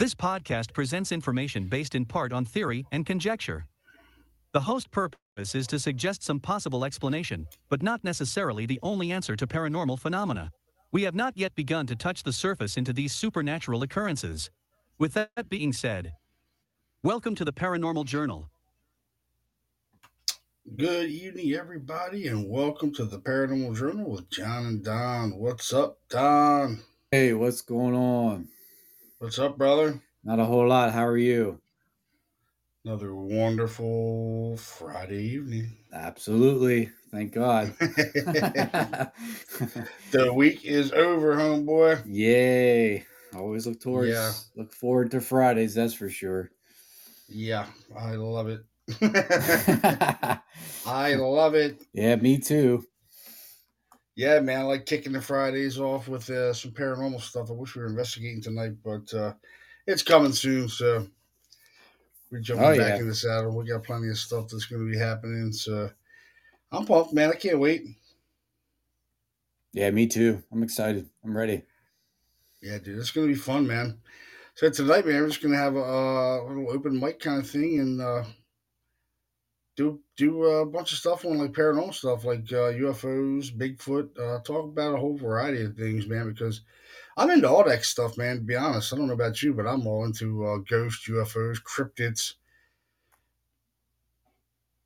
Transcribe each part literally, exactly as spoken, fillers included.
This podcast presents information based in part on theory and conjecture. The host's purpose is to suggest some possible explanation, but not necessarily the only answer to paranormal phenomena. We have not yet begun to touch the surface into these supernatural occurrences. With that being said, welcome to the Paranormal Journal. Good evening, everybody, and welcome to the Paranormal Journal with John and Don. What's up, Don? Hey, what's going on? What's up, brother? Not a whole lot. How are you? Another wonderful Friday evening. Absolutely. Thank God. The week is over, homeboy. Yay. Always look towards, yeah. Look forward to Fridays, that's for sure. Yeah, I love it. I love it. Yeah, me too. Yeah, man, I like kicking the Fridays off with uh, some paranormal stuff. I wish we were investigating tonight, but uh, it's coming soon, so we're jumping oh, back yeah. in the saddle. We got plenty of stuff that's going to be happening, so I'm pumped, man. I can't wait. Yeah, me too. I'm excited. I'm ready. Yeah, dude, it's going to be fun, man. So tonight, man, we're just going to have a, a little open mic kind of thing, and uh, do do a bunch of stuff on like paranormal stuff, like uh, U F Os, Bigfoot. Uh, talk about a whole variety of things, man. Because I'm into all that stuff, man. To be honest, I don't know about you, but I'm all into uh, ghosts, U F Os, cryptids.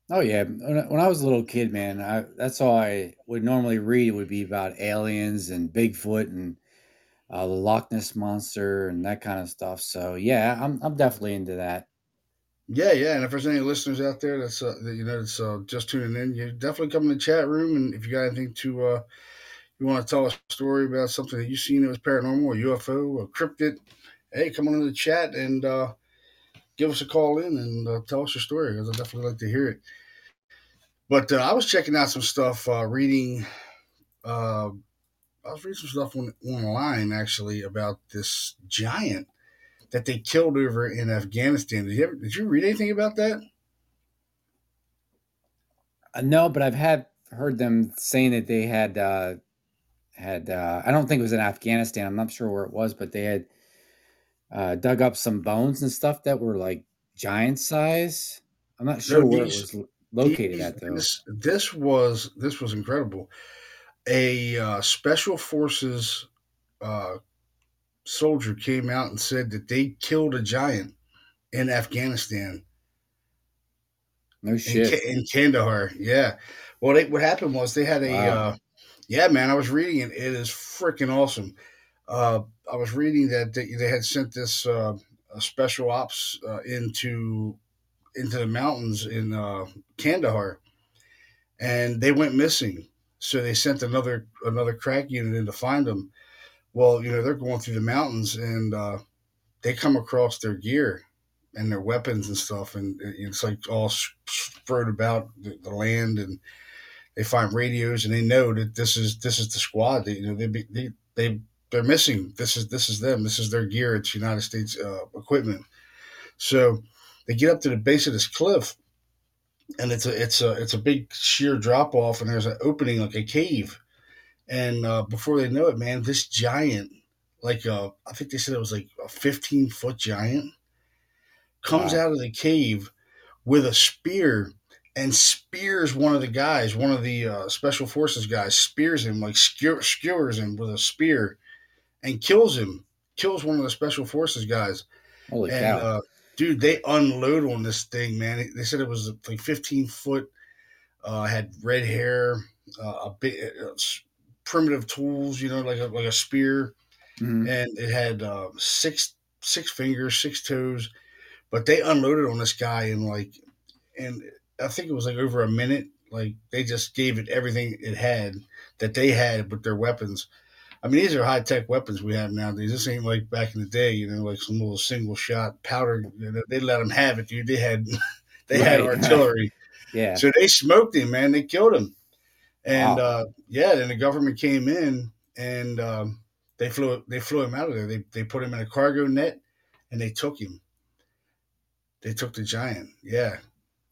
Oh yeah, when I was a little kid, man, I, that's all I would normally read would be about aliens and Bigfoot and uh, the Loch Ness monster and that kind of stuff. So yeah, I'm I'm definitely into that. Yeah, yeah, and if there's any listeners out there that's uh, that, you know that's uh, just tuning in, you definitely come in the chat room, and if you got anything to uh, you want to tell a story about something that you've seen that was paranormal, or U F O, or cryptid, hey, come on in the chat and uh, give us a call in and uh, tell us your story, because I definitely like to hear it. But uh, I was checking out some stuff, uh, reading. Uh, I was reading some stuff on, online actually about this giant that they killed over in Afghanistan. Did you, ever, did you read anything about that? Uh, no, but I've had heard them saying that they had uh, had. Uh, I don't think it was in Afghanistan. I'm not sure where it was, but they had uh, dug up some bones and stuff that were like giant size. I'm not sure no, where these, it was located these, at though. This, this was this was incredible. A uh, special forces Uh, soldier came out and said that they killed a giant in Afghanistan. No shit. In, in Kandahar. Yeah. Well, they, what happened was they had a, wow. uh, yeah, man, I was reading it. It is freaking awesome. Uh, I was reading that they, they had sent this uh, a special ops uh, into, into the mountains in uh, Kandahar, and they went missing. So they sent another, another crack unit in to find them. Well, you know, they're going through the mountains, and uh, they come across their gear and their weapons and stuff, and it's like all spread about the, the land, and they find radios, and they know that this is this is the squad. They, you know, they they they they're missing. This is this is them. This is their gear. It's United States uh, equipment. So they get up to the base of this cliff, and it's a it's a it's a big sheer drop off, and there's an opening like a cave. And uh, before they know it, man, this giant, like a, I think they said it was like a fifteen-foot giant, comes wow. out of the cave with a spear and spears one of the guys, one of the uh, special forces guys, spears him, like skewer, skewers him with a spear and kills him, kills one of the special forces guys. Holy and, cow. Uh, dude, they unload on this thing, man. They said it was like fifteen-foot, uh, had red hair, uh, a bit uh, – primitive tools, you know, like a, like a spear, mm-hmm. and it had uh, six six fingers, six toes, but they unloaded on this guy in like, and I think it was like over a minute. Like they just gave it everything it had that they had with their weapons. I mean, these are high tech weapons we have nowadays. This ain't like back in the day, you know, like some little single shot powder. You know, they let them have it, dude. They had they right. had artillery, yeah. So they smoked him, man. They killed him. And, wow. uh, yeah, then the government came in, and um, they flew they flew him out of there. They they put him in a cargo net, and they took him. They took the giant, yeah.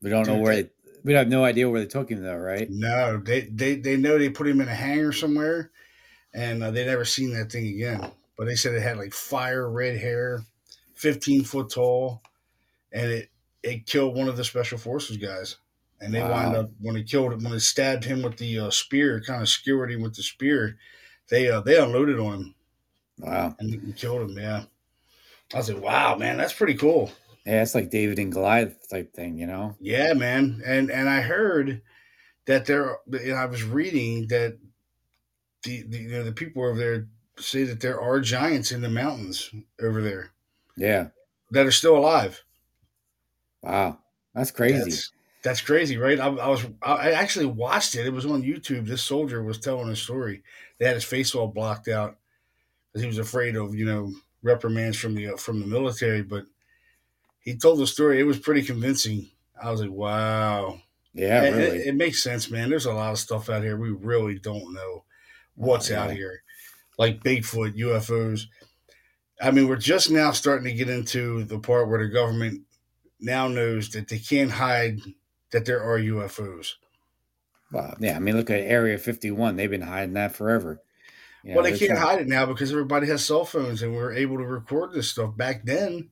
We don't Dude, know where they, we have no idea where they took him, though, right? No, they, they, they know they put him in a hangar somewhere, and uh, they never seen that thing again. But they said it had, like, fire, red hair, fifteen foot tall, and it, it killed one of the special forces guys. And they wow. wound up, when it killed him, when it stabbed him with the uh, spear, kind of skewered him with the spear, they uh, they unloaded on him. Wow. And, and killed him, yeah. I was like, wow, man, that's pretty cool. Yeah, it's like David and Goliath type thing, you know? Yeah, man. And and I heard that there, you know, I was reading that the, the, you know, the people over there say that there are giants in the mountains over there. Yeah. That are still alive. Wow. That's crazy. That's, that's crazy, right? I, I was, I actually watched it. It was on YouTube. This soldier was telling a story. They had his face all blocked out because he was afraid of, you know, reprimands from the, from the military, but he told the story. It was pretty convincing. I was like, wow. Yeah, and really. It, it makes sense, man. There's a lot of stuff out here. We really don't know what's oh, yeah. out here. Like Bigfoot, U F Os. I mean, we're just now starting to get into the part where the government now knows that they can't hide that there are U F Os. Wow. Yeah, I mean, look at Area fifty-one. They've been hiding that forever. You well, know, they can't trying- hide it now because everybody has cell phones and we're able to record this stuff. Back then,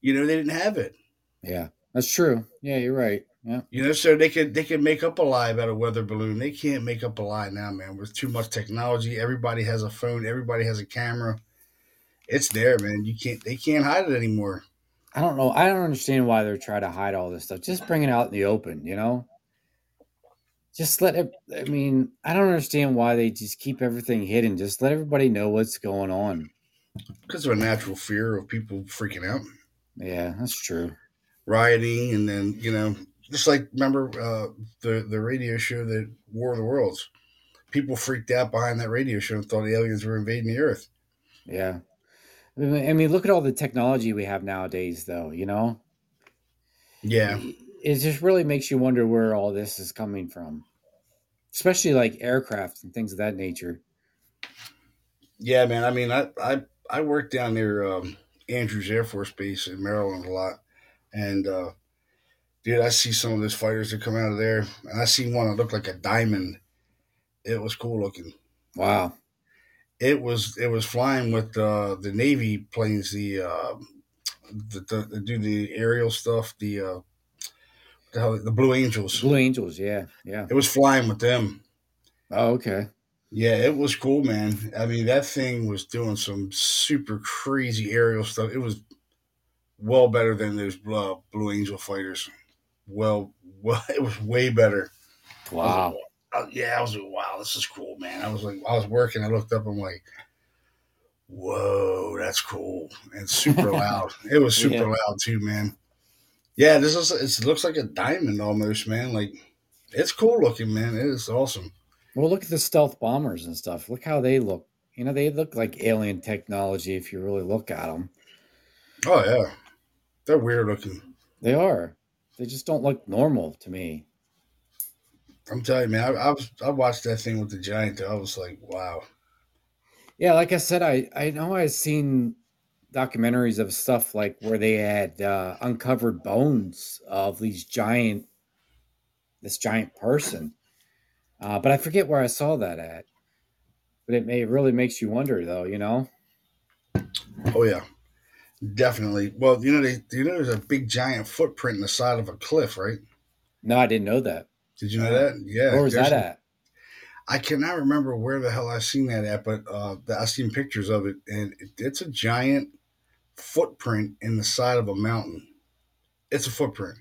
you know, they didn't have it. Yeah, that's true. Yeah, you're right. Yeah. You know, so they could they could make up a lie about a weather balloon. They can't make up a lie now, man. With too much technology, everybody has a phone, everybody has a camera. It's there, man. You can't they can't hide it anymore. I don't know. I don't understand why they're trying to hide all this stuff. Just bring it out in the open, you know? Just let it, I mean, I don't understand why they just keep everything hidden. Just let everybody know what's going on. Because of a natural fear of people freaking out. Yeah, that's true. Rioting, and then, you know, just like, remember uh, the, the radio show that War of the Worlds. People freaked out behind that radio show and thought the aliens were invading the Earth. Yeah. I mean, look at all the technology we have nowadays, though, you know? Yeah. It just really makes you wonder where all this is coming from, especially like aircraft and things of that nature. Yeah, man. I mean, I, I, I worked down near um, Andrews Air Force Base in Maryland a lot, and uh, dude, I see some of those fighters that come out of there, and I see one that looked like a diamond. It was cool looking. Wow. It was it was flying with uh, the Navy planes, the uh, the, the, the do the aerial stuff, the uh, the, hell, the Blue Angels. Blue Angels, yeah, yeah. It was flying with them. Oh, okay. Yeah, it was cool, man. I mean, that thing was doing some super crazy aerial stuff. It was well better than those uh, Blue Angel fighters. Well, well, it was way better. Wow. Yeah, I was like, wow, this is cool, man. I was like, I was working. I looked up. I'm like, whoa, that's cool. And super loud. It was super yeah. loud too, man. Yeah, this is. It looks like a diamond almost, man. Like, it's cool looking, man. It is awesome. Well, look at the stealth bombers and stuff. Look how they look. You know, they look like alien technology if you really look at them. Oh yeah, they're weird looking. They are. They just don't look normal to me. I'm telling you, man, I, I, was, I watched that thing with the giant, though. I was like, wow. Yeah, like I said, I, I know I've seen documentaries of stuff like where they had uh, uncovered bones of these giant, this giant person. Uh, but I forget where I saw that at. But it, may, it really makes you wonder, though, you know? Oh, yeah, definitely. Well, you know, they, you know there's a big giant footprint in the side of a cliff, right? No, I didn't know that. Did you know that? Yeah. Where was that at? I cannot remember where the hell I seen that at, but uh, I've seen pictures of it, and it, it's a giant footprint in the side of a mountain. It's a footprint.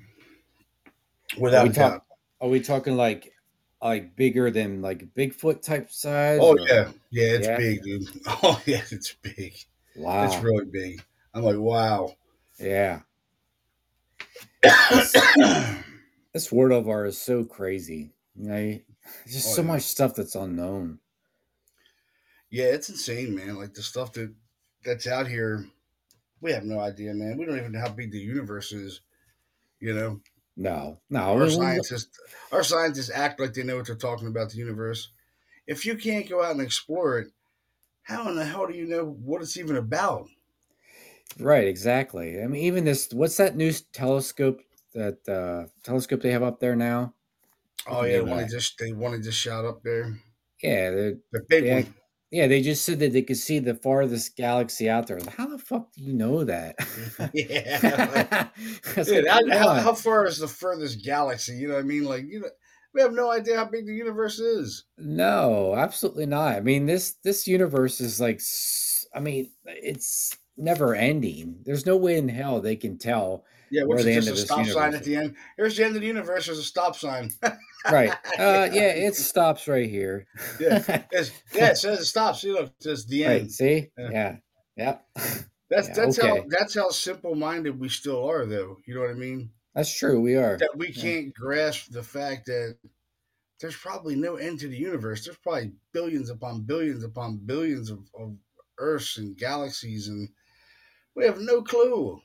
Without a doubt. Are we talking like like bigger than like Bigfoot type size? Oh, or? yeah. Yeah, it's yeah. big, dude. Oh, yeah, it's big. Wow. It's really big. I'm like, wow. Yeah. This world of ours is so crazy. You know, there's just oh, so yeah. much stuff that's unknown. Yeah, it's insane, man. Like the stuff that that's out here, we have no idea, man. We don't even know how big the universe is, you know? No, no. Our scientists, our scientists act like they know what they're talking about, the universe. If you can't go out and explore it, how in the hell do you know what it's even about? Right, exactly. I mean, even this, what's that new telescope? That uh, telescope they have up there now. Oh yeah, they wanted just they wanted to shot up there. Yeah, the big they, one. Yeah, they just said that they could see the farthest galaxy out there. How the fuck do you know that? Yeah. Like, dude, how, how, how far is the furthest galaxy? You know what I mean? Like, you know, we have no idea how big the universe is. No, absolutely not. I mean, this this universe is like, I mean, it's never ending. There's no way in hell they can tell. Yeah, what's the just end a stop universe. Sign at the end? Here's the end of the universe. There's a stop sign. Right. Uh, yeah. yeah, it stops right here. yeah. yeah, it says it stops. You know, says the end. Right, see? Yeah. Yeah. yeah. That's yeah, that's okay. how that's how simple minded we still are, though. You know what I mean? That's true. We are. That we can't yeah. grasp the fact that there's probably no end to the universe. There's probably billions upon billions upon billions of, of Earths and galaxies, and we have no clue.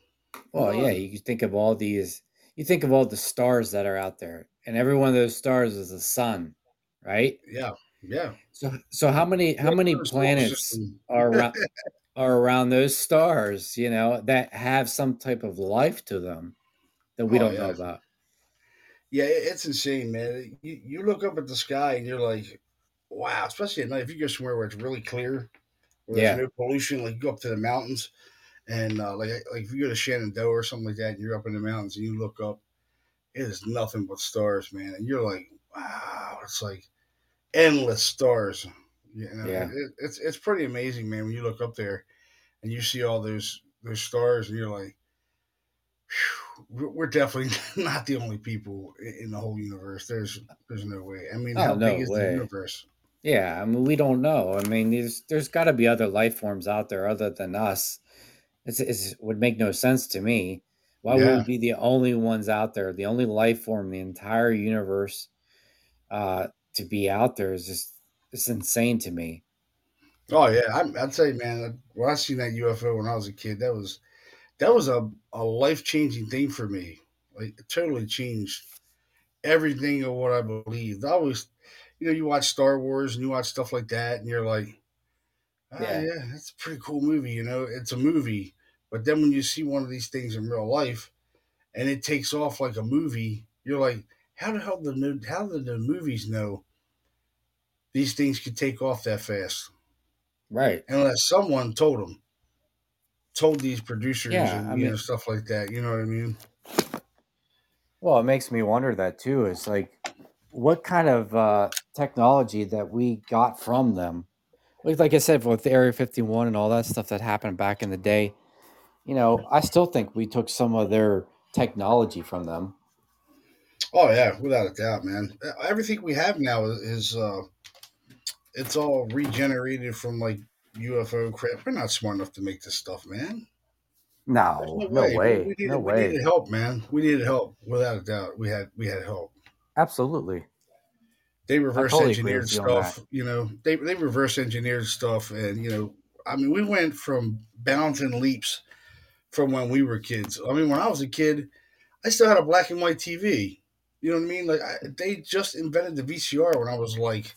Well, yeah, you think of all these, you think of all the stars that are out there, and every one of those stars is a sun, right? Yeah, yeah. So, so how many, how many planets are around, are around those stars, you know, that have some type of life to them that we oh, don't yeah. know about? Yeah, it's insane, man. You, you look up at the sky and you're like, wow, especially at night, if you go somewhere where it's really clear, where yeah. there's no pollution, like you go up to the mountains. And uh, like, like if you go to Shenandoah or something like that, and you're up in the mountains and you look up, it is nothing but stars, man. And you're like, wow, it's like endless stars. You know, yeah. it, it's it's pretty amazing, man. When you look up there and you see all those those stars, and you're like, we're definitely not the only people in the whole universe. There's there's no way. I mean, oh, how no big is way. the universe? Yeah, I mean, we don't know. I mean, there's there's got to be other life forms out there other than us. It's, it's, it would make no sense to me. Why yeah. would we be the only ones out there? The only life form, the entire universe, uh, to be out there is just, it's insane to me. Oh yeah, I, I'd say, man, when I seen that U F O when I was a kid, that was that was a, a life changing thing for me. Like, it totally changed everything of what I believed. I always, you know, you watch Star Wars and you watch stuff like that, and you're like, oh, yeah. yeah, that's a pretty cool movie, you know. It's a movie. But then when you see one of these things in real life and it takes off like a movie, you're like, how the hell did the, how did the movies know these things could take off that fast? Right. Unless someone told them, told these producers yeah, and I you mean, know, stuff like that. You know what I mean? Well, it makes me wonder that, too. It's like, what kind of uh, technology that we got from them? Like I said, with Area fifty-one and all that stuff that happened back in the day, you know, I still think we took some of their technology from them. Oh, yeah, without a doubt, man. Everything we have now is, uh, it's all regenerated from, like, U F O crap. We're not smart enough to make this stuff, man. No, no, no way. way. We, we no we way. We needed help, man. We needed help, without a doubt. We had, we had help. Absolutely. They reverse totally engineered stuff, you know, they they reverse engineered stuff. And, you know, I mean, we went from bounds and leaps from when we were kids. I mean, when I was a kid, I still had a black and white T V. You know what I mean? Like I, they just invented the V C R when I was like,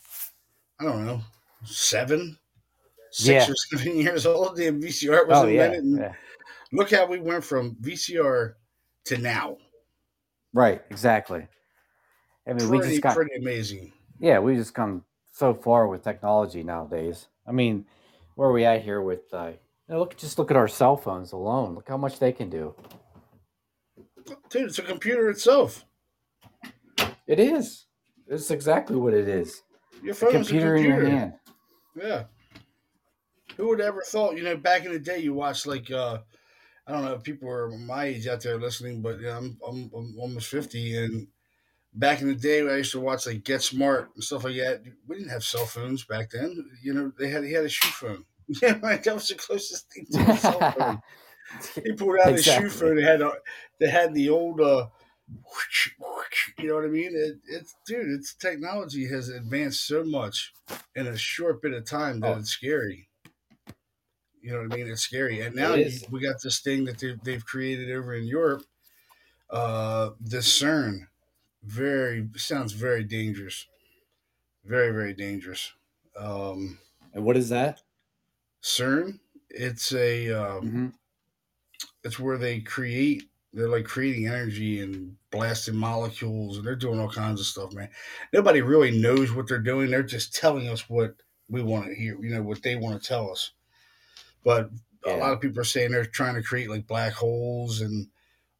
I don't know, seven, six yeah. or seven years old. The V C R was oh, invented. Yeah, yeah. Look how we went from V C R to now. Right. Exactly. I mean, pretty, we just got pretty amazing. Yeah, we just come so far with technology nowadays. I mean, where are we at here with, uh, you know, look, just look at our cell phones alone. Look how much they can do. Dude, it's a computer itself. It is. It's exactly what it is. Your phone is a computer in your hand. Yeah. Who would have ever thought, you know, back in the day you watched like, uh, I don't know if people are my age out there listening, but you know, I'm, I'm, I'm almost fifty and back in the day, I used to watch like Get Smart and stuff like that. We didn't have cell phones back then. You know, they had he had a shoe phone. Yeah, like that was the closest thing to a cell phone. He pulled out exactly. a shoe phone. They had a, they had the old, uh, you know what I mean? It, it's dude, it's technology has advanced so much in a short bit of time that oh. it's scary. You know what I mean? It's scary. And now we got this thing that they've, they've created over in Europe, uh, the CERN. Very sounds very dangerous, very very dangerous. Um, and what is that? CERN. It's a. Um, mm-hmm. It's where they create. They're like creating energy and blasting molecules, and they're doing all kinds of stuff, man. Nobody really knows what they're doing. They're just telling us what we want to hear, you know, what they want to tell us. But yeah. a lot of people are saying they're trying to create like black holes and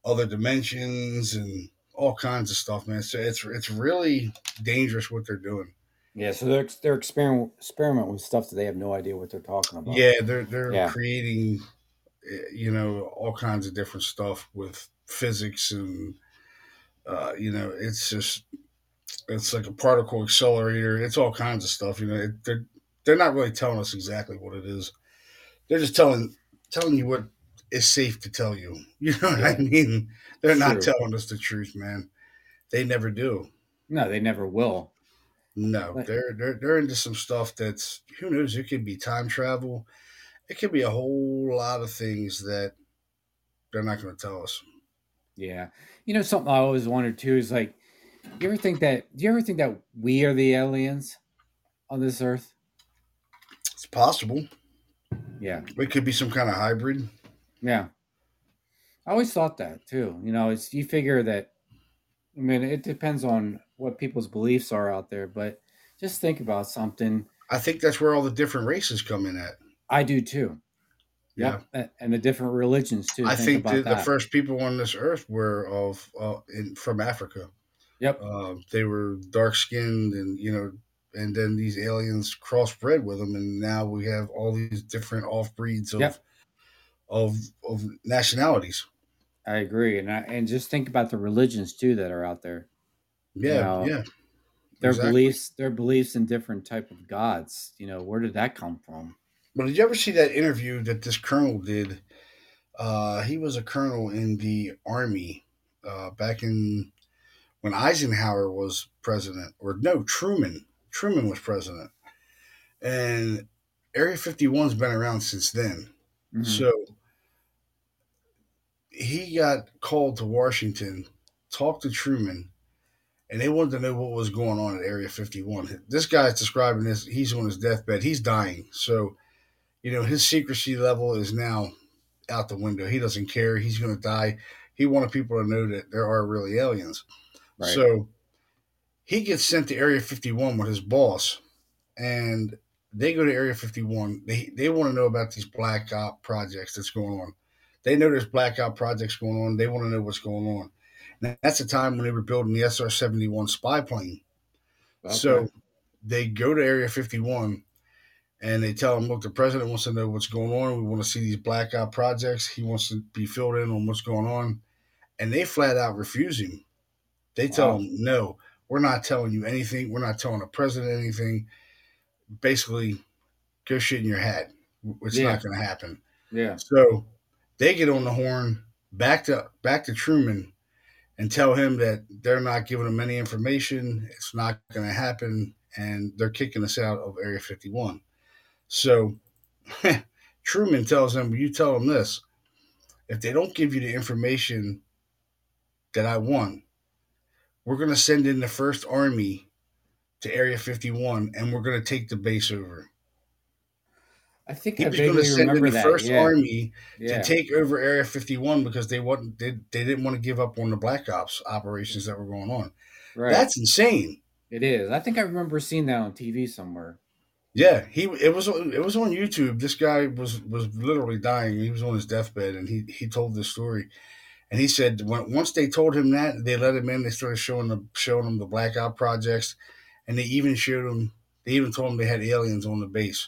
other dimensions and all kinds of stuff, man. So it's it's really dangerous what they're doing. Yeah, so they're they're experiment experiment with stuff that they have no idea what they're talking about. Yeah, they're they're yeah. creating, you know, all kinds of different stuff with physics and, uh, you know, it's just it's like a particle accelerator. It's all kinds of stuff. You know, it, they're they're not really telling us exactly what it is. They're just telling telling you what is safe to tell you. You know what yeah. I mean? They're True. not telling us the truth, man. They never do. No, they never will. No, they're, they're they're into some stuff that's, who knows, it could be time travel. It could be a whole lot of things that they're not going to tell us. Yeah. You know, something I always wondered too is like, you ever think that, do you ever think that we are the aliens on this earth? It's possible. Yeah. It could be some kind of hybrid. Yeah. I always thought that too. You know, it's, you figure that, I mean, it depends on what people's beliefs are out there, but just think about something. I think that's where all the different races come in at. I do too. Yeah. Yep. And the different religions too. I think, think about the, the first people on this earth were of, uh, in, from Africa. Yep. Uh, they were dark skinned and, you know, and then these aliens crossbred with them. And now we have all these different off breeds of, yep. of, of nationalities. I agree. And I, and just think about the religions too that are out there. Yeah, you know, yeah. Their exactly. beliefs, their beliefs in different type of gods. You know, where did that come from? Well, did you ever see that interview that this colonel did? Uh, he was a colonel in the army uh, back in when Eisenhower was president, or no, Truman. Truman was president, and Area fifty-one's been around since then. Mm-hmm. So he got called to Washington, talked to Truman. And they wanted to know what was going on at Area fifty-one. This guy's describing this. He's on his deathbed. He's dying. So, you know, his secrecy level is now out the window. He doesn't care. He's going to die. He wanted people to know that there are really aliens. Right. So he gets sent to Area fifty-one with his boss. And they go to Area fifty-one. They, they want to know about these black op projects that's going on. They know there's black op projects going on. They want to know what's going on. And that's the time when they were building the S R seventy-one spy plane. Okay. So they go to Area fifty-one and they tell them, look, the president wants to know what's going on. We want to see these black op projects. He wants to be filled in on what's going on. And they flat out refuse him. They tell wow. him, no, we're not telling you anything. We're not telling the president anything. Basically, go shit in your hat. It's yeah. not going to happen. Yeah. So they get on the horn back to back to Truman and tell him that they're not giving him any information, it's not going to happen, and they're kicking us out of Area fifty-one. So Truman tells him, you tell them this, if they don't give you the information that I want, we're going to send in the first army to Area fifty-one, and we're going to take the base over. I think he I was going to send in the that. first yeah. army yeah. to take over Area fifty-one because they wasn't they, they didn't want to give up on the black ops operations that were going on. Right. That's insane. It is. I think I remember seeing that on T V somewhere. Yeah, he it was it was on YouTube. This guy was was literally dying. He was on his deathbed, and he he told this story. And he said when, once they told him that, they let him in. They started showing the showing him the black op projects, and they even showed him. They even told him they had aliens on the base.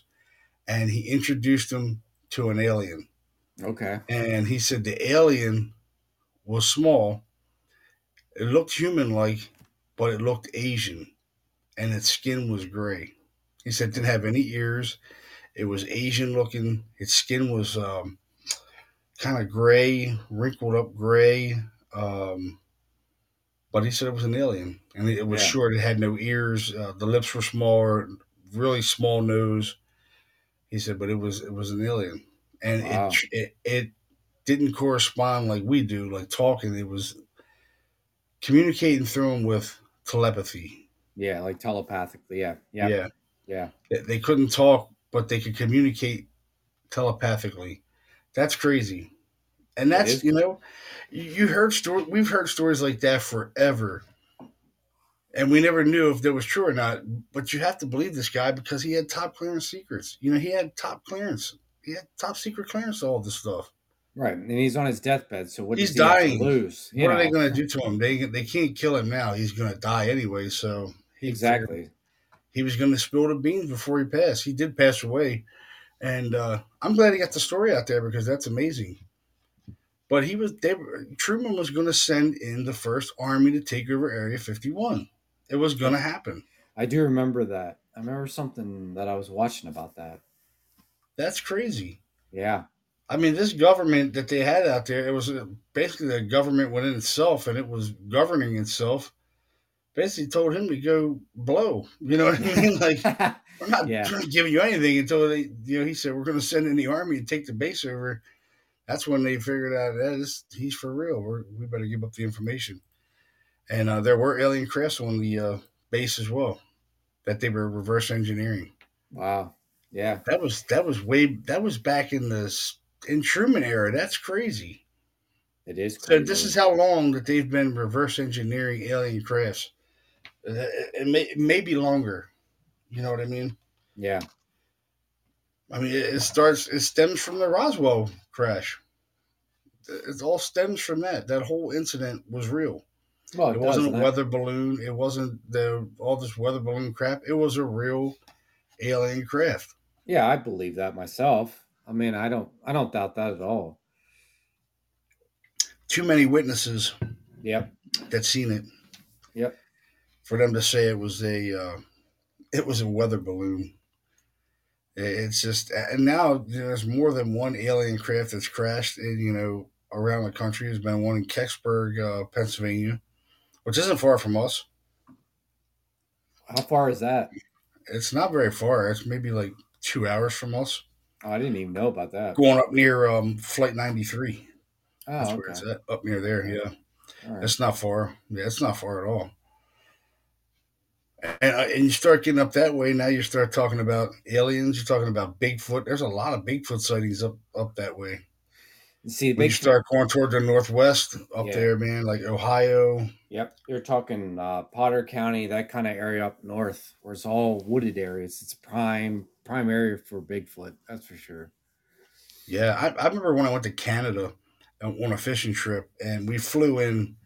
And he introduced him to an alien. Okay. And he said the alien was small. It looked human-like, but it looked Asian. And its skin was gray. He said it didn't have any ears. It was Asian-looking. Its skin was um, kind of gray, wrinkled-up gray. Um, but he said it was an alien. And it was yeah. short. It had no ears. Uh, the lips were smaller, really small nose. He said, but it was it was an alien, and wow. it, it it didn't correspond like we do, like talking. It was communicating through them with telepathy. Yeah, like telepathically. Yeah, yeah, yeah. yeah. They, they couldn't talk, but they could communicate telepathically. That's crazy, and that's you know, you heard story. We've heard stories like that forever. And we never knew if that was true or not. But you have to believe this guy because he had top clearance secrets. You know, he had top clearance. He had top secret clearance, all of this stuff. Right. And he's on his deathbed. So what he's does he dying. Have to lose? What know? Are they going to do to him? They they can't kill him now. He's going to die anyway. So he exactly. He was going to spill the beans before he passed. He did pass away. And uh, I'm glad he got the story out there because that's amazing. But he was they, Truman was going to send in the first army to take over Area fifty-one. It was going to happen. I do remember that. I remember something that I was watching about that. That's crazy. Yeah. I mean, this government that they had out there, it was basically a government within itself, and it was governing itself. Basically told him to go blow. You know what I mean? Like, we're not yeah. going to give you anything until they, you know, he said, we're going to send in the army and take the base over. That's when they figured out that eh, he's for real. We're, we better give up the information. And uh, there were alien crafts on the uh, base as well that they were reverse engineering. Wow. Yeah. That was, that was way, that was back in the in Truman era. That's crazy. It is crazy. So this is how long that they've been reverse engineering alien crafts. It may, it may be longer. You know what I mean? Yeah. I mean, it, it starts, it stems from the Roswell crash. It all stems from that. That whole incident was real. Well, it, it wasn't does, a weather balloon. It wasn't the all this weather balloon crap. It was a real alien craft. Yeah, I believe that myself. I mean, I don't, I don't doubt that at all. Too many witnesses. Yep. That seen it. Yep. For them to say it was a, uh, it was a weather balloon. It's just, and now there's more than one alien craft that's crashed, in, you know, around the country. There's been one in Kecksburg, uh, Pennsylvania, which isn't far from us. How far is that? It's not very far. It's maybe like two hours from us. Oh, I didn't even know about that. Going up near um, Flight ninety-three. Oh, that's okay. Where it's at, up near there, yeah. All right. That's not far. Yeah, it's not far at all. And, uh, and you start getting up that way, now you start talking about aliens, you're talking about Bigfoot. There's a lot of Bigfoot sightings up, up that way. See, when Bigfoot, you start going toward the northwest up yeah. there, man, like Ohio. Yep, you're talking uh, Potter County, that kind of area up north, where it's all wooded areas. It's prime prime area for Bigfoot, that's for sure. Yeah, I, I remember when I went to Canada on a fishing trip, and we flew in.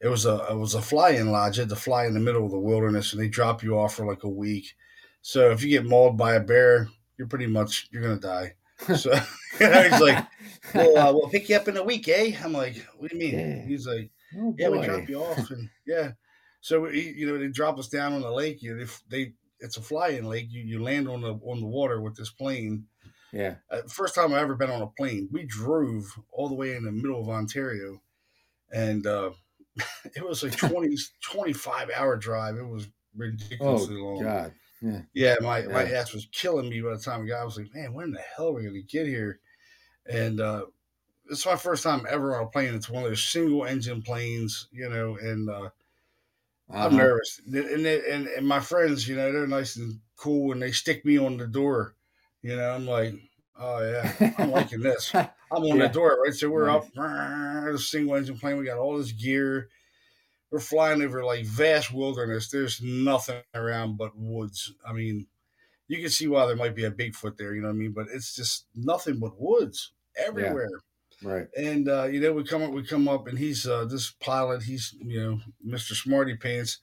It was a it was a fly-in lodge. You had to fly in the middle of the wilderness, and they drop you off for like a week. So if you get mauled by a bear, you're pretty much you're gonna die. So you know, he's like, well, uh, we'll pick you up in a week, eh? I'm like, what do you mean? Yeah. He's like, oh, yeah, boy. We drop you off. And yeah. So, we, you know, they drop us down on the lake. You, if they, it's a fly-in lake. You you land on the, on the water with this plane. Yeah. Uh, first time I've ever been on a plane. We drove all the way in the middle of Ontario. And uh, it was like twenty, twenty-five hour drive. It was ridiculously oh, long. God. Yeah, yeah, my, yeah. my ass was killing me by the time I got. I was like, man, when the hell are we going to get here? And uh, it's my first time ever on a plane. It's one of those single engine planes, you know, and uh, uh-huh. I'm nervous. And, and and my friends, you know, they're nice and cool, and they stick me on the door. You know, I'm like, oh, yeah, I'm liking this. I'm on yeah. the door, right? So we're nice. Up, a single engine plane. We got all this gear. We're flying over like vast wilderness. There's nothing around but woods. I mean, you can see why there might be a Bigfoot there, you know what I mean? But it's just nothing but woods everywhere. Yeah. Right. And, uh, you know, we come up, we come up and he's uh, this pilot, he's, you know, Mister Smarty Pants.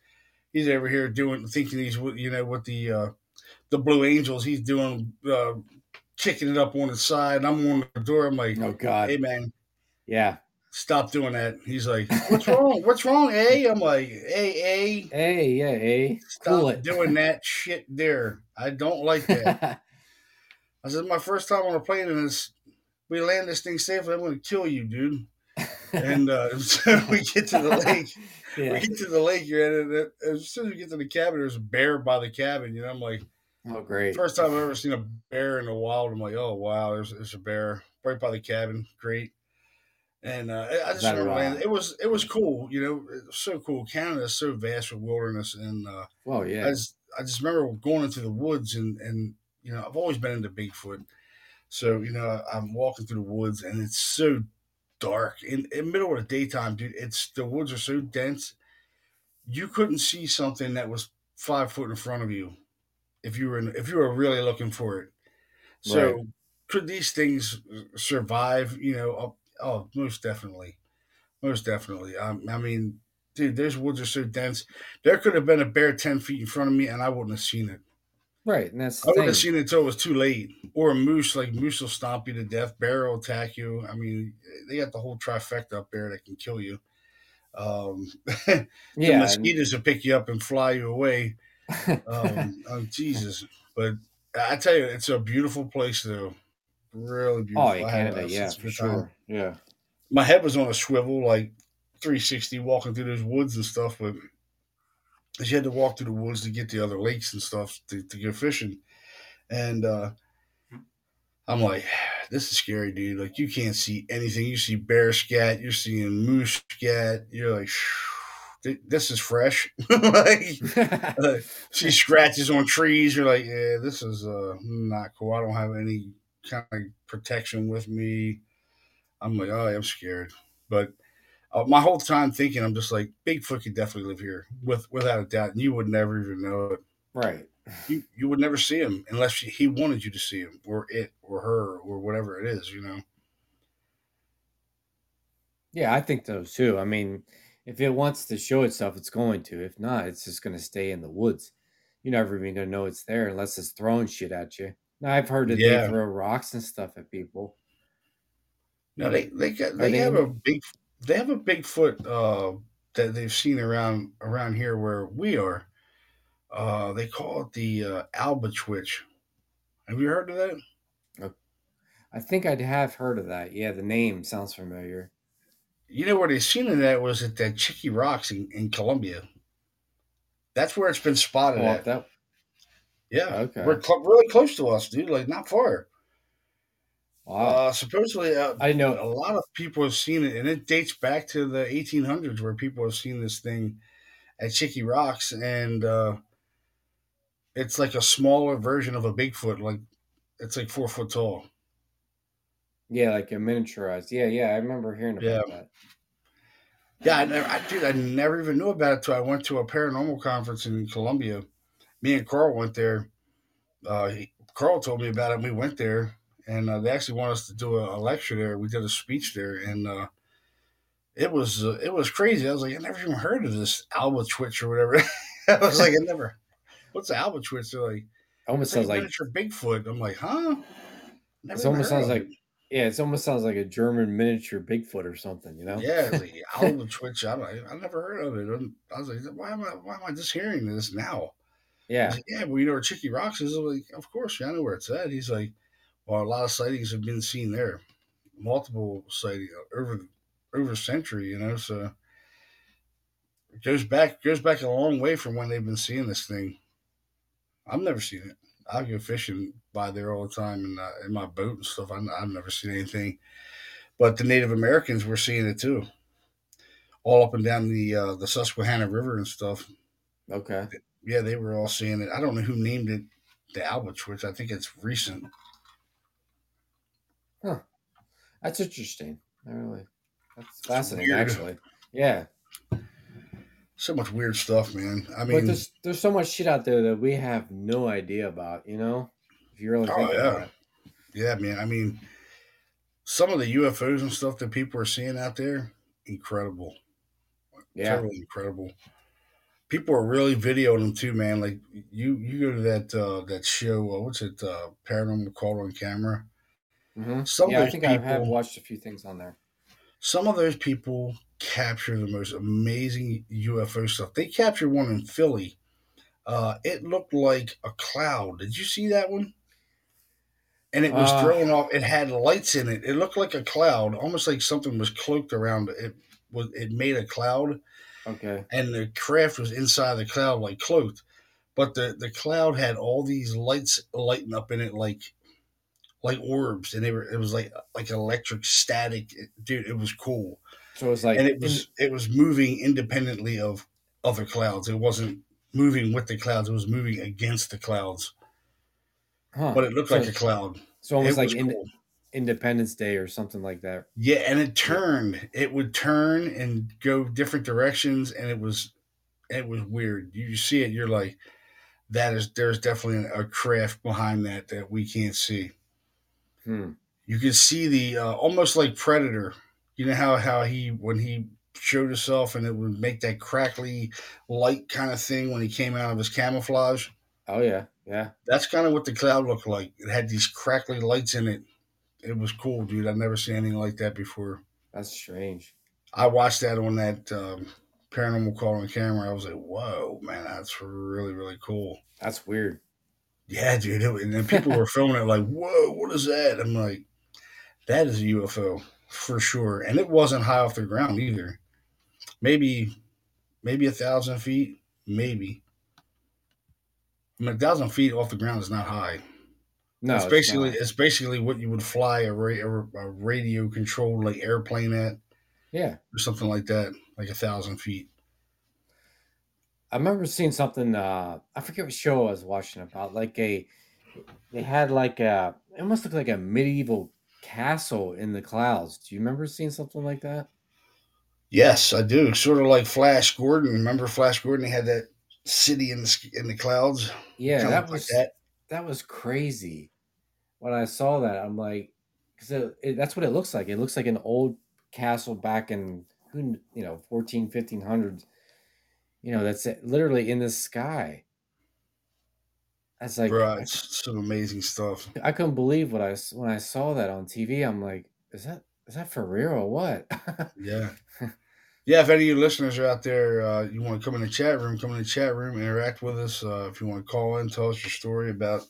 He's over here doing, thinking he's, you know, with the, uh, the Blue Angels, he's doing, uh, kicking it up on the side. And I'm on the door. I'm like, oh God, hey man. Yeah. Stop doing that. He's like, what's wrong? What's wrong, eh? I'm like, hey, eh? Hey, yeah, eh? Stop cool doing that shit there. I don't like that. I said, my first time on a plane, and it's, we land this thing safely, I'm going to kill you, dude. And uh, so we get to the lake. Yeah. We get to the lake, you're at it. As soon as we get to the cabin, there's a bear by the cabin. You know, I'm like, oh, great. First time I've ever seen a bear in the wild. I'm like, oh, wow, there's, there's a bear right by the cabin. Great. And uh, I just remember landing. It was it was cool, you know. It was so cool. Canada is so vast with wilderness, and uh, well, yeah. I just I just remember going into the woods, and, and you know I've always been into Bigfoot, so you know I'm walking through the woods, and it's so dark in, in the middle of the daytime, dude. It's the woods are so dense, you couldn't see something that was five foot in front of you if you were in, if you were really looking for it. So right. Could these things survive? You know, oh, oh most definitely, most definitely. I, I mean, dude, those woods are so dense. There could have been a bear ten feet in front of me, and I wouldn't have seen it. Right, and that's I wouldn't have seen it until it was too late. Or a moose, like moose will stomp you to death. Bear will attack you. I mean, they got the whole trifecta up there that can kill you. Um, the yeah, mosquitoes and... will pick you up and fly you away. Um, oh, Jesus! But I tell you, it's a beautiful place, though. Really beautiful. Oh, in Canada, yeah, for sure. Time. Yeah, my head was on a swivel, like three sixty, walking through those woods and stuff, but. Because you had to walk through the woods to get to other lakes and stuff to, to go fishing. And uh, I'm like, this is scary, dude. Like, you can't see anything. You see bear scat. You're seeing moose scat. You're like, this is fresh. Like, uh, see scratches on trees. You're like, yeah, this is uh, not cool. I don't have any kind of protection with me. I'm like, oh, I'm scared. But Uh, my whole time thinking, I'm just like, Bigfoot could definitely live here, with without a doubt, and you would never even know it. Right. You you would never see him unless you, he wanted you to see him, or it, or her, or whatever it is, you know? Yeah, I think those too. I mean, if it wants to show itself, it's going to. If not, it's just going to stay in the woods. You're never even going to know it's there unless it's throwing shit at you. Now, I've heard that yeah. they throw rocks and stuff at people. No, they, they, they, they have a big... They have a Bigfoot uh, that they've seen around around here where we are. Uh, they call it the uh, albatwitch. Have you heard of that? I think I'd have heard of that. Yeah, the name sounds familiar. You know where they seen it at was at that Chicky Rocks in, in Colombia. That's where it's been spotted oh, at. That... Yeah, okay. We're cl- really close to us, dude. Like, not far. Wow. Uh, supposedly, uh, I know a lot of people have seen it, and it dates back to the eighteen hundreds where people have seen this thing at Chicky Rocks, and uh, it's like a smaller version of a Bigfoot. Like, it's like four foot tall. Yeah, like a miniaturized. Yeah, yeah, I remember hearing about yeah. that. Yeah, I never, I, dude, I never even knew about it till I went to a paranormal conference in Colombia. Me and Carl went there. Uh, he, Carl told me about it. We went there. And uh, they actually wanted us to do a, a lecture there. We did a speech there, and uh, it was uh, it was crazy. I was like, I never even heard of this albatwitch or whatever. I was like, I never. What's the albatwitch? They're like, almost sounds like miniature Bigfoot. I'm like, huh? It almost sounds like, yeah, it almost sounds like a German miniature Bigfoot or something, you know? Yeah, it's like albatwitch. I don't, I never heard of it. I was like, why am I why am I just hearing this now? Yeah, like, yeah. Well, you know where Chicky Rocks is? I'm like, of course, yeah, I know where it's at. He's like. Well, a lot of sightings have been seen there, multiple sightings over over a century, you know. So it goes back goes back a long way from when they've been seeing this thing. I've never seen it. I go fishing by there all the time, and in, in my boat and stuff. I, I've never seen anything, but the Native Americans were seeing it too, all up and down the uh, the Susquehanna River and stuff. Okay. Yeah, they were all seeing it. I don't know who named it the albatwitch. I think it's recent. Huh. That's interesting. I really, that's fascinating, actually. Yeah. So much weird stuff, man. I mean, but there's there's so much shit out there that we have no idea about, you know? If you really think oh, yeah. about it. Yeah, man. I mean, some of the U F Os and stuff that people are seeing out there, incredible. Yeah. Totally incredible. People are really videoing them too, man. Like, you you go to that uh, that show, uh, what's it, uh, Paranormal Caught on Camera? Mm-hmm. Some yeah, I think people, I have watched a few things on there. Some of those people capture the most amazing U F O stuff. They captured one in Philly. Uh, it looked like a cloud. Did you see that one? And it was uh, thrown off. It had lights in it. It looked like a cloud, almost like something was cloaked around it. It was. It made a cloud. Okay. And the craft was inside the cloud, like cloaked. But the, the cloud had all these lights lighting up in it, like. Like orbs, and they were. It was like like electric static, dude. It was cool. So it was like, and it was it was moving independently of other clouds. It wasn't moving with the clouds. It was moving against the clouds. Huh. But it looked so like a cloud. So almost like in, cool. Independence Day or something like that. Yeah, and it turned. It would turn and go different directions, and it was it was weird. You see it, you're like, that is, there's definitely a craft behind that that we can't see. Hmm. You can see the uh, almost like Predator. You know how how he when he showed himself and it would make that crackly light kind of thing when he came out of his camouflage. Oh yeah, yeah. That's kind of what the cloud looked like. It had these crackly lights in it. It was cool, dude. I've never seen anything like that before. That's strange. I watched that on that um, Paranormal Call on Camera. I was like, whoa, man, that's really, really cool. That's weird. Yeah, dude. It, and then people were filming it like, whoa, what is that? I'm like, that is a U F O for sure. And it wasn't high off the ground either. Maybe, maybe a thousand feet, maybe. I mean, a thousand feet off the ground is not high. No, it's basically it's, it's basically what you would fly a, ra- a radio controlled like airplane at, yeah, or something like that, like a thousand feet. I remember seeing something. Uh, I forget what show I was watching about. Like a, they had like a, it almost looked like a medieval castle in the clouds. Do you remember seeing something like that? Yes, I do. Sort of like Flash Gordon. Remember Flash Gordon? He had that city in the in the clouds. Yeah, kind that was like that. That was crazy. When I saw that, I'm like, because it, it, that's what it looks like. It looks like an old castle back in, you know, fourteen, fifteen hundreds. You know, that's it, literally in the sky. That's like, bro, it's some amazing stuff. I couldn't believe what I when I saw that on T V. I'm like, is that is that for real or what? Yeah, yeah. If any of you listeners are out there, uh, you want to come in the chat room, come in the chat room, interact with us. Uh, if you want to call in, tell us your story about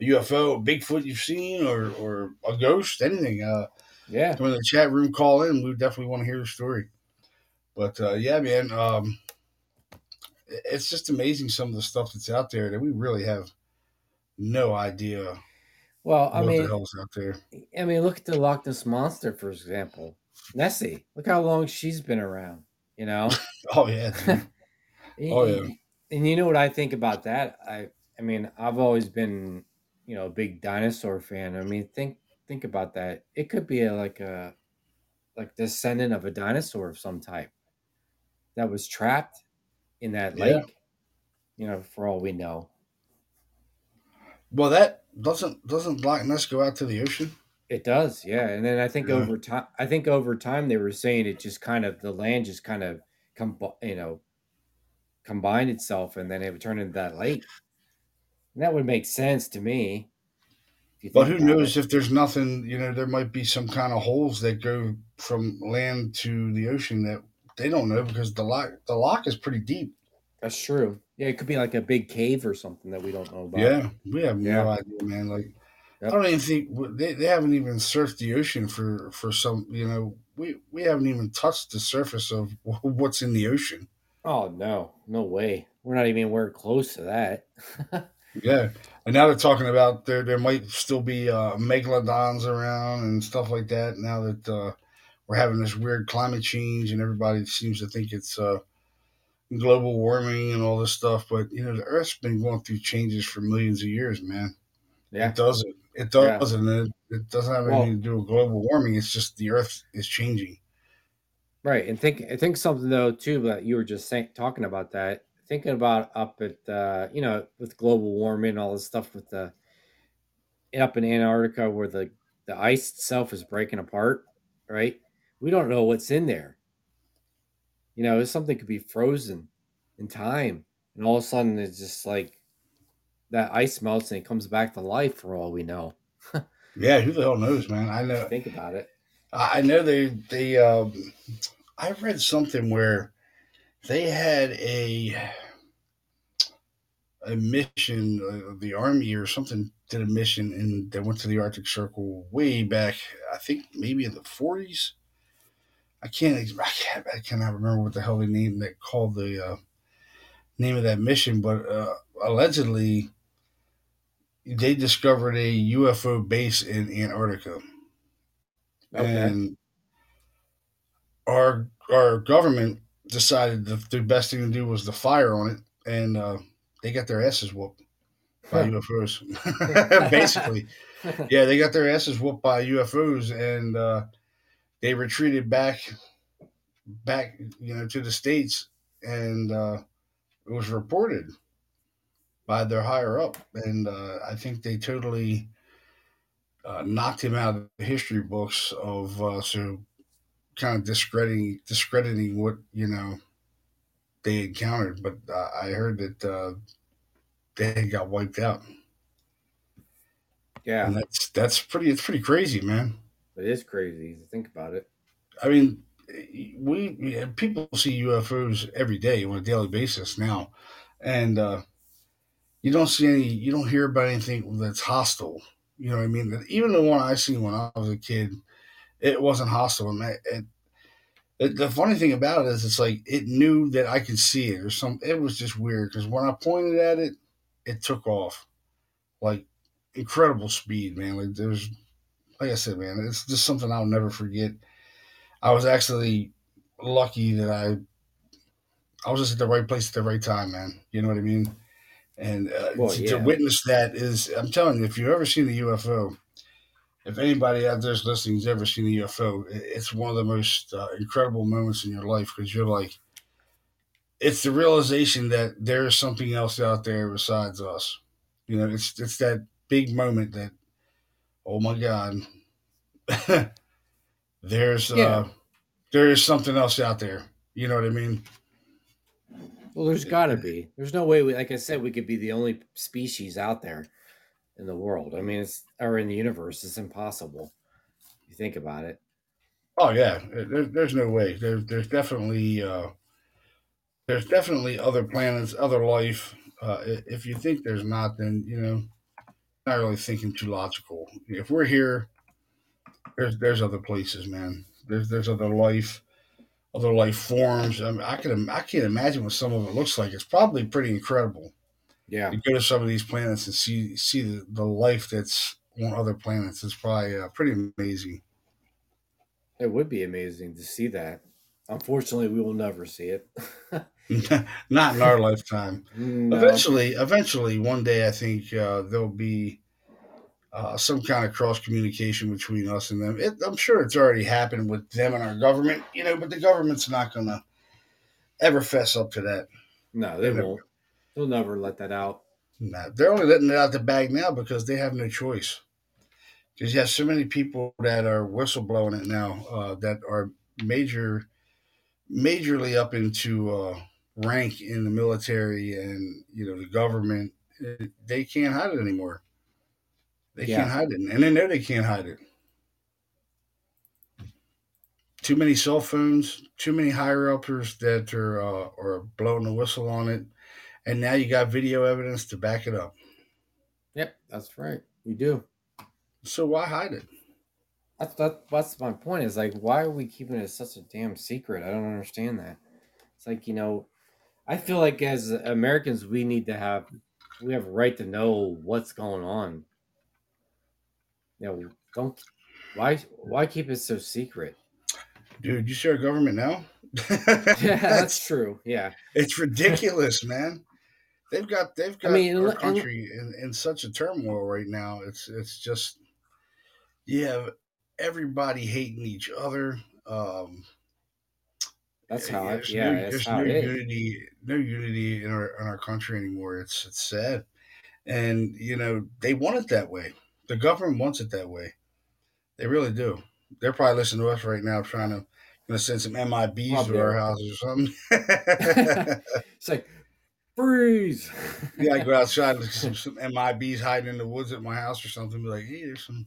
a U F O, Bigfoot you've seen, or or a ghost, anything. Uh, yeah, come in the chat room, call in. We definitely want to hear your story. But uh, yeah, man, um, it's just amazing some of the stuff that's out there that we really have no idea. Well, I what mean, the hell's out there. I mean, look at the Loch Ness Monster, for example. Nessie, look how long she's been around, you know? Oh, yeah. and, oh, yeah. And you know what I think about that? I I mean, I've always been, you know, a big dinosaur fan. I mean, think think about that. It could be a, like a like descendant of a dinosaur of some type that was trapped in that lake, yeah. You know, for all we know. Well, that doesn't doesn't Loch Ness go out to the ocean? It does, yeah. And then I think yeah. over time, I think over time they were saying it just kind of the land just kind of com- you know, combined itself, and then it would turn into that lake. And that would make sense to me. But who knows it. If there's nothing? You know, there might be some kind of holes that go from land to the ocean that they don't know because the lock the lock is pretty deep. That's true. Yeah, it could be like a big cave or something that we don't know about. Yeah, we have yeah. no idea, man. Like, yep. I don't even think they, they haven't even surfed the ocean for, for some, you know, we, we haven't even touched the surface of what's in the ocean. Oh, no, no way. We're not even anywhere close to that. Yeah. And now they're talking about there, there might still be uh, megalodons around and stuff like that. Now that uh, we're having this weird climate change and everybody seems to think it's, uh, global warming and all this stuff, but you know the Earth's been going through changes for millions of years, man. Yeah, it doesn't. It doesn't. Yeah. It, it doesn't have anything well, to do with global warming. It's just the Earth is changing. Right, and think I think something though too that you were just saying, talking about that. Thinking about up at uh, you know with global warming and all this stuff with the up in Antarctica where the the ice itself is breaking apart. Right, we don't know what's in there. You know, something could be frozen in time, and all of a sudden it's just like that ice melts and it comes back to life for all we know. Yeah, who the hell knows, man? I know. Think about it. I know they. They. Um, I read something where they had a a mission, uh, the Army or something did a mission, and they went to the Arctic Circle way back. I think maybe in the forties. I can't, I can't. I cannot remember what the hell they named that called the uh, name of that mission, but uh, allegedly they discovered a U F O base in Antarctica, okay. And our our government decided the, the best thing to do was to fire on it, and uh, they got their asses whooped by U F Os. Basically, yeah, they got their asses whooped by U F Os, and. Uh, They retreated back, back, you know, to the States, and uh, it was reported by their higher up, and uh, I think they totally uh, knocked him out of the history books of uh, so kind of discrediting discrediting what you know they encountered. But uh, I heard that uh, they got wiped out. Yeah, and that's that's pretty. It's pretty crazy, man. It is crazy to think about it. I mean, we people see U F Os every day on a daily basis now, and uh, you don't see any. You don't hear about anything that's hostile. You know what I mean? Even the one I seen when I was a kid, it wasn't hostile. And it, it, it, the funny thing about it is, it's like it knew that I could see it or some. It was just weird because when I pointed at it, it took off, like incredible speed, man. Like there's. Like I said, man, it's just something I'll never forget. I was actually lucky that I I was just at the right place at the right time, man. You know what I mean? And uh, well, to, yeah. to witness that is, I'm telling you, if you've ever seen a U F O, if anybody out there listening's ever seen a U F O, it's one of the most uh, incredible moments in your life because you're like, it's the realization that there is something else out there besides us. You know, it's it's that big moment that, oh my God, there's yeah. uh, there is something else out there. You know what I mean? Well, there's got to be. There's no way, we, like I said, we could be the only species out there in the world. I mean, it's or in the universe. It's impossible. You think about it. Oh yeah, there, there's no way. There, there's definitely uh, there's definitely other planets, other life. Uh, if you think there's not, then you know. Not really thinking too logical. If we're here, there's there's other places, man. There's there's other life, other life forms. I mean, I can I can't imagine what some of it looks like. It's probably pretty incredible. Yeah, to go to some of these planets and see see the, the life that's on other planets is probably uh, pretty amazing. It would be amazing to see that. Unfortunately, we will never see it. Not in our lifetime. No. Eventually, eventually, one day, I think uh, there'll be uh, some kind of cross communication between us and them. It, I'm sure it's already happened with them and our government, you know. But the government's not going to ever fess up to that. No, they, they won't. Never, They'll never let that out. Nah, they're only letting it out the bag now because they have no choice. Because you have so many people that are whistleblowing it now uh, that are major, majorly up into. Uh, rank in the military and, you know, the government, they can't hide it anymore. They yeah. can't hide it. And they know they can't hide it. Too many cell phones, too many higher-uppers that are, uh, are blowing the whistle on it. And now you got video evidence to back it up. Yep, that's right. You do. So why hide it? That's, that, that's my point is, like, why are we keeping it such a damn secret? I don't understand that. It's like, you know, I feel like as Americans, we need to have, we have a right to know what's going on. You know, don't, why, why keep it so secret? Dude, you see our government now? Yeah, that's, that's true. Yeah. It's ridiculous, man. They've got, they've got I mean, our country I mean, in, in such a turmoil right now. It's, it's just, you have everybody hating each other. Um, That's how it, there's yeah, no, that's there's how no it unity, is. no unity in our in our country anymore. It's it's sad, and you know they want it that way. The government wants it that way. They really do. They're probably listening to us right now, trying to gonna send some M I Bs I'll to our houses or something. It's like freeze. Yeah, I go outside with some, some M I Bs hiding in the woods at my house or something. Be like, hey, there's some.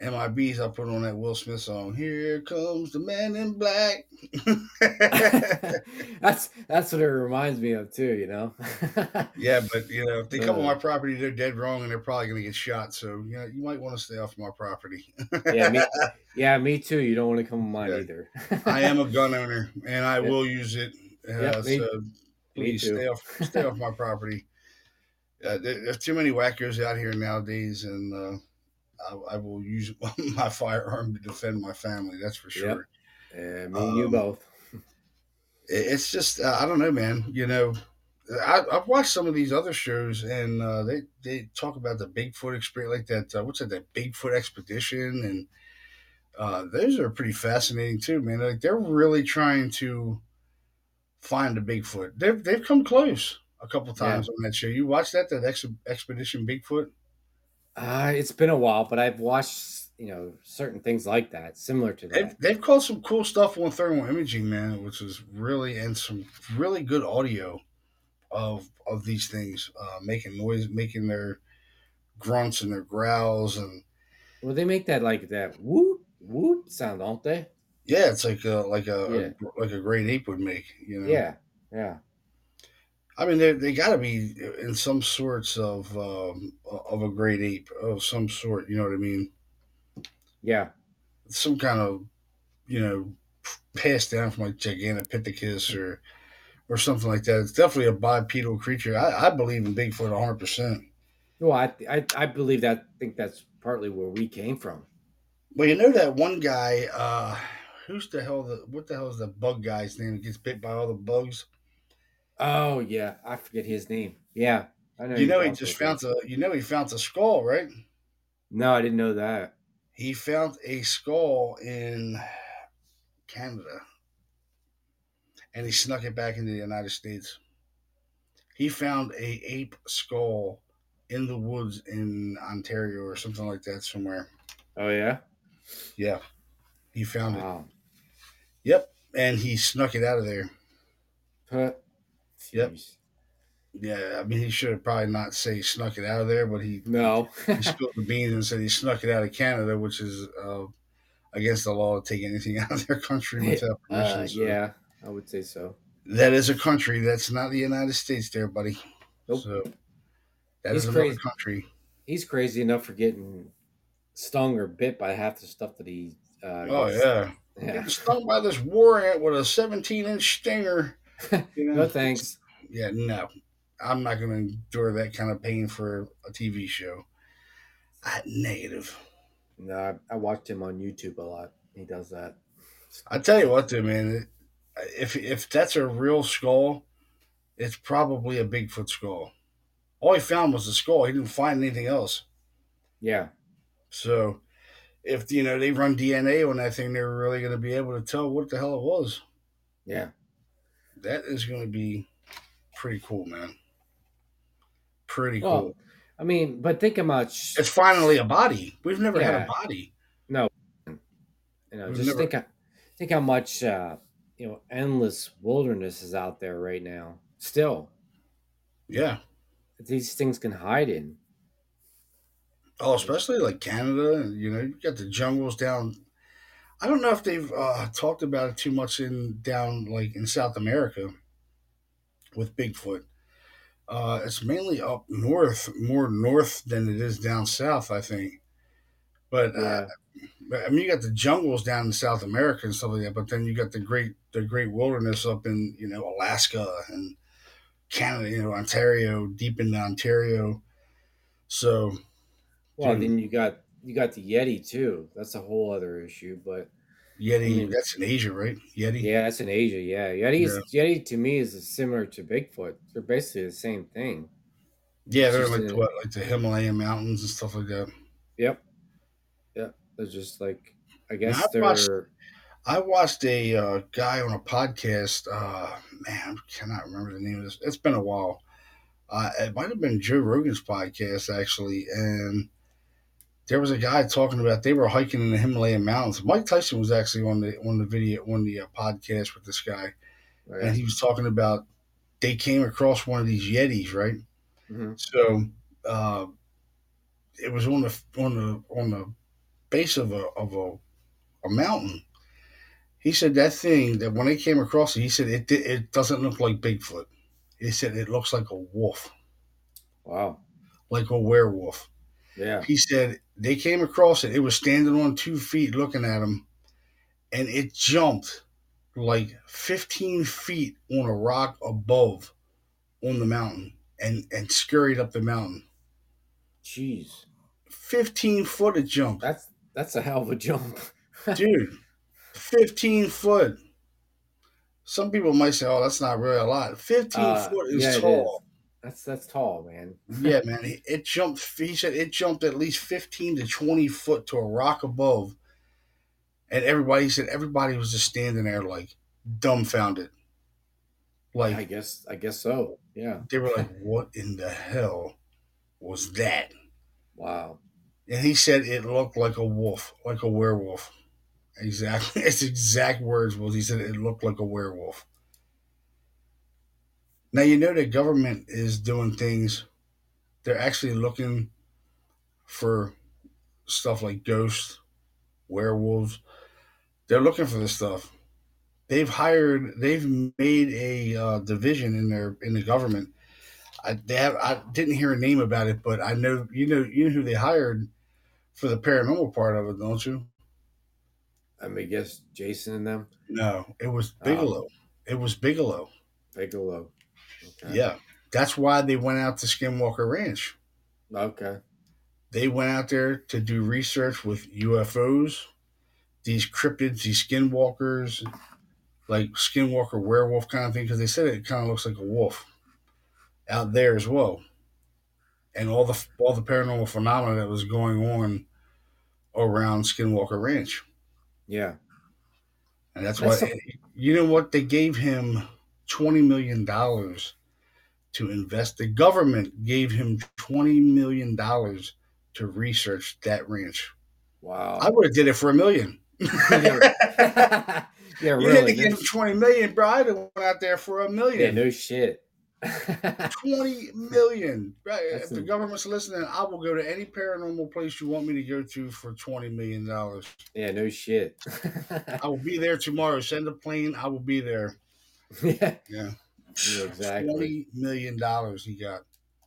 M I Bs I put on that Will Smith song. Here comes the man in black. that's that's what it reminds me of too, you know. Yeah, but you know, if they come uh, on my property, they're dead wrong, and they're probably gonna get shot. So you know, you might want to stay off my property. yeah, me, yeah, me too. You don't want to come on mine yeah. either. I am a gun owner, and I yeah. will use it. Uh, yeah, me, so please me too. stay off, stay off my property. Uh, there, there's too many wackos out here nowadays, and. Uh, I, I will use my firearm to defend my family. That's for sure. Yep. And me um, and you both. It's just, uh, I don't know, man. You know, I, I've watched some of these other shows and uh, they, they talk about the Bigfoot experience, like that. Uh, what's that, that Bigfoot expedition? And uh, those are pretty fascinating too, man. Like they're really trying to flying to Bigfoot. They've they've come close a couple times yeah. on that show. You watched that that Ex- Expedition Bigfoot? Uh, it's been a while, but I've watched you know certain things like that, similar to that. They've, they've caught some cool stuff on thermal imaging, man, which is really and some really good audio of of these things uh, making noise, making their grunts and their growls and. Well, they make that like that whoop whoop sound, don't they? Yeah, it's like a, like a, yeah. a like a great ape would make, you know. Yeah, yeah. I mean, they they got to be in some sorts of um, of a great ape of some sort. You know what I mean? Yeah. Some kind of, you know, passed down from like Gigantopithecus or or something like that. It's definitely a bipedal creature. I, I believe in Bigfoot a hundred percent. Well, I, I I believe that. I think that's partly where we came from. Well, you know that one guy. Uh, Who's the hell? The, what the hell is the bug guy's name that gets bit by all the bugs? Oh yeah, I forget his name. Yeah, I know. You know he just found a. You know he found a skull, right? No, I didn't know that. He found a skull in Canada, and he snuck it back into the United States. He found a ape skull in the woods in Ontario or something like that somewhere. Oh yeah, yeah. He found wow. it. Yep, and he snuck it out of there. Huh. Yep. Jeez. Yeah, I mean, he should have probably not say snuck it out of there, but he no he spilled the beans and said he snuck it out of Canada, which is uh, against the law to take anything out of their country without permission. Uh, so yeah, I would say so. That is a country. That's not the United States there, buddy. Nope. So that He's is another crazy. country. He's crazy enough for getting stung or bit by half the stuff that he Uh, oh yeah, yeah. Getting stung by this war ant with a seventeen-inch stinger. You know? No thanks. Yeah, no, I'm not going to endure that kind of pain for a T V show. I, negative. No, I, I watched him on YouTube a lot. He does that. I tell you what, though, man. If if that's a real skull, it's probably a Bigfoot skull. All he found was the skull. He didn't find anything else. Yeah. So. If, you know, they run D N A on that thing, they're really going to be able to tell what the hell it was. Yeah. That is going to be pretty cool, man. Pretty well, cool. I mean, but think about... Sh- it's finally a body. We've never yeah. had a body. No. You know, We've just never- think, how, think how much, uh, you know, endless wilderness is out there right now. Still. Yeah. These things can hide in. Oh, especially like Canada, you know, you got the jungles down. I don't know if they've uh, talked about it too much in down like in South America with Bigfoot. Uh, it's mainly up north, more north than it is down south, I think. But uh, yeah. I mean, you got the jungles down in South America and stuff like that. But then you got the great the great wilderness up in you know Alaska and Canada, you know Ontario, deep into Ontario, so. Well, Dude. then you got you got the Yeti too. That's a whole other issue, but Yeti, I mean, that's in Asia, right? Yeti, yeah, that's in Asia. Yeah, Yeti, yeah. Yeti to me is similar to Bigfoot. They're basically the same thing. Yeah, it's they're like a, what, like the Himalayan mountains and stuff like that. Yep, yep. They're just like I guess now, I they're. Watched, I watched a uh, guy on a podcast. Uh, man, I cannot remember the name of this. It's been a while. Uh, it might have been Joe Rogan's podcast actually, and. There was a guy talking about they were hiking in the Himalayan mountains. Mike Tyson was actually on the on the video on the uh, podcast with this guy, right. And he was talking about they came across one of these Yetis, right? Mm-hmm. So uh, it was on the on the on the base of a of a, a mountain. He said that thing that when they came across it, he said it it doesn't look like Bigfoot. He said it looks like a wolf. Wow, like a werewolf. Yeah, he said. They came across it. It was standing on two feet looking at him, and it jumped like fifteen feet on a rock above on the mountain and, and scurried up the mountain. Jeez. fifteen foot it jumped. That's, that's a hell of a jump. Dude, fifteen foot. Some people might say, oh, that's not really a lot. fifteen uh, foot is yeah, tall. That's that's tall, man. Yeah, man. It, it jumped. He said it jumped at least fifteen to twenty foot to a rock above, and everybody he said everybody was just standing there like dumbfounded. Like, I guess, I guess so. Yeah. They were like, what in the hell was that? Wow. And he said it looked like a wolf, like a werewolf. Exactly. His exact words was he said it looked like a werewolf. Now, you know, the government is doing things. They're actually looking for stuff like ghosts, werewolves. They're looking for this stuff. They've hired, they've made a uh, division in their, in the government. I, they have, I didn't hear a name about it, but I know, you know, you know who they hired for the paranormal part of it, don't you? I mean, guess Jason and them? No, it was Bigelow. Um, it was Bigelow. Bigelow. Okay. Yeah. That's why they went out to Skinwalker Ranch. Okay. They went out there to do research with U F Os, these cryptids, these skinwalkers, like skinwalker werewolf kind of thing, because they said it kind of looks like a wolf out there as well. And all the all the paranormal phenomena that was going on around Skinwalker Ranch. Yeah. And that's, that's why, a- you know what? They gave him twenty million dollars to invest. The government gave him twenty million dollars to research that ranch. Wow. I would have did it for a million. yeah, you really, didn't no give him twenty million, bro. I went out there for a million. Yeah, no shit. twenty million. Right? If the government's listening, I will go to any paranormal place you want me to go to for twenty million dollars. Yeah, no shit. I will be there tomorrow. Send a plane. I will be there. Yeah. Yeah. Exactly. twenty million dollars he got.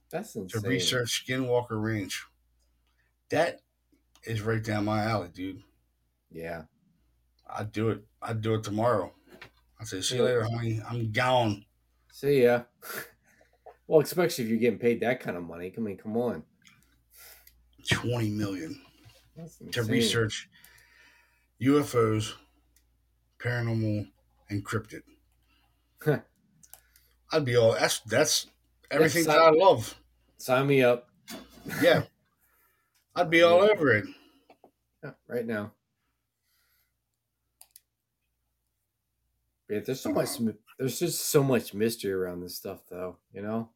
That's insane. To research Skinwalker Ranch. That is right down my alley, dude. Yeah. I'd do it. I'd do it tomorrow. I'd say, see you later, honey. I'm gone. See ya. Well, especially if you're getting paid that kind of money. I mean, come on. twenty million dollars to research U F Os, paranormal, and cryptid. Huh. I'd be all, that's, that's everything that's, that I love. Sign me up. Yeah. I'd be all yeah. over it. Yeah, right now. But there's so much, there's just so much mystery around this stuff, though, you know?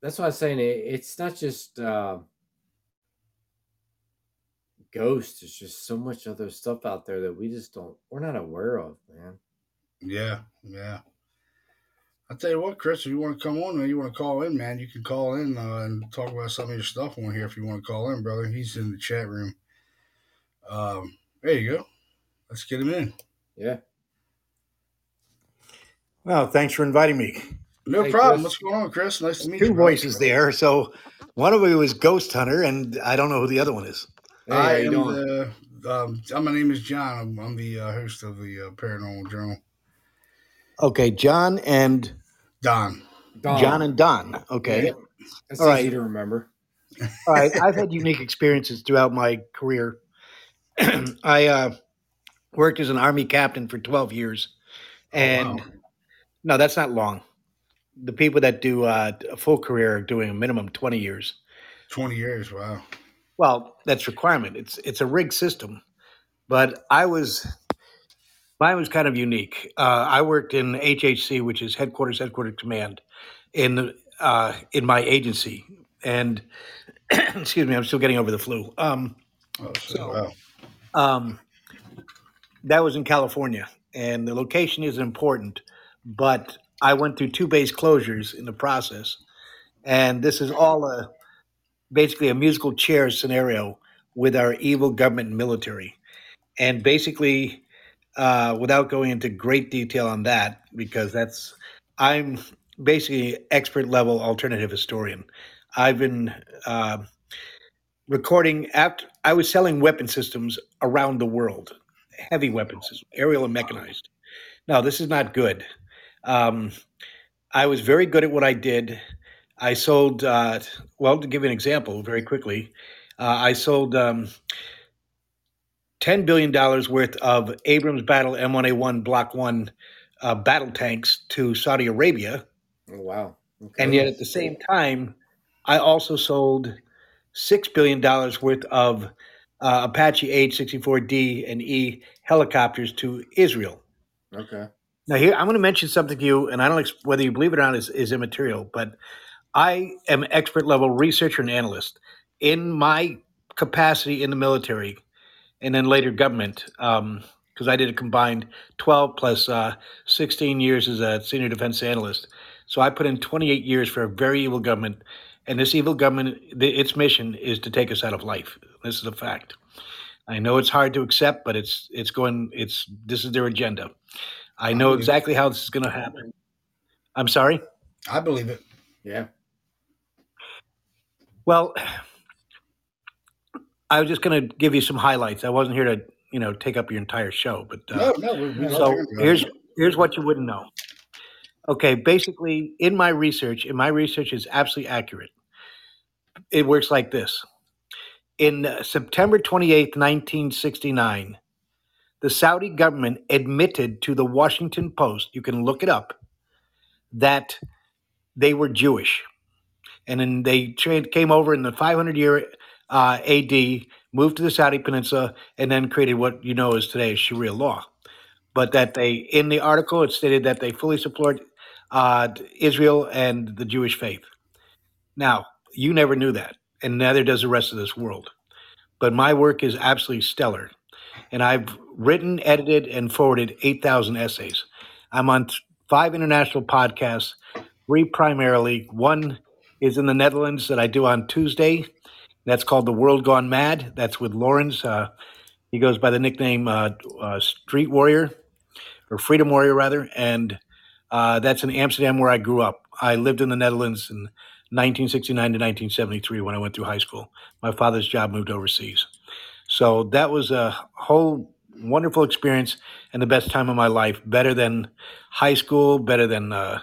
That's why I'm saying it, it's not just uh, ghosts. There's just so much other stuff out there that we just don't, we're not aware of, man. Yeah, yeah. I'll tell you what, Chris, if you want to come on, man, you want to call in, man, you can call in uh, and talk about some of your stuff on here if you want to call in, brother. He's in the chat room. Um, there you go. Let's get him in. Yeah. Well, thanks for inviting me. No hey, problem. Chris. What's going on, Chris? Nice to meet Two you. Two voices brother. There. So one of you is Ghost Hunter, and I don't know who the other one is. Hey, I am the, um, my name is John. I'm, I'm the uh, host of the uh, Paranormal Journal. Okay, John and Don. Don. John and Don. Okay. Yeah, that's All easy right. to remember. All right. I've had unique experiences throughout my career. I uh, worked as an Army captain for twelve years. And oh, wow. No, that's not long. The people that do uh, a full career are doing a minimum twenty years. twenty years, wow. Well, that's requirement. It's it's a rigged system. But I was, mine was kind of unique. Uh, I worked in H H C, which is Headquarters, Headquarters Command, in uh, in my agency. And, excuse me, I'm still getting over the flu. Um Oh, so, wow. um, that was in California, and the location is important, but I went through two base closures in the process, and this is all a, basically a musical chairs scenario with our evil government and military. And basically, uh, without going into great detail on that, because that's, I'm basically expert level alternative historian. I've been, uh, recording after I was selling weapon systems around the world, heavy weapon systems, aerial and mechanized. Now, this is not good. Um, I was very good at what I did. I sold, uh, well, to give you an example very quickly, uh, I sold um, ten billion dollars worth of Abrams Battle M one A one Block one uh, battle tanks to Saudi Arabia. Oh, wow. Okay. And yet at the same time, I also sold six billion dollars worth of uh, Apache H sixty-four D and E helicopters to Israel Okay. Now, here, I'm going to mention something to you, and I don't ex- whether you believe it or not is, is immaterial, but I am expert-level researcher and analyst. In my capacity in the military and then later government, um, because I did a combined twelve plus uh, sixteen years as a senior defense analyst. So I put in twenty-eight years for a very evil government, and this evil government, th- its mission is to take us out of life. This is a fact. I know it's hard to accept, but it's it's going. It's this is their agenda. I know I exactly it. how this is going to happen. I'm sorry? I believe it. Yeah. Well, I was just going to give you some highlights. I wasn't here to, you know, take up your entire show, but uh, no, no, we're so here's here's what you wouldn't know. Okay, basically, in my research, in my research is absolutely accurate. It works like this: in uh, September twenty-eighth, nineteen sixty-nine, the Saudi government admitted to the Washington Post, you can look it up, that they were Jewish, and then they tra- came over in the five hundred year. Uh, A D, moved to the Saudi Peninsula, and then created what you know is today as Sharia law. But that they, in the article, it stated that they fully support uh, Israel and the Jewish faith. Now, you never knew that, and neither does the rest of this world. But my work is absolutely stellar, and I've written, edited, and forwarded eight thousand essays. I'm on five international podcasts, three primarily. One is in the Netherlands that I do on Tuesday. That's called The World Gone Mad. That's with Lawrence. Uh, he goes by the nickname uh, uh, Street Warrior, or Freedom Warrior, rather. And uh, that's in Amsterdam, where I grew up. I lived in the Netherlands in nineteen sixty-nine to nineteen seventy-three when I went through high school. My father's job moved overseas. So that was a whole wonderful experience and the best time of my life. Better than high school, better than, uh,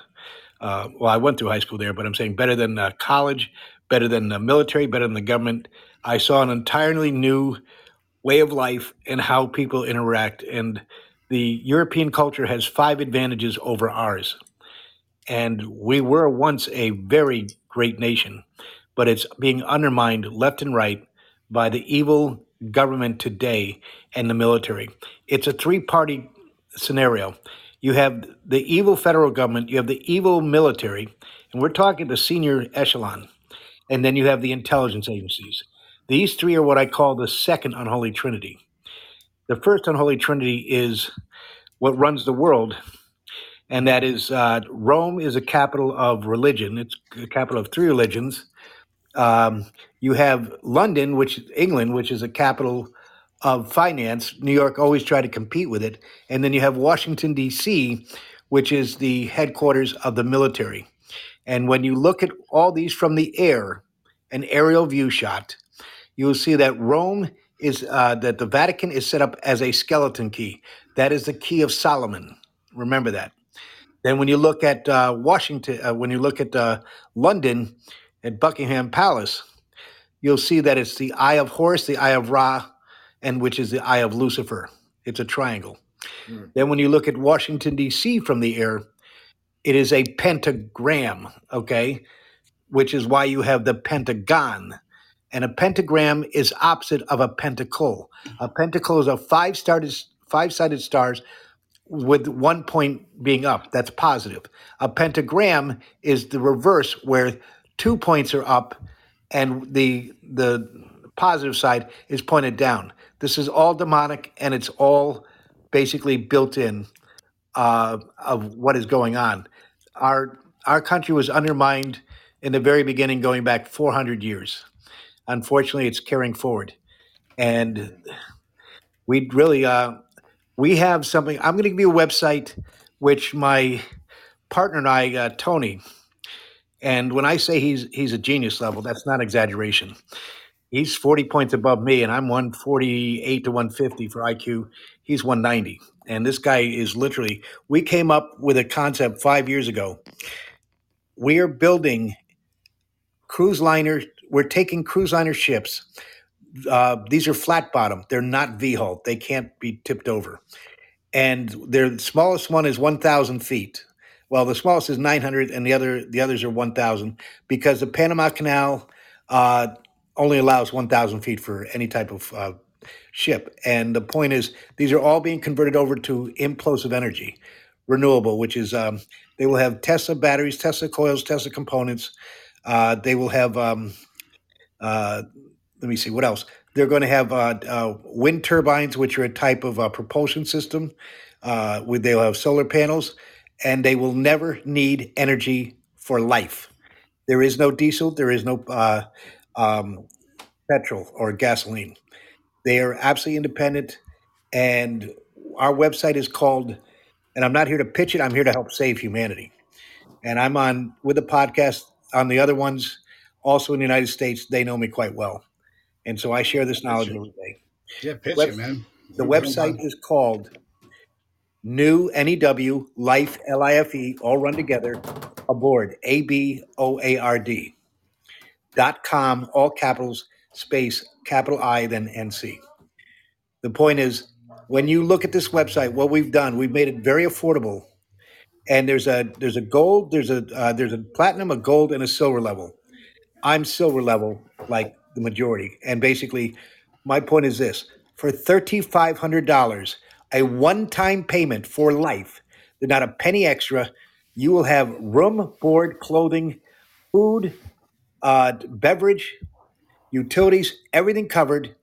uh, well, I went through high school there, but I'm saying better than uh, college, better than the military, better than the government. I saw an entirely new way of life and how people interact. And the European culture has five advantages over ours. And we were once a very great nation, but it's being undermined left and right by the evil government today and the military. It's a three-party scenario. You have the evil federal government, you have the evil military, and we're talking the senior echelon. And then you have the intelligence agencies. These three are what I call the second unholy trinity. The first unholy trinity is what runs the world, and that is uh, Rome is a capital of religion. It's a capital of three religions. Um, you have London, which is England, which is a capital of finance. New York always tried to compete with it. And then you have Washington, D C, which is the headquarters of the military. And when you look at all these from the air, an aerial view shot, you will see that Rome is, uh, that the Vatican is set up as a skeleton key. That is the key of Solomon. Remember that. Then when you look at uh, Washington, uh, when you look at uh, London, at Buckingham Palace, you'll see that it's the Eye of Horus, the Eye of Ra, and which is the Eye of Lucifer. It's a triangle. Mm. Then when you look at Washington, D C from the air, it is a pentagram, okay, which is why you have the Pentagon. And a pentagram is opposite of a pentacle. A pentacle is a five-sided five-sided stars with one point being up. That's positive. A pentagram is the reverse, where two points are up and the the positive side is pointed down. This is all demonic, and it's all basically built in. Uh, of what is going on. Our our country was undermined in the very beginning, going back four hundred years. Unfortunately, it's carrying forward. And we really, uh, we have something. I'm going to give you a website, which my partner and I, uh, Tony, and when I say he's he's a genius level, that's not exaggeration. He's forty points above me, and I'm one forty-eight to one fifty for I Q. He's one ninety. And this guy is literally, we came up with a concept five years ago. We are building cruise liner, we're taking cruise liner ships. Uh, these are flat bottom. They're not V-hull. They can't be tipped over. And their smallest one is one thousand feet. Well, the smallest is nine hundred, and the other the others are one thousand, because the Panama Canal uh, only allows one thousand feet for any type of uh, ship. And the point is, these are all being converted over to implosive energy, renewable, which is um, they will have Tesla batteries, Tesla coils, Tesla components. Uh, they will have, um, uh, let me see, what else? They're going to have uh, uh, wind turbines, which are a type of uh, propulsion system. Uh, where they'll have solar panels, and they will never need energy for life. There is no diesel. There is no uh, um, petrol or gasoline. They are absolutely independent, and our website is called, and I'm not here to pitch it, I'm here to help save humanity. And I'm on with a podcast on the other ones, also in the United States. They know me quite well. And so I share this knowledge every day. Yeah, pitch Web- it, man. The We're website is called New, N E W, Life, L I F E, all run together, aboard, A B O A R D, dot com, all capitals, space, capital I, then N C. The point is, when you look at this website, what we've done, we've made it very affordable. And there's a there's a gold, there's a uh, there's a platinum, a gold, and a silver level. I'm silver level, like the majority. And basically, my point is this. For three thousand five hundred dollars, a one-time payment for life, not a penny extra, you will have room, board, clothing, food, uh, beverage, utilities, everything covered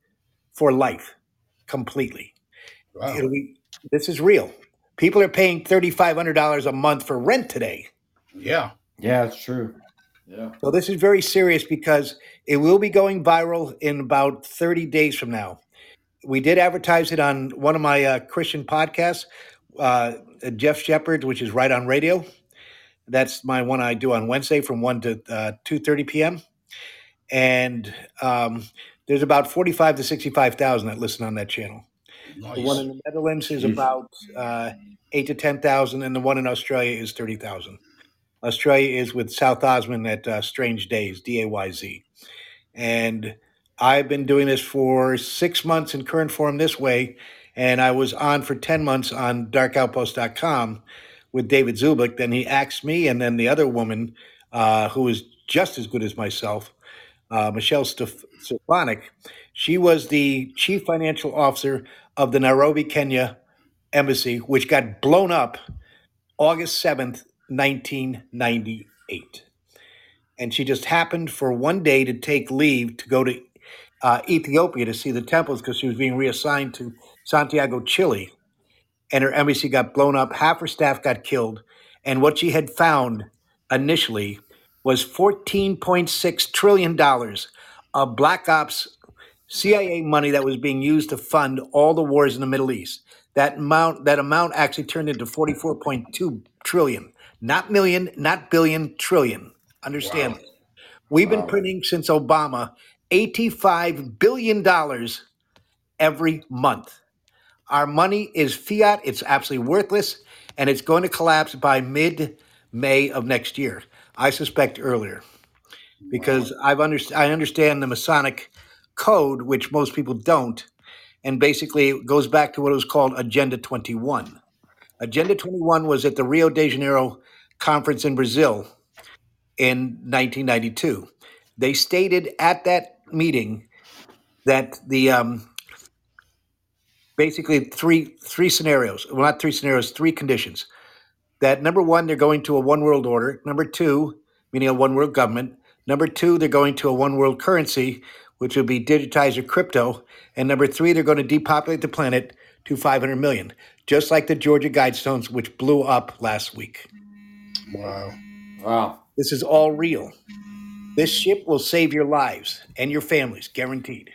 for life completely. Wow. It'll be, this is real. People are paying three thousand five hundred dollars a month for rent today. Yeah. Yeah, it's true. Yeah. So this is very serious because it will be going viral in about thirty days from now. We did advertise it on one of my uh, Christian podcasts, uh, Jeff Shepherd, which is Right on Radio. That's my one I do on Wednesday from one to uh, two thirty p.m. And um, there's about forty-five to sixty-five thousand that listen on that channel. Nice. The one in the Netherlands is Jeez. about uh, eight to ten thousand, and the one in Australia is thirty thousand. Australia is with South Osman at uh, Strange Days, D A Y Z, and I've been doing this for six months in current form this way, and I was on for ten months on dark outpost dot com with David Zubik. Then he asked me, and then the other woman, uh, who is just as good as myself, uh, Michelle Stef- Stefanik, she was the chief financial officer of the Nairobi, Kenya embassy, which got blown up August seventh, nineteen ninety-eight. And she just happened for one day to take leave to go to Uh, Ethiopia to see the temples because she was being reassigned to Santiago, Chile, and her embassy got blown up. Half her staff got killed, and what she had found initially was fourteen point six trillion dollars of black ops C I A money that was being used to fund all the wars in the Middle East. That amount, that amount actually turned into forty-four point two trillion, not million, not billion, trillion. Understand? Wow. We've wow. been printing since Obama eighty-five billion dollars every month. Our money is fiat. It's absolutely worthless, and it's going to collapse by mid-May of next year. I suspect earlier, because wow. I've under- I understand the Masonic code, which most people don't, and basically it goes back to what was called Agenda twenty-one. Agenda twenty-one was at the Rio de Janeiro conference in Brazil in nineteen ninety-two. They stated at that meeting that the um, basically three three scenarios, well not three scenarios, three conditions. That number one, they're going to a one world order. Number two, meaning a one world government. Number two, they're going to a one world currency, which would be digitized or crypto. And number three, they're going to depopulate the planet to five hundred million, just like the Georgia Guidestones, which blew up last week. Wow. Wow. This is all real. This ship will save your lives and your families, guaranteed.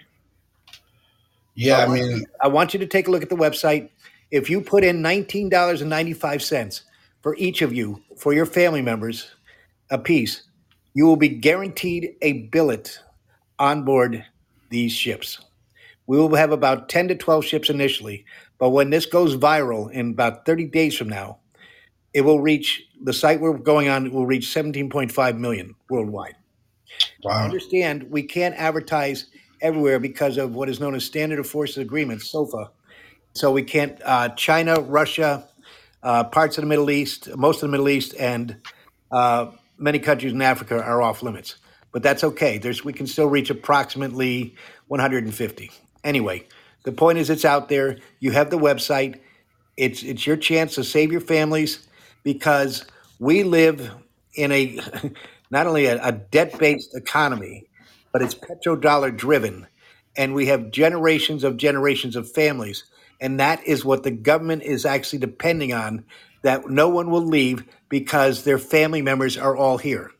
Yeah, I, I mean... You, I want you to take a look at the website. If you put in nineteen dollars and ninety-five cents for each of you, for your family members, a piece, you will be guaranteed a billet on board these ships. We will have about ten to twelve ships initially, but when this goes viral in about thirty days from now, it will reach, the site we're going on, it will reach seventeen point five million worldwide. Wow. Understand, we can't advertise everywhere because of what is known as Standard of Forces Agreements, SOFA. So we can't, uh, China, Russia, uh, parts of the Middle East, most of the Middle East, and uh, many countries in Africa are off limits. But that's okay. There's, we can still reach approximately one hundred fifty. Anyway, The point is, it's out there. You have the website. It's it's your chance to save your families, because we live in a not only a, a debt-based economy, but it's petrodollar driven. And we have generations of generations of families. And that is what the government is actually depending on, that no one will leave because their family members are all here.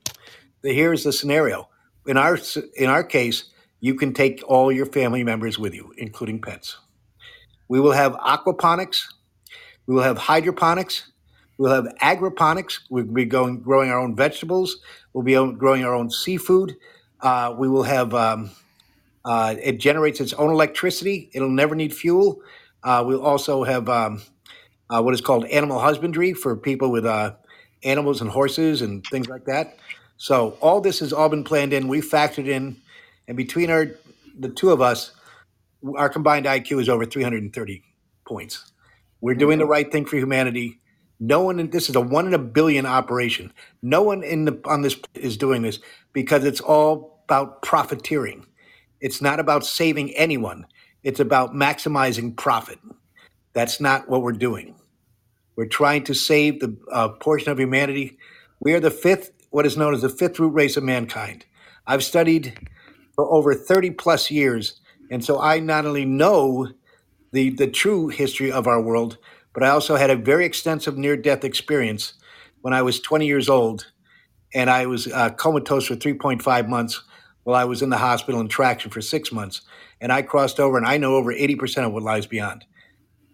Here is the scenario. In our in our case, you can take all your family members with you, including pets. We will have aquaponics. We will have hydroponics. We'll have agroponics. We'll be going growing our own vegetables. We'll be growing our own seafood. Uh, we will have, um, uh, it generates its own electricity. It'll never need fuel. Uh, we'll also have um, uh, what is called animal husbandry for people with uh, animals and horses and things like that. So all this has all been planned in. We factored in, and between our the two of us, our combined I Q is over three hundred thirty points. We're doing the right thing for humanity. No one in this is a one in a billion operation. No one in the on this is doing this because it's all about profiteering. It's not about saving anyone. It's about maximizing profit. That's not what we're doing. We're trying to save the uh, portion of humanity. We are the fifth. What is known as the fifth root race of mankind. I've studied for over thirty plus years, and so I not only know the, the true history of our world, but I also had a very extensive near-death experience when I was twenty years old, and I was uh, comatose for three point five months while I was in the hospital in traction for six months, and I crossed over, and I know over eighty percent of what lies beyond.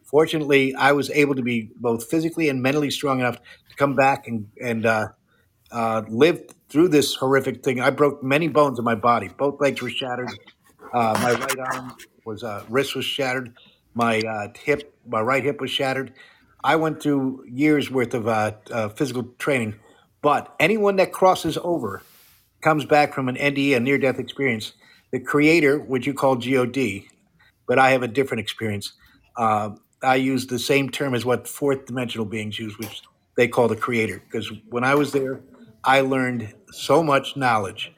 Fortunately, I was able to be both physically and mentally strong enough to come back and, and uh, Uh, lived through this horrific thing. I broke many bones in my body. Both legs were shattered. Uh, my right arm was, uh, wrist was shattered. My uh, hip, my right hip was shattered. I went through years worth of uh, uh, physical training. But anyone that crosses over comes back from an N D E, a near-death experience. The creator, which you call G O D, but I have a different experience. Uh, I use the same term as what fourth-dimensional beings use, which they call the creator, because when I was there, I learned so much knowledge,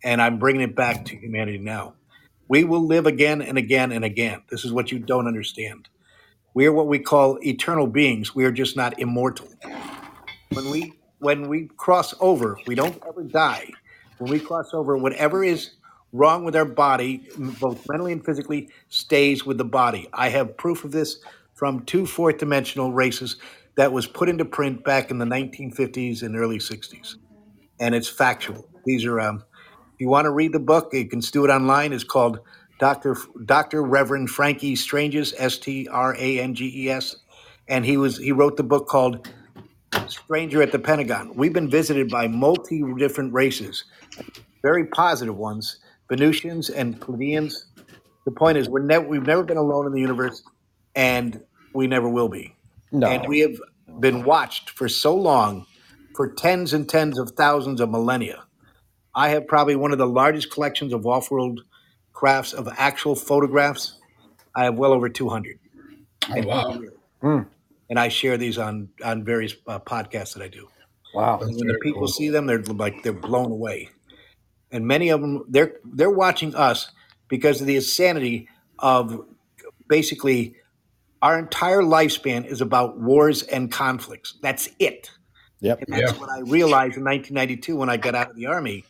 and I'm bringing it back to humanity now. We will live again and again and again. This is what you don't understand. We are what we call eternal beings. We are just not immortal. When we when we cross over, we don't ever die. When we cross over, whatever is wrong with our body, both mentally and physically, stays with the body. I have proof of this from two fourth-dimensional races that was put into print back in the nineteen fifties and early sixties. And it's factual. These are, um, if you want to read the book, you can do it online. It's called Doctor F- Doctor Reverend Frankie Stranges, S T R A N G E S. And he was he wrote the book called Stranger at the Pentagon. We've been visited by multi different races, very positive ones, Venusians and plebeians. The point is, we're ne- we've never been alone in the universe, and we never will be. No. And we have been watched for so long, for tens and tens of thousands of millennia. I have probably one of the largest collections of off-world crafts, of actual photographs. I have well over two hundred. Oh, and wow. Mm. And I share these on, on various uh, podcasts that I do. Wow. And when the people cool. see them, they're like they're blown away. And many of them, they're they're watching us because of the insanity of basically our entire lifespan is about wars and conflicts. That's it. Yep. And that's yeah. what I realized in nineteen ninety-two when I got out of the Army,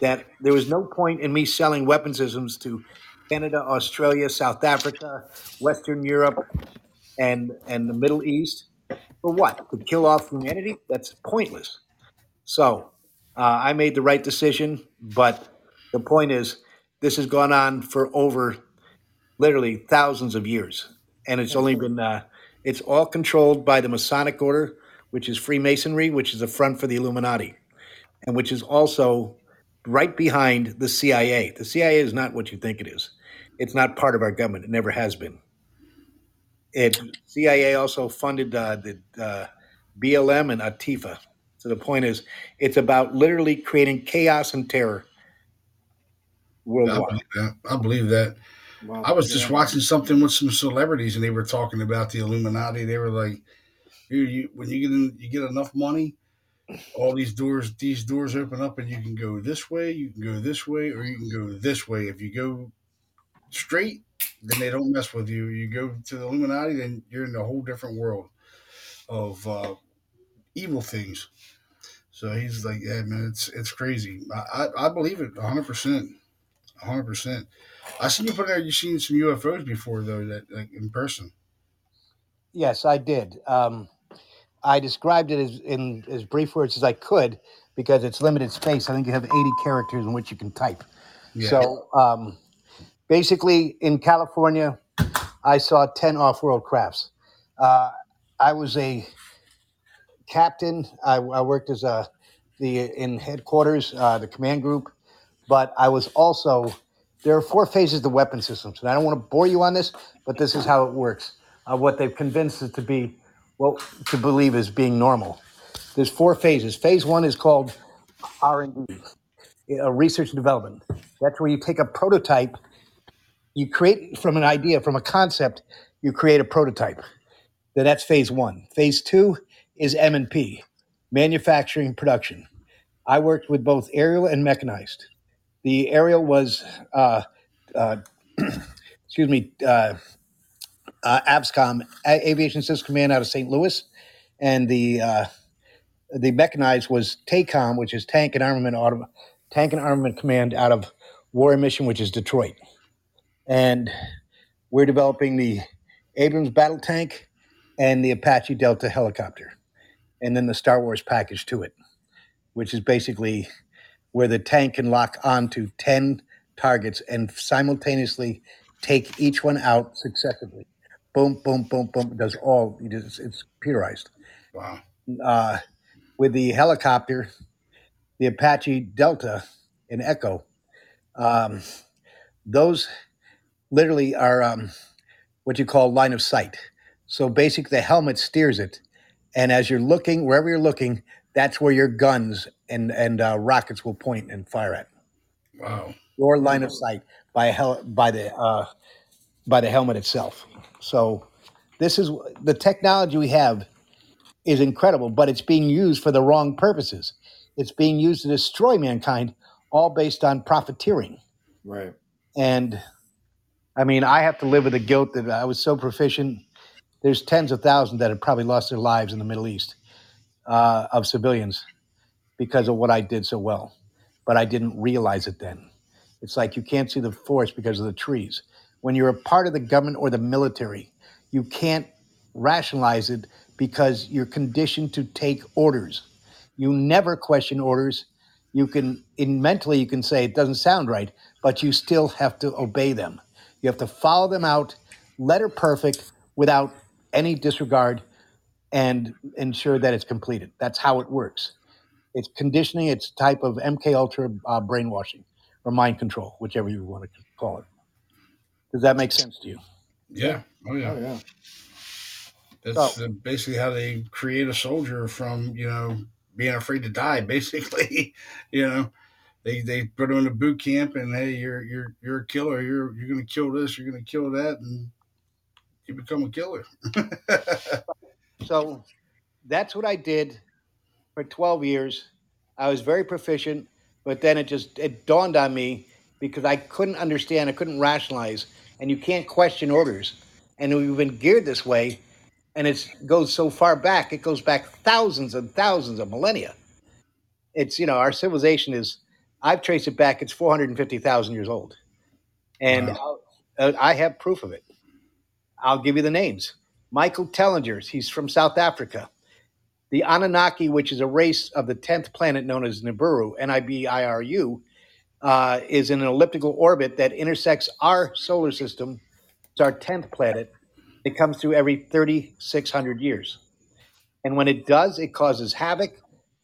that there was no point in me selling weapons systems to Canada, Australia, South Africa, Western Europe, and, and the Middle East. For what? To kill off humanity? That's pointless. So uh, I made the right decision, but the point is, this has gone on for over literally thousands of years. And it's only been, uh, it's all controlled by the Masonic Order, which is Freemasonry, which is a front for the Illuminati, and which is also right behind the C I A. The C I A is not what you think it is. It's not part of our government. It never has been. It C I A also funded uh, the uh, B L M and Antifa. So the point is, it's about literally creating chaos and terror worldwide. I believe that. I believe that. Well, I was yeah. just watching something with some celebrities, and they were talking about the Illuminati. They were like, you, when you get in, you get enough money, all these doors, these doors open up, and you can go this way, you can go this way, or you can go this way. If you go straight, then they don't mess with you. You go to the Illuminati, then you're in a whole different world of uh, evil things. So he's like, yeah, man, it's it's crazy. I I, I believe it one hundred percent, one hundred percent. I seen you put there. You seen some U F Os before though, that like in person. Yes, I did. Um, I described it as in as brief words as I could because it's limited space. I think you have eighty characters in which you can type. Yeah. So um, basically, in California, I saw ten off-world crafts. Uh, I was a captain. I, I worked as a the in headquarters, uh, the command group, but I was also there are four phases of the weapon systems, and I don't want to bore you on this, but this is how it works. Uh, what they've convinced us to be, what to believe is being normal. There's four phases. Phase one is called R and D, uh, research and development. That's where you take a prototype, you create from an idea, from a concept, you create a prototype. Then that's phase one. Phase two is M and P, manufacturing and production. I worked with both aerial and mechanized. The aerial was, uh, uh, excuse me, uh, uh, ABSCOM, A- Aviation Systems Command out of Saint Louis, and the uh, the mechanized was TACOM, which is Tank and Armament Auto- Tank and Armament Command out of Warrior Mission, which is Detroit. And we're developing the Abrams battle tank and the Apache Delta helicopter, and then the Star Wars package to it, which is basically where the tank can lock onto ten targets and simultaneously take each one out successively. Boom, boom, boom, boom. It does all. It is, it's computerized. Wow. Uh, with the helicopter, the Apache Delta and Echo, um, those literally are um, what you call line of sight. So basically the helmet steers it. And as you're looking, wherever you're looking, that's where your guns and, and uh, rockets will point and fire at. Wow. Your line of sight by hel- by the uh, by the helmet itself. So this is the technology we have is incredible, but it's being used for the wrong purposes. It's being used to destroy mankind, all based on profiteering. Right. And I mean, I have to live with the guilt that I was so proficient. There's tens of thousands that have probably lost their lives in the Middle East uh, of civilians because of what I did so well. But I didn't realize it then. It's like you can't see the forest because of the trees. When you're a part of the government or the military, you can't rationalize it because you're conditioned to take orders. You never question orders. You can, in mentally, you can say it doesn't sound right, but you still have to obey them. You have to follow them out, letter perfect, without any disregard, and ensure that it's completed. That's how it works. It's conditioning. It's type of M K Ultra uh, brainwashing or mind control, whichever you want to call it. Does that make sense to you? Yeah. Oh yeah. Oh, yeah. That's so, basically how they create a soldier from, you know, being afraid to die. Basically, you know, they they put him in a boot camp and hey, you're you're you're a killer. You're you're gonna kill this. You're gonna kill that. And you become a killer. So that's what I did for twelve years. I was very proficient, but then it just, it dawned on me because I couldn't understand. I couldn't rationalize, and you can't question orders. And we've been geared this way, and it goes so far back. It goes back thousands and thousands of millennia. It's, you know, our civilization is, I've traced it back. It's four hundred fifty thousand years old. And wow. I have proof of it. I'll give you the names. Michael Tellinger's, he's from South Africa. The Anunnaki, which is a race of the tenth planet known as Nibiru, N I B I R U, uh, is in an elliptical orbit that intersects our solar system. It's our tenth planet. It comes through every thirty-six hundred years. And when it does, it causes havoc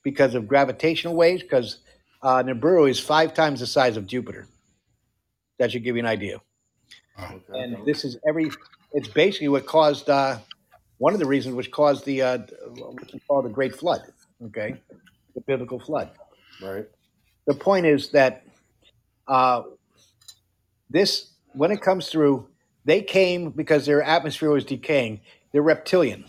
because of gravitational waves, because uh, Nibiru is five times the size of Jupiter. That should give you an idea. Oh, okay. And this is every... It's basically what caused uh, one of the reasons, which caused the uh, what we call the Great Flood. Okay, the biblical flood. Right. The point is that uh, this, when it comes through, they came because their atmosphere was decaying. They're reptilian,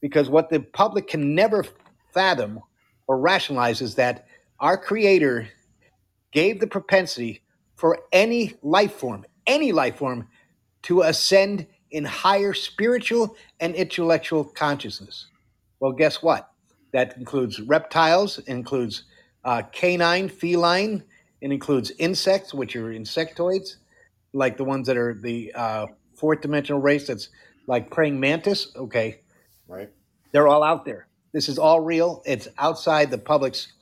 because what the public can never fathom or rationalize is that our Creator gave the propensity for any life form, any life form. to ascend in higher spiritual and intellectual consciousness. Well, guess what? That includes reptiles, includes uh, canine, feline, it includes insects, which are insectoids, like the ones that are the uh, fourth dimensional race that's like praying mantis. Okay. Right. They're all out there. This is all real. It's outside the public's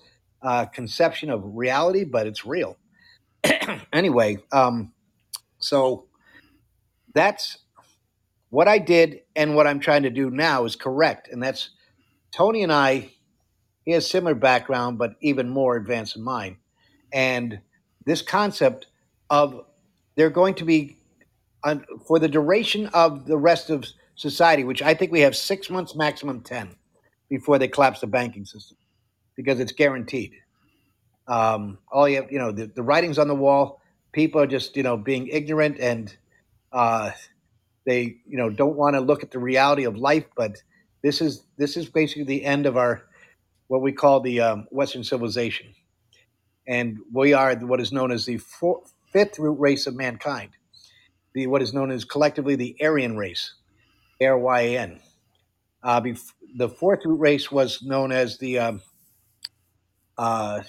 uh, conception of reality, but it's real. Anyway, um, so that's what I did, and what I'm trying to do now is correct. And that's Tony and I, he has similar background, but even more advanced than mine. And this concept of they're going to be, uh, for the duration of the rest of society, which I think we have six months, maximum ten, before they collapse the banking system, because it's guaranteed. Um, all you have, you know, the, the writing's on the wall. People are just, you know, being ignorant, and uh, they, you know, don't want to look at the reality of life. But this is this is basically the end of our, what we call the um, Western civilization. And we are what is known as the four, fifth root race of mankind, the what is known as collectively the Aryan race, A R Y A N. Uh, bef- the fourth root race was known as the, um, uh,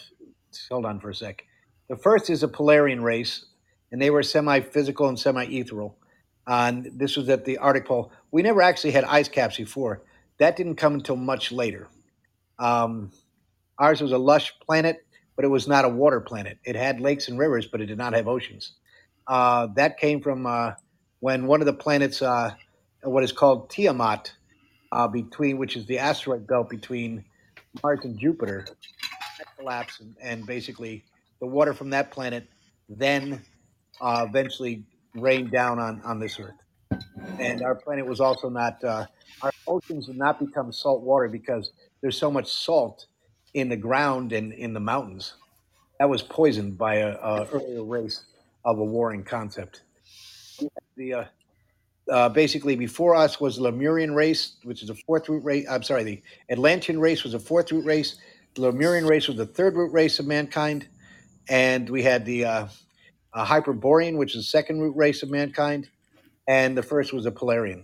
hold on for a sec. The first is a Polarian race, and they were semi-physical and semi-ethereal. Uh, and this was at the Arctic Pole. We never actually had ice caps before. That didn't come until much later. Um, ours was a lush planet, but it was not a water planet. It had lakes and rivers, but it did not have oceans. Uh, that came from uh, when one of the planets, uh, what is called Tiamat, uh, between which is the asteroid belt between Mars and Jupiter, that collapsed, and, and basically the water from that planet then uh, eventually rained down on, on this Earth. And our planet was also not, uh, our oceans did not become salt water because there's so much salt in the ground and in the mountains. That was poisoned by a, a earlier race of a warring concept. The uh, uh, basically before us was the Lemurian race, which is a fourth root race. I'm sorry, the Atlantean race was a fourth root race. The Lemurian race was the third root race of mankind, and we had the uh, uh, Hyperborean, which is the second root race of mankind, and the first was a Polarian.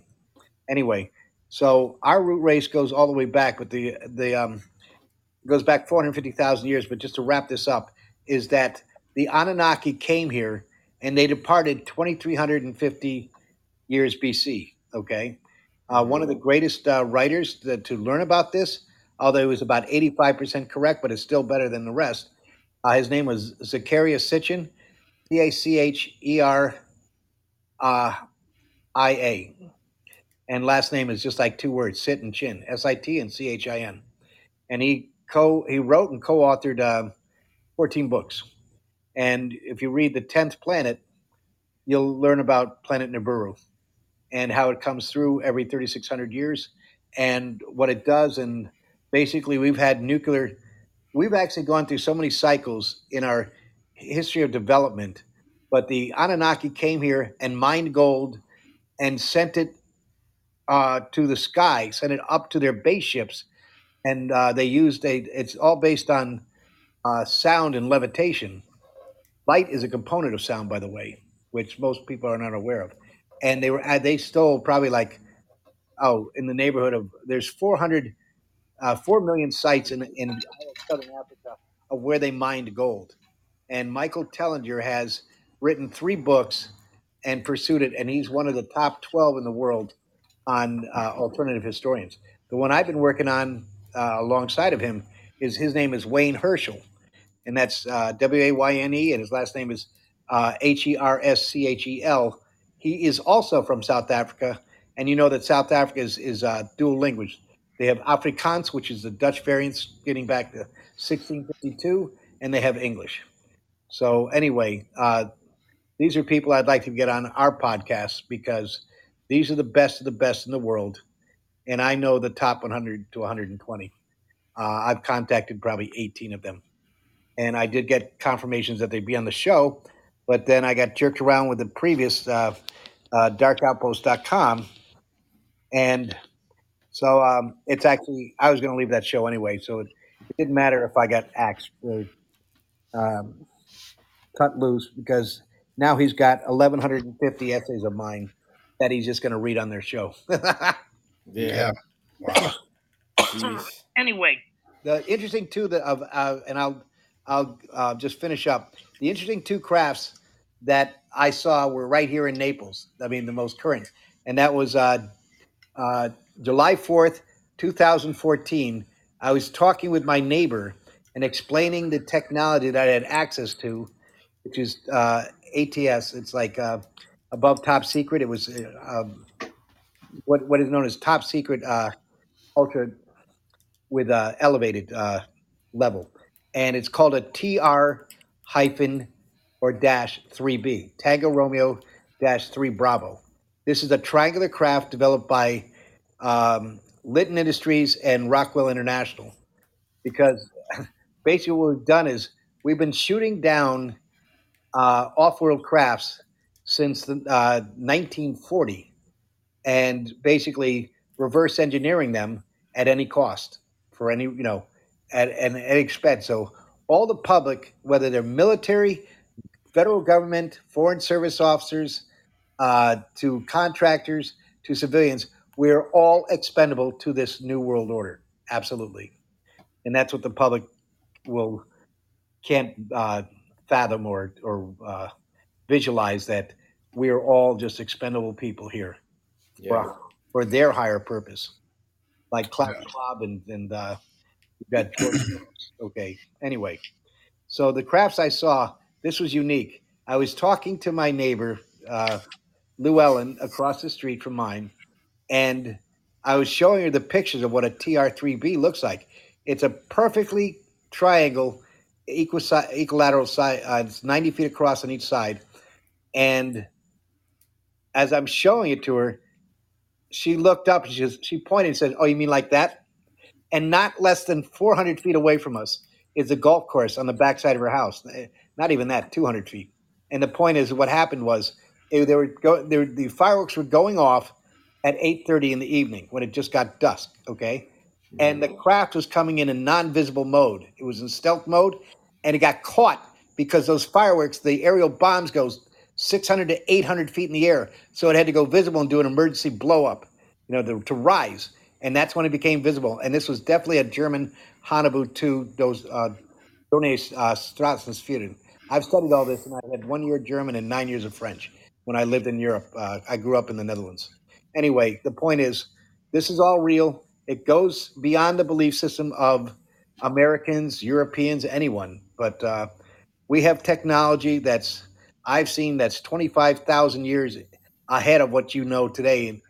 Anyway, so our root race goes all the way back, but the the um, it goes back four hundred fifty thousand years, but just to wrap this up, is that the Anunnaki came here and they departed two thousand three hundred fifty years B C, okay? Uh, one of the greatest uh, writers to, to learn about this, although he was about eighty-five percent correct, but it's still better than the rest. Uh, his name was Zachariah Sitchin, C A C H E R I A. And last name is just like two words, Sit and Chin, S I T and C H I N. And he co he wrote and co-authored uh, fourteen books. And if you read The tenth Planet, you'll learn about Planet Nibiru and how it comes through every thirty-six hundred years and what it does. And basically we've had nuclear, we've actually gone through so many cycles in our history of development, but the Anunnaki came here and mined gold and sent it uh, to the sky, sent it up to their base ships. And uh, they used a, it's all based on uh, sound and levitation. Light is a component of sound, by the way, which most people are not aware of. And they were, they stole probably like, oh, in the neighborhood of, there's four hundred, uh, four million sites in, in Southern Africa of where they mined gold. And Michael Tellinger has written three books and pursued it. And he's one of the top twelve in the world on uh, alternative historians. The one I've been working on, Uh, alongside of him, is his name is Wayne Herschel, and that's uh, W A Y N E, and his last name is uh, H E R S C H E L. He is also from South Africa, and you know that South Africa is, is uh, dual language. They have Afrikaans, which is the Dutch variant getting back to sixteen fifty-two, and they have English. So anyway, uh, these are people I'd like to get on our podcast because these are the best of the best in the world. And I know the top one hundred to one hundred twenty. Uh, I've contacted probably eighteen of them. And I did get confirmations that they'd be on the show, but then I got jerked around with the previous uh, uh, dark outpost dot com. And so um, it's actually, I was going to leave that show anyway, so it, it didn't matter if I got axed or um, cut loose, because now he's got eleven fifty essays of mine that he's just going to read on their show. Yeah. Wow. Anyway, the interesting two that of uh, and I'll I'll uh, just finish up. The interesting two crafts that I saw were right here in Naples. I mean, the most current, and that was uh, uh, July fourth, two thousand fourteen. I was talking with my neighbor and explaining the technology that I had access to, which is uh, A T S. It's like uh, above top secret. It was uh, um, what what is known as top secret, uh, ultra with uh, elevated uh, level, and it's called a T R hyphen or dash three B Tango Romeo dash three Bravo. This is a triangular craft developed by um, Litton Industries and Rockwell International, because basically what we've done is we've been shooting down uh, off-world crafts since the, uh, nineteen forty, and basically reverse engineering them at any cost for any, you know, at, at any expense. So all the public, whether they're military, federal government, foreign service officers, uh, to contractors, to civilians, we're all expendable to this new world order. Absolutely. And that's what the public will can't uh, fathom or, or uh, visualize, that we are all just expendable people here. Yeah. for, for their higher purpose. Like Clap yeah. Club and, and uh, you've got George Jones. Okay. Anyway, so the crafts I saw, this was unique. I was talking to my neighbor, uh, Llewellyn, across the street from mine, and I was showing her the pictures of what a T R three B looks like. It's a perfectly triangle, equal si- equilateral side. Uh, it's ninety feet across on each side. And as I'm showing it to her, she looked up and she, was, she pointed and said, "Oh, you mean like that?" And not less than four hundred feet away from us is the golf course on the backside of her house. Not even that, two hundred feet. And the point is, what happened was it, they were go, they were, the fireworks were going off at eight thirty in the evening when it just got dusk, okay? And the craft was coming in a non-visible mode. It was in stealth mode, and it got caught because those fireworks, the aerial bombs goes six hundred to eight hundred feet in the air. So it had to go visible and do an emergency blow up, you know, to, to rise. And that's when it became visible. And this was definitely a German Hanabu two, those uh, Donner uh, Straßenfeuer. I've studied all this, and I had one year German and nine years of French when I lived in Europe. Uh, I grew up in the Netherlands. Anyway, the point is, this is all real. It goes beyond the belief system of Americans, Europeans, anyone. But uh, we have technology that's, I've seen, that's twenty-five thousand years ahead of what you know today.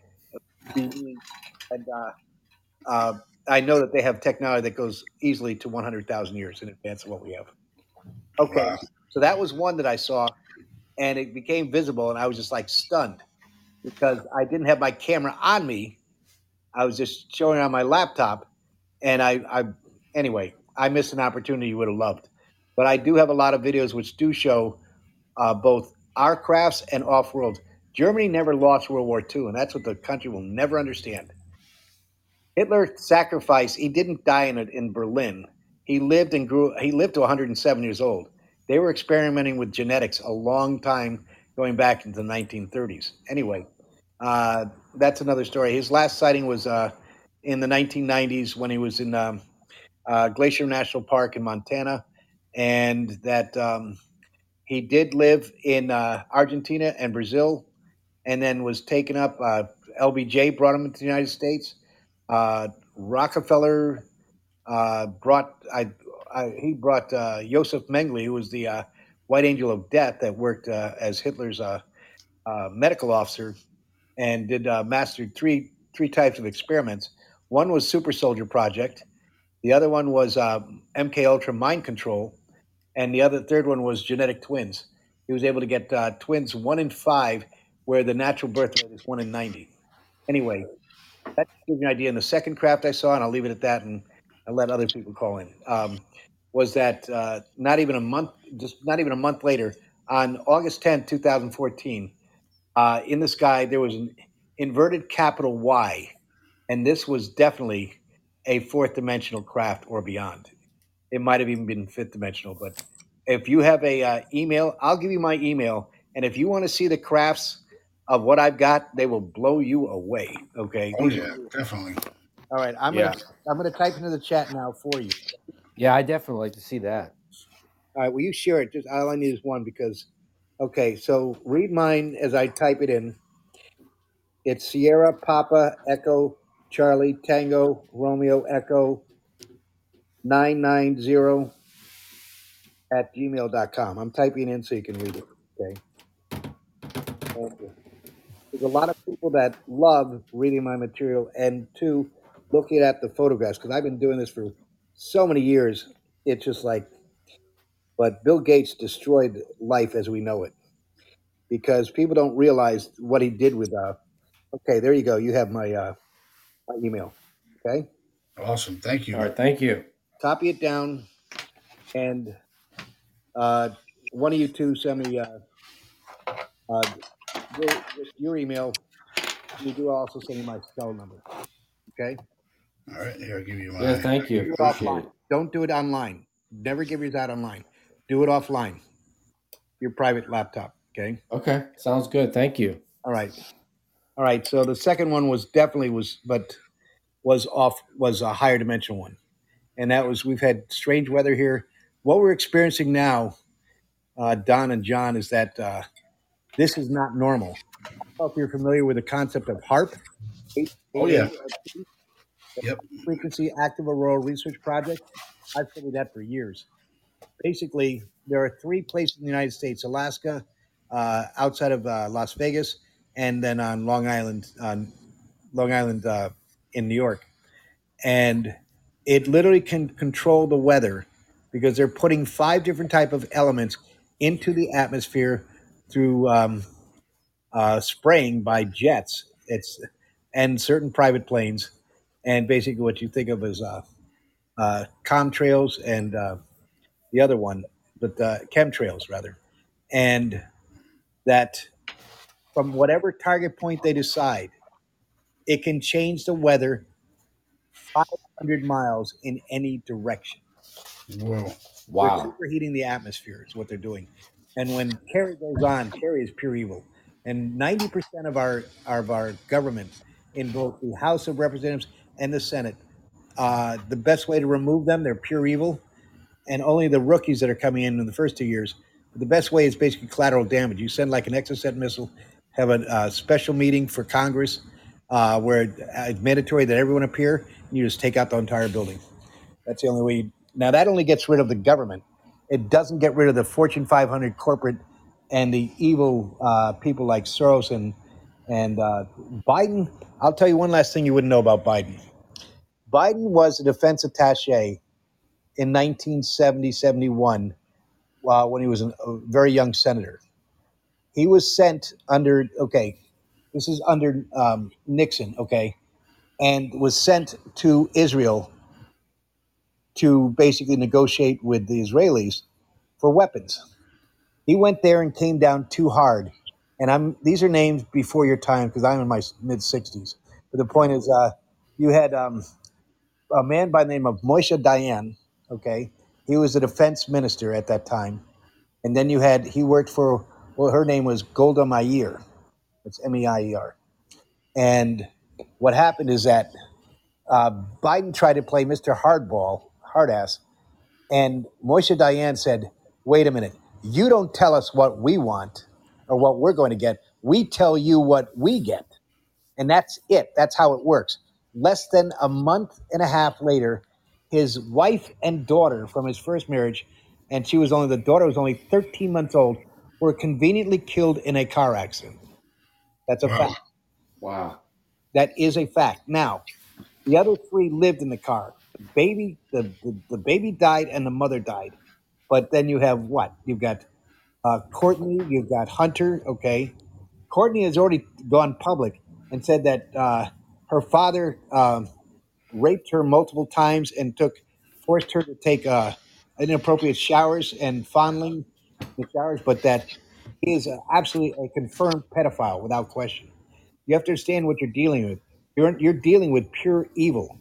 And uh, uh, I know that they have technology that goes easily to one hundred thousand years in advance of what we have. Okay. Wow. So that was one that I saw, and it became visible, and I was just like stunned because I didn't have my camera on me. I was just showing on my laptop, and I, I anyway, I missed an opportunity you would have loved. But I do have a lot of videos which do show uh, both our crafts and off-world. Germany never lost World War Two, and that's what the country will never understand. Hitler sacrificed. He didn't die in in Berlin. He lived and grew. He lived to one hundred seven years old. They were experimenting with genetics a long time, going back into the nineteen thirties. Anyway. Uh, that's another story. His last sighting was uh, in the nineteen nineties when he was in um, uh, Glacier National Park in Montana, and that um, he did live in uh, Argentina and Brazil, and then was taken up. Uh, L B J brought him to the United States. Uh, Rockefeller uh, brought I, I, he brought uh, Josef Mengele, who was the uh, White Angel of Death that worked uh, as Hitler's uh, uh, medical officer, and did uh, mastered three three types of experiments. One was Super Soldier Project, the other one was uh, M K Ultra mind control, and the other third one was genetic twins. He was able to get uh, twins one in five, where the natural birth rate is one in ninety. Anyway, that gives you an idea. And the second craft I saw, and I'll leave it at that, and I'll let other people call in. Um, was that uh, not even a month? Just not even a month later, on August tenth, two thousand fourteen. Uh, in the sky, there was an inverted capital Y, and this was definitely a fourth-dimensional craft or beyond. It might have even been fifth-dimensional, but if you have a uh, email, I'll give you my email, and if you want to see the crafts of what I've got, they will blow you away. Okay. Oh yeah, definitely. All right, I'm yeah. gonna I'm gonna type into the chat now for you. Yeah, I definitely like to see that. All right, will you share it? Just all I need is one because. Okay, so read mine as I type it in. It's Sierra Papa Echo Charlie Tango Romeo Echo nine nine zero at gmail dot com. I'm typing in so you can read it. Okay. Thank you. There's a lot of people that love reading my material and two, looking at the photographs because I've been doing this for so many years. It's just like, but Bill Gates destroyed life as we know it because people don't realize what he did with. Uh, okay, there you go. You have my uh, my email. Okay. Awesome. Thank you. All right. Thank you. Copy it down, and uh, one of you two send me. Uh, Uh, your email. You do also send me my cell number. Okay. All right. Here, I'll give you my. Yeah, thank you. Do it offline. Don't do it online. Never give yours out online. Do it offline. Your private laptop. Okay. Okay. Sounds good. Thank you. All right. All right. So the second one was definitely was, but was off was a higher dimension one, and that was we've had strange weather here. What we're experiencing now, uh, Don and John, is that. Uh, This is not normal. I don't know if you're familiar with the concept of HAARP. Oh, yeah. Yep. Frequency Active Auroral Research Project. I've studied that for years. Basically, there are three places in the United States, Alaska, uh, outside of uh, Las Vegas, and then on Long Island, on Long Island uh, in New York. And it literally can control the weather because they're putting five different type of elements into the atmosphere through um, uh, spraying by jets, it's and certain private planes, and basically what you think of as uh, uh, comtrails and uh, the other one, but uh, chemtrails rather, and that from whatever target point they decide, it can change the weather five hundred miles in any direction. Whoa! Wow! They're overheating the atmosphere is what they're doing. And when Kerry goes on, Kerry is pure evil. And ninety percent of our of our government in both the House of Representatives and the Senate, uh, the best way to remove them, they're pure evil. And only the rookies that are coming in in the first two years, the best way is basically collateral damage. You send like an Exocet missile, have a uh, special meeting for Congress uh, where it's mandatory that everyone appear, and you just take out the entire building. That's the only way. You, now, that only gets rid of the government. It doesn't get rid of the Fortune five hundred corporate and the evil uh, people like Soros and and uh, Biden. I'll tell you one last thing you wouldn't know about Biden. Biden was a defense attaché in nineteen seventy, seventy-one uh, when he was a very young senator. He was sent under, okay, this is under um, Nixon, okay, and was sent to Israel to basically negotiate with the Israelis for weapons. He went there and came down too hard. And I'm these are names before your time because I'm in my mid-sixties. But the point is uh, you had um, a man by the name of Moshe Dayan, okay? He was the defense minister at that time. And then you had, he worked for, well, her name was Golda Meir. It's M E I E R. And what happened is that uh, Biden tried to play Mister Hardball, hard ass. And Moshe Dayan said, wait a minute, you don't tell us what we want or what we're going to get. We tell you what we get. And that's it. That's how it works. Less than a month and a half later, his wife and daughter from his first marriage, and she was only, the daughter was only thirteen months old, were conveniently killed in a car accident. That's a wow. fact. Wow. That is a fact. Now, the other three lived in the car. The baby, the, the, the baby died and the mother died. But then you have what? You've got uh, Courtney, you've got Hunter, okay. Courtney has already gone public and said that uh, her father um, raped her multiple times and took forced her to take uh, inappropriate showers and fondling the showers, but that he is absolutely a confirmed pedophile without question. You have to understand what you're dealing with. You're, you're dealing with pure evil.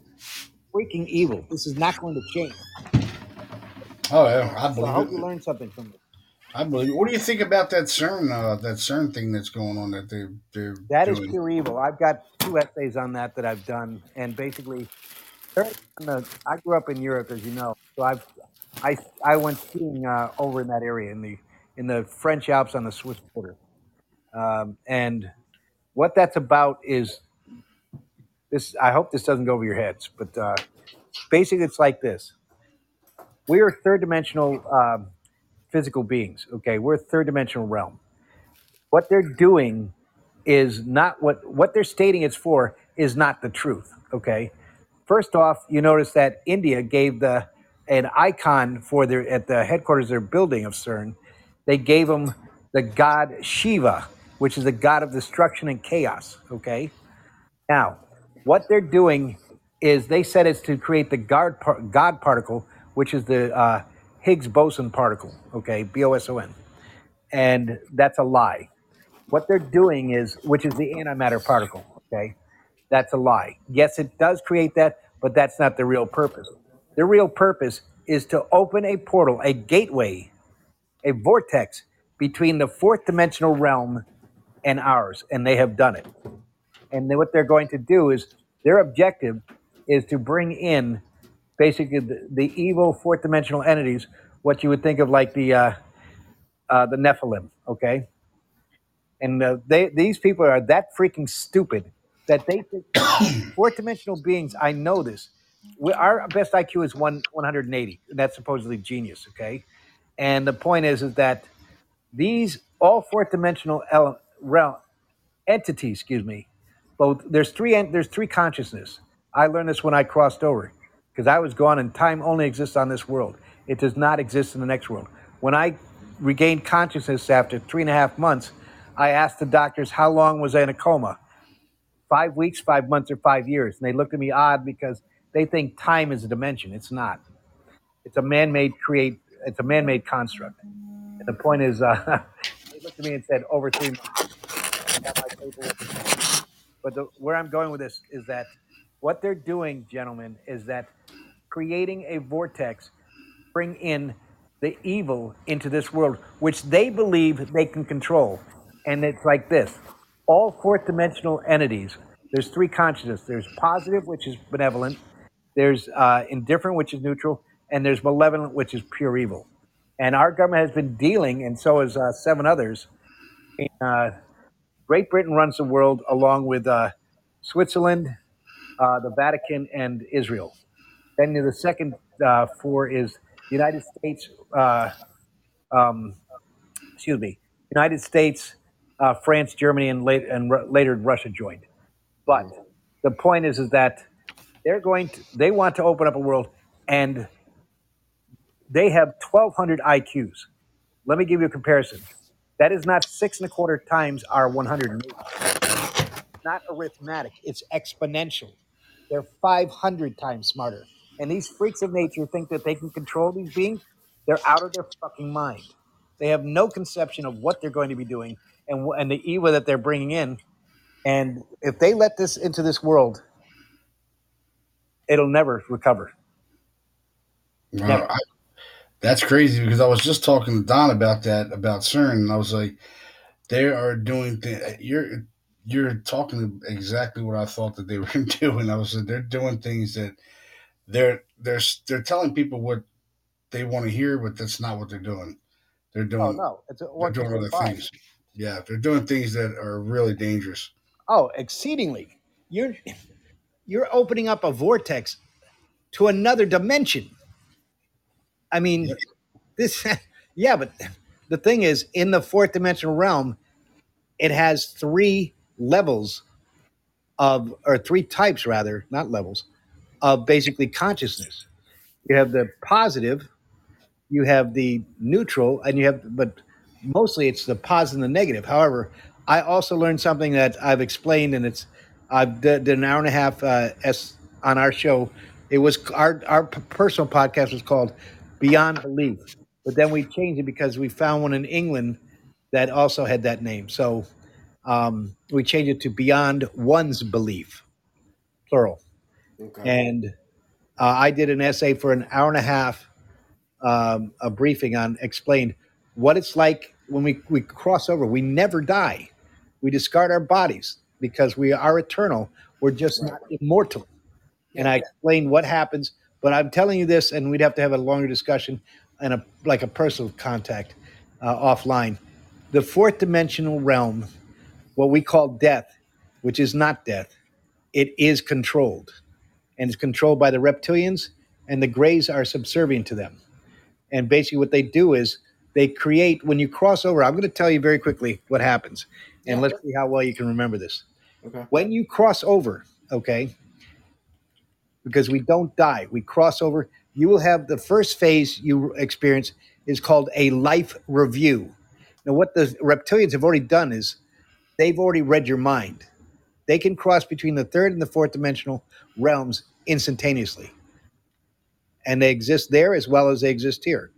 Freaking evil. This is not going to change. Oh, yeah. I, believe I hope it. You learned something from it. I believe it. What do you think about that CERN, uh, that CERN thing that's going on that they're, they're that doing? That is pure evil. I've got two essays on that that I've done, and basically, I grew up in Europe, as you know, so I've I I went skiing uh, over in that area in the in the French Alps on the Swiss border, um, and what that's about is this. I hope this doesn't go over your heads, but uh, basically, it's like this: we are third-dimensional. Uh, Physical beings. Okay, we're a third-dimensional realm. What they're doing is not what what they're stating it's for is not the truth. Okay, first off, you notice that India gave the an icon for their at the headquarters of their building of CERN. They gave them the god Shiva, which is the god of destruction and chaos. Okay, now what they're doing is they said it's to create the God par- God particle, which is the uh, Higgs boson particle, okay, B O S O N. And that's a lie. What they're doing is, which is the antimatter particle, okay, that's a lie. Yes, it does create that, but that's not the real purpose. The real purpose is to open a portal, a gateway, a vortex between the fourth dimensional realm and ours, and they have done it. And then what they're going to do is, their objective is to bring in basically the, the evil fourth dimensional entities, what you would think of like the uh, uh, the Nephilim, okay? And uh, they, these people are that freaking stupid that they think fourth dimensional beings, I know this, we, our best I Q is one, one hundred eighty, and that's supposedly genius, okay? And the point is, is that these, all fourth dimensional ele- realm, entities, excuse me, both, there's three, there's three consciousness. I learned this when I crossed over, because I was gone and time only exists on this world. It does not exist in the next world. When I regained consciousness after three and a half months, I asked the doctors, how long was I in a coma? Five weeks, five months, or five years. And they looked at me odd because they think time is a dimension. It's not. It's a man-made create. It's a man-made construct. And the point is, uh, they looked at me and said, over three months. I got my paperwork. But the, where I'm going with this is that what they're doing, gentlemen, is that creating a vortex, bring in the evil into this world, which they believe they can control. And it's like this. All fourth dimensional entities, there's three consciousness. There's positive, which is benevolent. There's uh, indifferent, which is neutral. And there's malevolent, which is pure evil. And our government has been dealing, and so has uh, seven others. Uh, Great Britain runs the world along with uh, Switzerland, Uh, the Vatican, and Israel. Then the second uh, four is United States, uh, um, excuse me, United States, uh, France, Germany, and, late, and r- later Russia joined. But the point is, is that they're going to, they want to open up a world, and they have twelve hundred I Qs. Let me give you a comparison. That is not six and a quarter times our one hundred. Not arithmetic, it's exponential. They're five hundred times smarter. And these freaks of nature think that they can control these beings. They're out of their fucking mind. They have no conception of what they're going to be doing and and the evil that they're bringing in. And if they let this into this world, it'll never recover. Wow, never. I, that's crazy, because I was just talking to Don about that, about CERN, and I was like, they are doing things. You're... You're talking exactly what I thought that they were doing. I was like, they're doing things that they're they're they're telling people what they want to hear, but that's not what they're doing. They're doing oh, no. it's a, they're doing other fine. things. Yeah, they're doing things that are really dangerous. Oh, exceedingly! You're you're opening up a vortex to another dimension. I mean, yeah. this. Yeah, but the thing is, in the fourth dimensional realm, it has three. levels of, or three types rather, not levels, of basically consciousness. You have the positive, you have the neutral, and you have, but mostly it's the positive and the negative. However, I also learned something that I've explained, and it's, I've did an hour and a half uh, on our show. It was, our, our personal podcast was called Beyond Belief, but then we changed it because we found one in England that also had that name. So, Um, we change it to Beyond One's Belief, plural. Okay. And uh, I did an essay for an hour and a half, um, a briefing on explained what it's like when we, we cross over. We never die. We discard our bodies because we are eternal. We're just right. not immortal. And I explain what happens, but I'm telling you this, and we'd have to have a longer discussion and a, like a personal contact uh, offline. The fourth dimensional realm, what we call death, which is not death, it is controlled. And it's controlled by the reptilians, and the grays are subservient to them. And basically what they do is they create, when you cross over, I'm going to tell you very quickly what happens. And yeah. let's see how well you can remember this. Okay. When you cross over, okay, because we don't die, we cross over, you will have the first phase you experience is called a life review. Now, what the reptilians have already done is they've already read your mind. They can cross between the third and the fourth dimensional realms instantaneously. And they exist there as well as they exist here.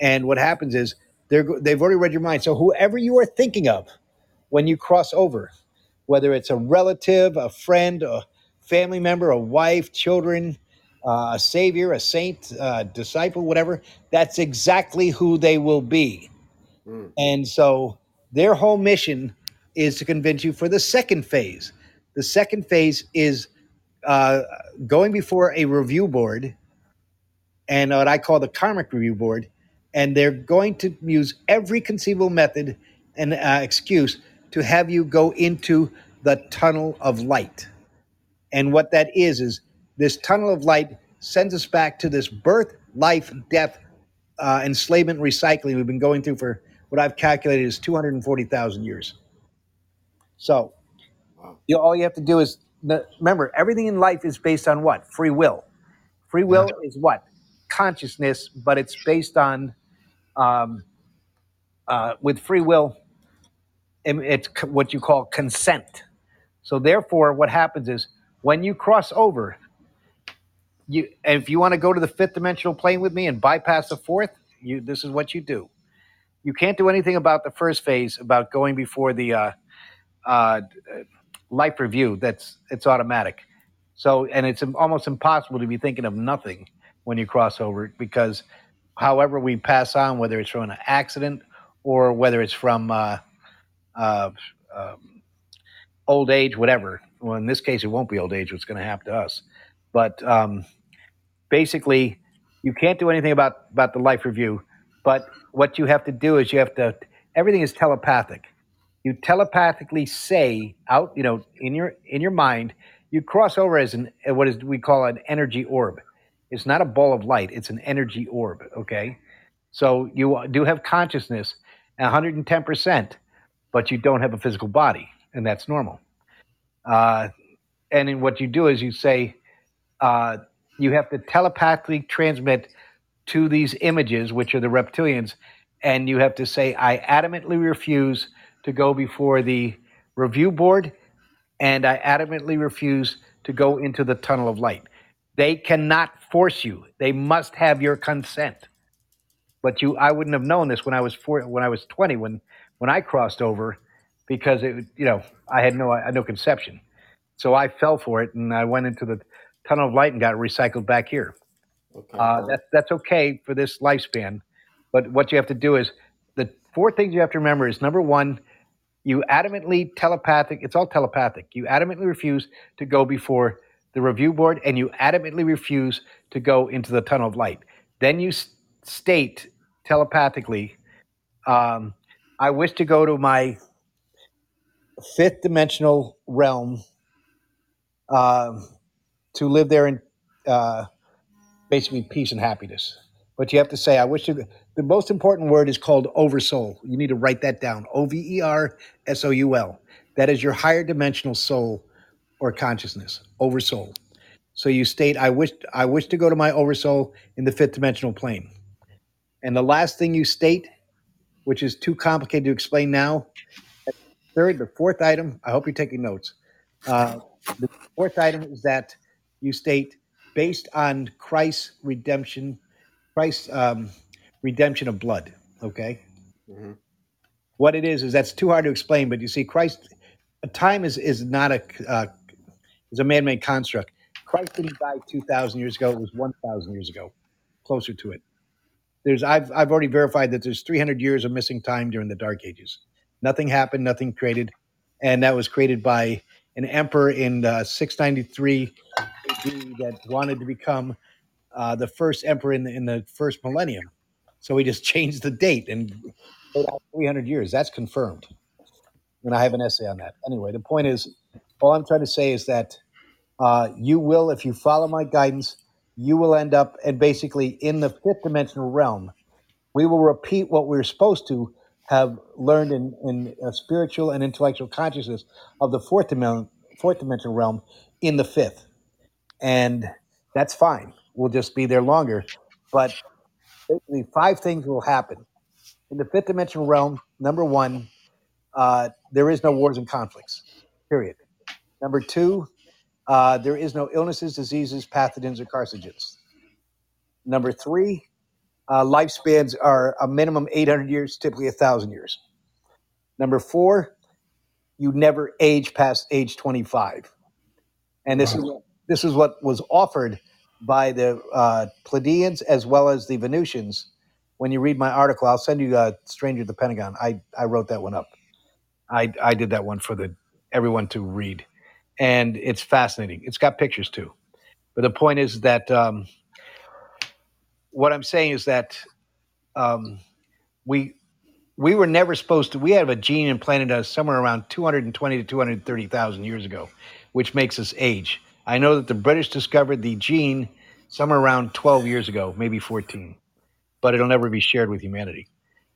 And what happens is they're, they've already read your mind. So whoever you are thinking of when you cross over, whether it's a relative, a friend, a family member, a wife, children, uh, a savior, a saint, a disciple, whatever, that's exactly who they will be. Mm. And so their whole mission is to convince you for the second phase. The second phase is uh, going before a review board, and what I call the karmic review board, and they're going to use every conceivable method and uh, excuse to have you go into the tunnel of light. And what that is, is this tunnel of light sends us back to this birth, life, death, uh, enslavement, recycling we've been going through for what I've calculated is two hundred forty thousand years. So wow. you, all you have to do is, remember, everything in life is based on what? Free will. Free will yeah. is what? Consciousness, but it's based on, um, uh, with free will, it's what you call consent. So therefore, what happens is when you cross over, you and if you want to go to the fifth dimensional plane with me and bypass the fourth, you this is what you do. You can't do anything about the first phase, about going before the uh, uh, life review. That's it's automatic. So and it's almost impossible to be thinking of nothing when you cross over, because however we pass on, whether it's from an accident or whether it's from uh, uh, um, old age, whatever. Well, in this case, it won't be old age. What's going to happen to us? But um, basically, you can't do anything about, about the life review. But what you have to do is you have to. Everything is telepathic. You telepathically say out, you know, in your in your mind, you cross over as an what is we call an energy orb. It's not a ball of light. It's an energy orb, okay? So you do have consciousness, one hundred ten percent, but you don't have a physical body, and that's normal. Uh, and then what you do is you say, uh, you have to telepathically transmit to these images, which are the reptilians, and you have to say, I adamantly refuse to go before the review board, and I adamantly refuse to go into the tunnel of light. They cannot force you. They must have your consent. But you, I wouldn't have known this when I was four, when I was twenty, when, when I crossed over, because it, you know, I had no, I had no conception. So I fell for it, and I went into the tunnel of light and got recycled back here. Okay. Uh, that, that's okay for this lifespan. But what you have to do is the four things you have to remember is number one, you adamantly telepathic. It's all telepathic. You adamantly refuse to go before the review board, and you adamantly refuse to go into the tunnel of light. Then you s- state telepathically, um, I wish to go to my fifth dimensional realm uh, to live there in uh, basically peace and happiness. But you have to say, I wish to go. The most important word is called oversoul. You need to write that down, O V E R S O U L. That is your higher dimensional soul or consciousness, oversoul. So you state, I wish I wish to go to my oversoul in the fifth dimensional plane. And the last thing you state, which is too complicated to explain now, third, the fourth item, I hope you're taking notes. Uh, the fourth item is that you state, based on Christ's redemption, Christ's um, redemption of blood, okay? Mm-hmm. What it is, is that's too hard to explain, but you see, Christ, time is, is not a... Uh, It's a man-made construct. Christ didn't die two thousand years ago. It was one thousand years ago, closer to it. there's I've I've already verified that there's three hundred years of missing time during the Dark Ages. Nothing happened, nothing created, and that was created by an emperor in uh, six ninety-three A D that wanted to become uh, the first emperor in the, in the first millennium. So he just changed the date and three hundred years. That's confirmed. And I have an essay on that. Anyway, the point is, all I'm trying to say is that uh, you will, if you follow my guidance, you will end up, and basically in the fifth dimensional realm, we will repeat what we're supposed to have learned in, in a spiritual and intellectual consciousness of the fourth, dim- fourth dimensional realm in the fifth. And that's fine. We'll just be there longer. But basically five things will happen. In the fifth dimensional realm, number one, uh, there is no wars and conflicts, period. Number two, Uh, there is no illnesses, diseases, pathogens, or carcinogens. Number three, uh, lifespans are a minimum eight hundred years, typically one thousand years. Number four, you never age past age twenty-five. And this, wow. is, this is what was offered by the uh, Pleiadians as well as the Venusians. When you read my article, I'll send you uh, Stranger at the Pentagon. I, I wrote that one up. I, I did that one for the everyone to read. And it's fascinating. It's got pictures too. But the point is that um, what I'm saying is that um, we we were never supposed to. We have a gene implanted us somewhere around two hundred twenty to two hundred thirty thousand years ago, which makes us age. I know that the British discovered the gene somewhere around twelve years ago, maybe fourteen, but it'll never be shared with humanity.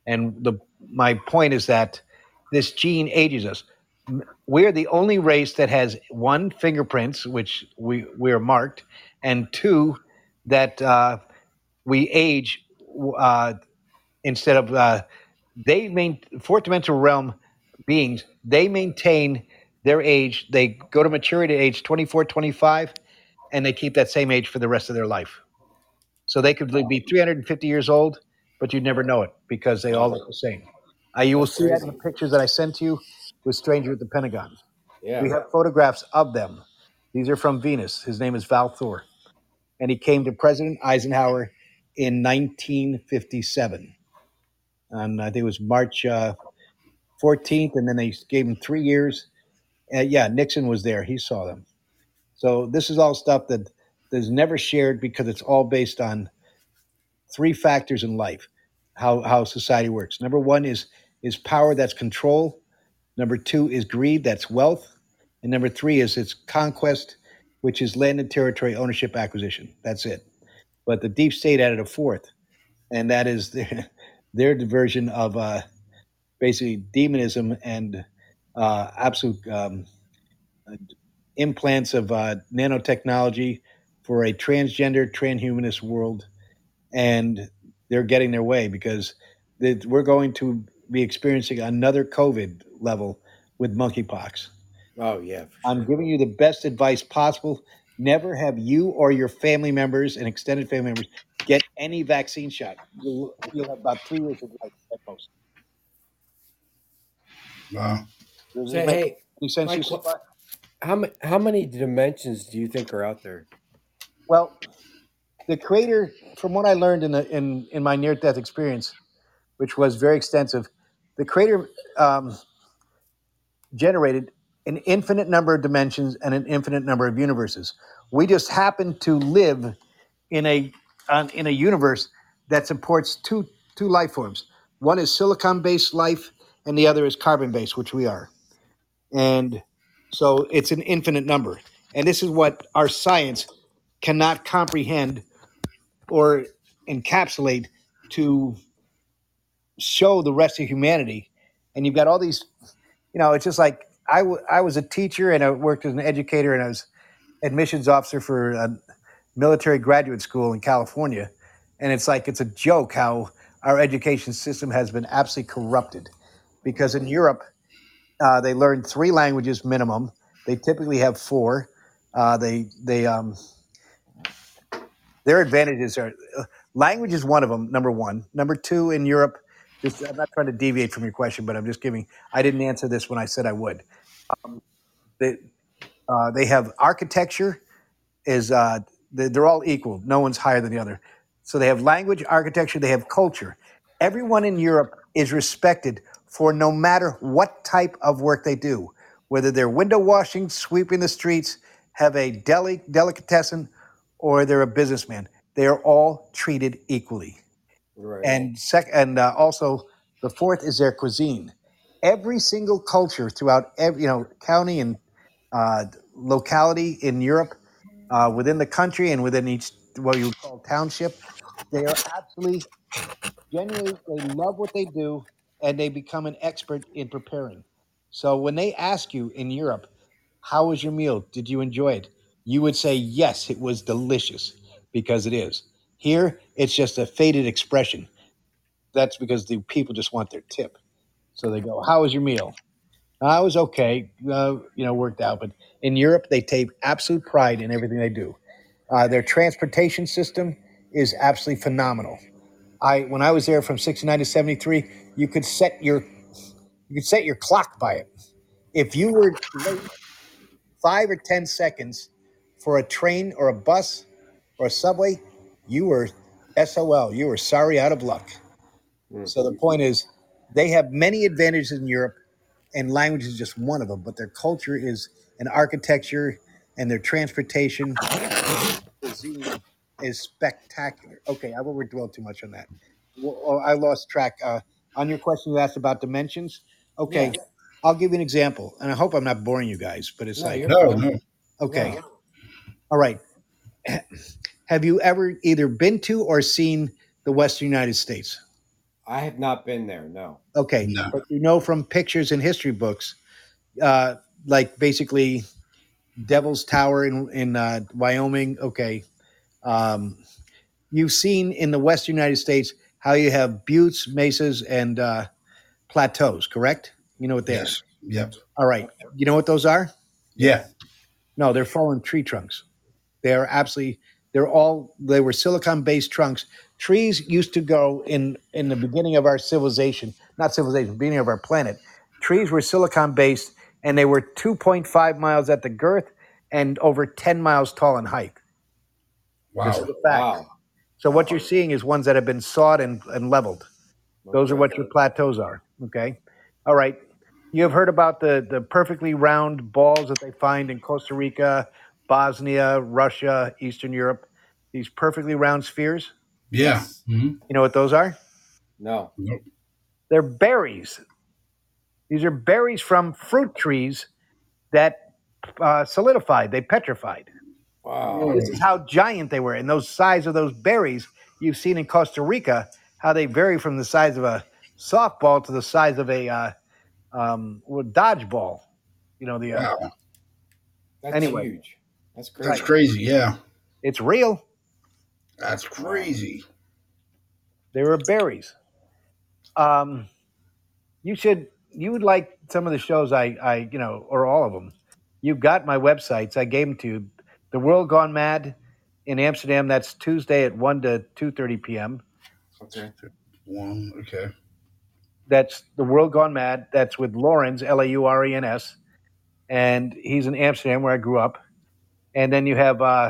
And the my point is that this gene ages us. We're the only race that has, one, fingerprints, which we, we are marked, and two, that uh, we age uh, instead of uh, they main fourth dimensional realm beings. They maintain their age. They go to maturity at age twenty-four, twenty-five, and they keep that same age for the rest of their life. So they could be three hundred fifty years old, but you'd never know it because they all look the same. Uh, you will see that in the pictures that I sent to you with Stranger at the Pentagon. Yeah. We have photographs of them. These are from Venus. His name is Val Thor. And he came to President Eisenhower in nineteen fifty-seven. And I think it was March uh, fourteenth, and then they gave him three years. Uh, yeah, Nixon was there. He saw them. So this is all stuff that is never shared because it's all based on three factors in life, how, how society works. Number one is is power, that's control. Number two is greed, that's wealth. And number three is it's conquest, which is land and territory ownership acquisition. That's it. But the deep state added a fourth, and that is their, their version of uh, basically demonism and uh, absolute um, implants of uh, nanotechnology for a transgender, transhumanist world. And they're getting their way because they, we're going to be experiencing another COVID level with monkeypox. Oh, yeah. Sure. I'm giving you the best advice possible. Never have you or your family members and extended family members get any vaccine shot. You'll, you'll have about three weeks of life at most. Wow. Does so, hey, any sense Mike, you how, how many dimensions do you think are out there? Well, the creator, from what I learned in, the, in, in my near-death experience, which was very extensive, the creator um, generated an infinite number of dimensions and an infinite number of universes. We just happen to live in a on, in a universe that supports two two life forms. One is silicon-based life, and the other is carbon-based, which we are. And so it's an infinite number. And this is what our science cannot comprehend or encapsulate to show the rest of humanity. And you've got all these, you know, it's just like I, w- I was a teacher and I worked as an educator and I was admissions officer for a military graduate school in California. And it's like, it's a joke how our education system has been absolutely corrupted, because in Europe, uh, they learn three languages minimum. They typically have four. Uh, they, they, um, their advantages are uh, language is one of them. Number one, number two in Europe, Just, I'm not trying to deviate from your question, but I'm just giving – I didn't answer this when I said I would. Um, they, uh, they have architecture is uh, – they're all equal. No one's higher than the other. So they have language, architecture, they have culture. Everyone in Europe is respected for no matter what type of work they do, whether they're window washing, sweeping the streets, have a deli- delicatessen, or they're a businessman. They are all treated equally. Right. And sec- and uh, also the fourth is their cuisine. Every single culture throughout every you know county and uh, locality in Europe, uh, within the country and within each what you would call township, they are absolutely genuinely they love what they do and they become an expert in preparing. So when they ask you in Europe, how was your meal? Did you enjoy it? You would say, yes, it was delicious, because it is. Here, it's just a faded expression. That's because the people just want their tip. So they go, how was your meal? I was okay, uh, you know, worked out. But in Europe, they take absolute pride in everything they do. Uh, their transportation system is absolutely phenomenal. I when I was there from sixty-nine to seventy-three, you could set your you could set your clock by it. If you were late five or ten seconds for a train or a bus or a subway, you were S O L. You were sorry, out of luck. Mm. So the point is, they have many advantages in Europe, and language is just one of them. But their culture is, and architecture, and their transportation is spectacular. Okay, I won't dwell too much on that. Well, I lost track. Uh, on your question you asked about dimensions. Okay, yeah. I'll give you an example, and I hope I'm not boring you guys, but it's no, like no, no. Okay, no. All right. Have you ever either been to or seen the Western United States? I have not been there, no. Okay, no. But you know from pictures and history books, uh, like basically Devil's Tower in, in uh, Wyoming, okay. Um, you've seen in the Western United States how you have buttes, mesas, and uh, plateaus, correct? You know what they yes. are? Yep. All right. You know what those are? Yeah. No, they're fallen tree trunks. They are absolutely, they're all, they were silicon-based trunks. Trees used to go in, in the beginning of our civilization, not civilization, beginning of our planet. Trees were silicon-based, and they were two point five miles at the girth and over ten miles tall in height. Wow. This is a fact. Wow. So what you're seeing is ones that have been sawed and, and leveled. Those are what your plateaus are, okay? All right. You have heard about the, the perfectly round balls that they find in Costa Rica, Bosnia, Russia, Eastern Europe, these perfectly round spheres? Yeah. Mm-hmm. You know what those are? No. Nope. They're berries. These are berries from fruit trees that uh, solidified. They petrified. Wow. This is how giant they were. And those size of those berries, you've seen in Costa Rica, how they vary from the size of a softball to the size of a uh, um, dodgeball. You know, the... Uh, wow. That's anyway. Huge. That's crazy. That's crazy, yeah. It's real. That's crazy. There were berries. Um, you should, you would like some of the shows I, I, you know, or all of them. You've got my websites. I gave them to you. The World Gone Mad in Amsterdam. That's Tuesday at one to two thirty p.m. Okay. One, okay. That's The World Gone Mad. That's with Laurens, L A U R E N S. And he's in Amsterdam where I grew up. And then you have uh,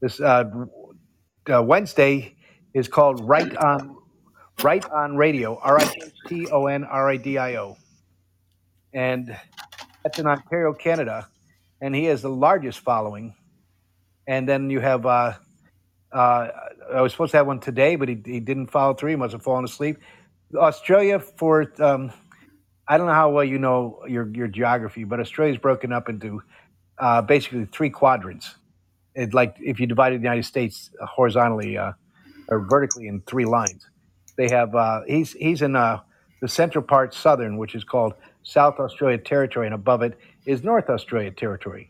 this uh, uh, Wednesday is called Right On Right On Radio, R I T O N R A D I O. And that's in Ontario, Canada. And he has the largest following. And then you have, uh, uh, I was supposed to have one today, but he, he didn't follow through. He must have fallen asleep. Australia for, um, I don't know how well you know your, your geography, but Australia's broken up into Uh, basically three quadrants. It, like if you divided the United States horizontally uh, or vertically in three lines, they have uh, he's he's in uh, the central part southern, which is called South Australia Territory, and above it is North Australia Territory.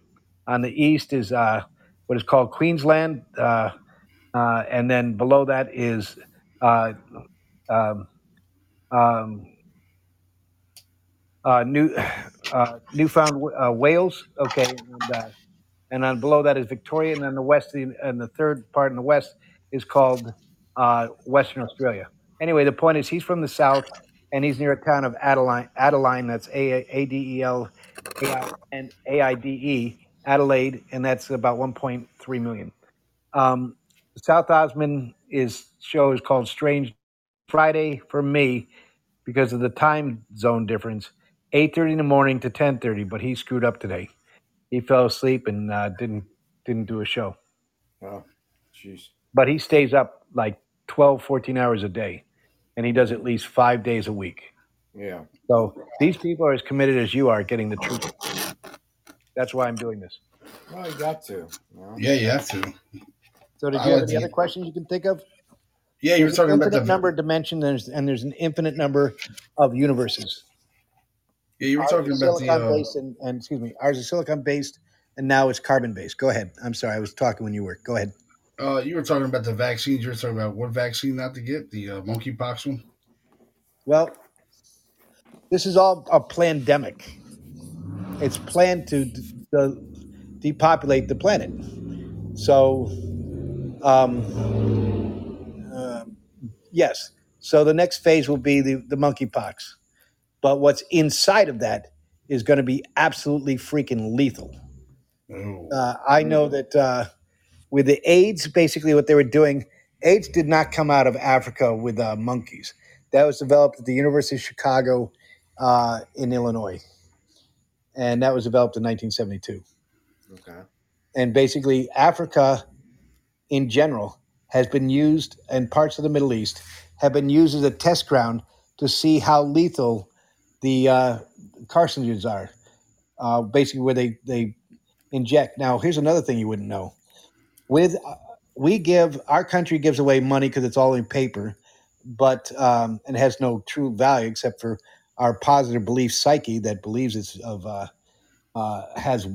On the east is uh, what is called Queensland, uh, uh, and then below that is uh, um, um, Uh, New, uh, Newfound uh, Wales, okay, and, uh, and then below that is Victoria, and then the west and the third part in the west is called uh, Western Australia. Anyway, the point is he's from the south, and he's near a town of Adeline. Adeline, that's A A D E L and A I D E, Adelaide, and that's about one point three million. Um, South Osman is show is called Strange Friday for me because of the time zone difference, eight thirty in the morning to ten thirty, but he screwed up today. He fell asleep and uh, didn't didn't do a show. Wow, jeez. But he stays up like twelve, fourteen hours a day, and he does at least five days a week. Yeah. So these people are as committed as you are getting the truth. That's why I'm doing this. Well, you got to. You know? Yeah, you have to. So did you have any other questions you can think of? Yeah, you were talking about the infinite number of dimensions, and there's, and there's an infinite number of universes. Yeah, you were talking about the silicon-based and, and excuse me, ours is silicon-based, and now it's carbon-based. Go ahead. I'm sorry, I was talking when you were. Go ahead. Uh, you were talking about the vaccines. You were talking about what vaccine not to get, the uh, monkeypox one. Well, this is all a plandemic. It's planned to de- de- depopulate the planet. So, um, uh, yes. So the next phase will be the, the monkeypox. But what's inside of that is going to be absolutely freaking lethal. Oh. Uh, I know that uh, with the AIDS, basically what they were doing, AIDS did not come out of Africa with uh, monkeys. That was developed at the University of Chicago uh, in Illinois. And that was developed in nineteen seventy-two. Okay. And basically, Africa in general has been used, and parts of the Middle East have been used as a test ground to see how lethal the uh, carcinogens are, uh, basically where they, they inject. Now, here's another thing you wouldn't know. With uh, we give our country gives away money because it's all in paper, but um, and has no true value except for our positive belief psyche that believes it's of uh, uh, has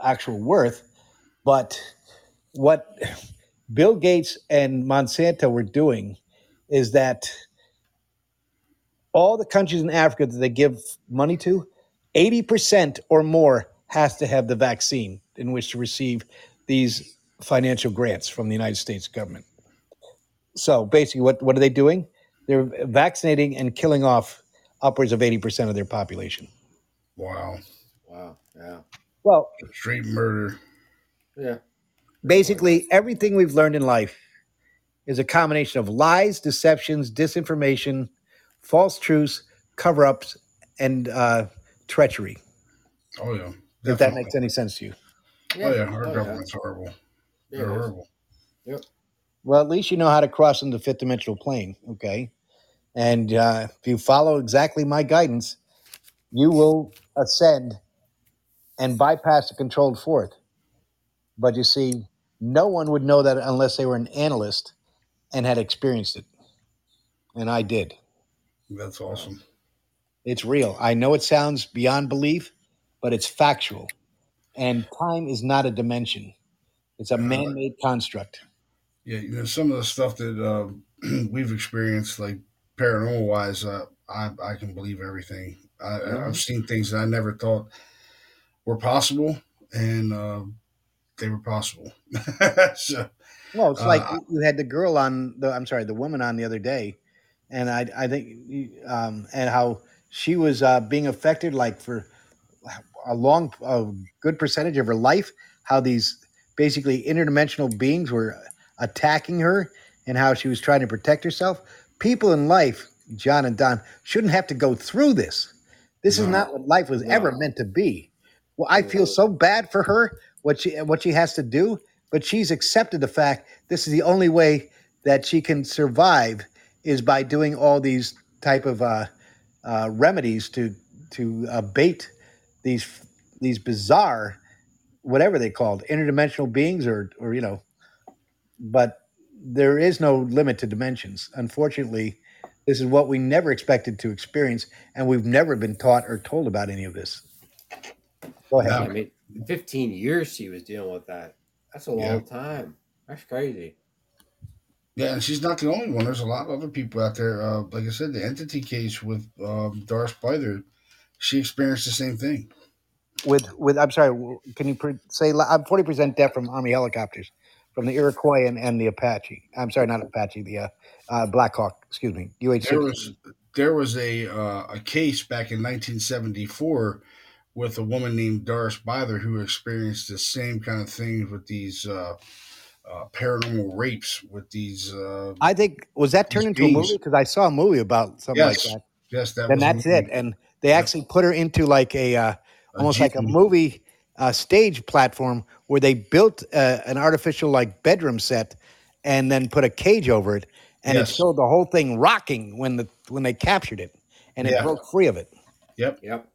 actual worth. But what Bill Gates and Monsanto were doing is that all the countries in Africa that they give money to, eighty percent or more has to have the vaccine in which to receive these financial grants from the United States government. So basically, what, what are they doing? They're vaccinating and killing off upwards of eighty percent of their population. Wow. Wow. Yeah. Well, street murder. Yeah. Basically, everything we've learned in life is a combination of lies, deceptions, disinformation, false truths, cover-ups, and uh, treachery. Oh, yeah. Definitely. If that makes any sense to you. Yeah. Oh, yeah. Our oh, government's yeah. horrible. Yeah, They're horrible. Yep. Well, at least you know how to cross into the fifth-dimensional plane, okay? And uh, if you follow exactly my guidance, you will ascend and bypass the controlled fourth. But you see, no one would know that unless they were an analyst and had experienced it. And I did. That's awesome. It's real. I know it sounds beyond belief, but it's factual. And time is not a dimension. It's a man-made construct. Yeah, you know, some of the stuff that uh, we've experienced, like paranormal-wise, uh, I, I can believe everything. I, mm-hmm. I've seen things that I never thought were possible, and uh, they were possible. so, well, it's uh, like I, you had the girl on, the, I'm sorry, the woman on the other day, and I, I think, um, and how she was uh, being affected, like for a long, a good percentage of her life, how these basically interdimensional beings were attacking her and how she was trying to protect herself. People in life, John and Don, shouldn't have to go through this. This no. is not what life was no. ever meant to be. Well, I feel so bad for her, what she what she has to do, but she's accepted the fact this is the only way that she can survive is by doing all these type of uh, uh, remedies to to abate these these bizarre, whatever they called, interdimensional beings or or you know. But there is no limit to dimensions. Unfortunately, this is what we never expected to experience, and we've never been taught or told about any of this. Go ahead. I mean, fifteen years she was dealing with that. That's a long yeah. time. That's crazy. Yeah, and she's not the only one. There's a lot of other people out there. Uh, like I said, the entity case with um, Doris Blyther, she experienced the same thing. With, with I'm sorry, can you pre- say, I'm forty percent deaf from Army helicopters. From the Iroquois and, and the Apache. I'm sorry, not Apache, the uh, uh, Black Hawk, excuse me, U H C. There was, there was a, uh, a case back in nineteen seventy-four with a woman named Doris Blyther who experienced the same kind of things with these uh, uh, paranormal rapes with these. Uh, I think was that turned into games. a movie because I saw a movie about something yes. like that. Yes, that. And that's it. And they yeah. actually put her into like a uh, almost a like a movie uh, stage platform where they built uh, an artificial like bedroom set and then put a cage over it, and yes. it showed the whole thing rocking when the when they captured it, and yeah. it broke free of it. Yep. Yep.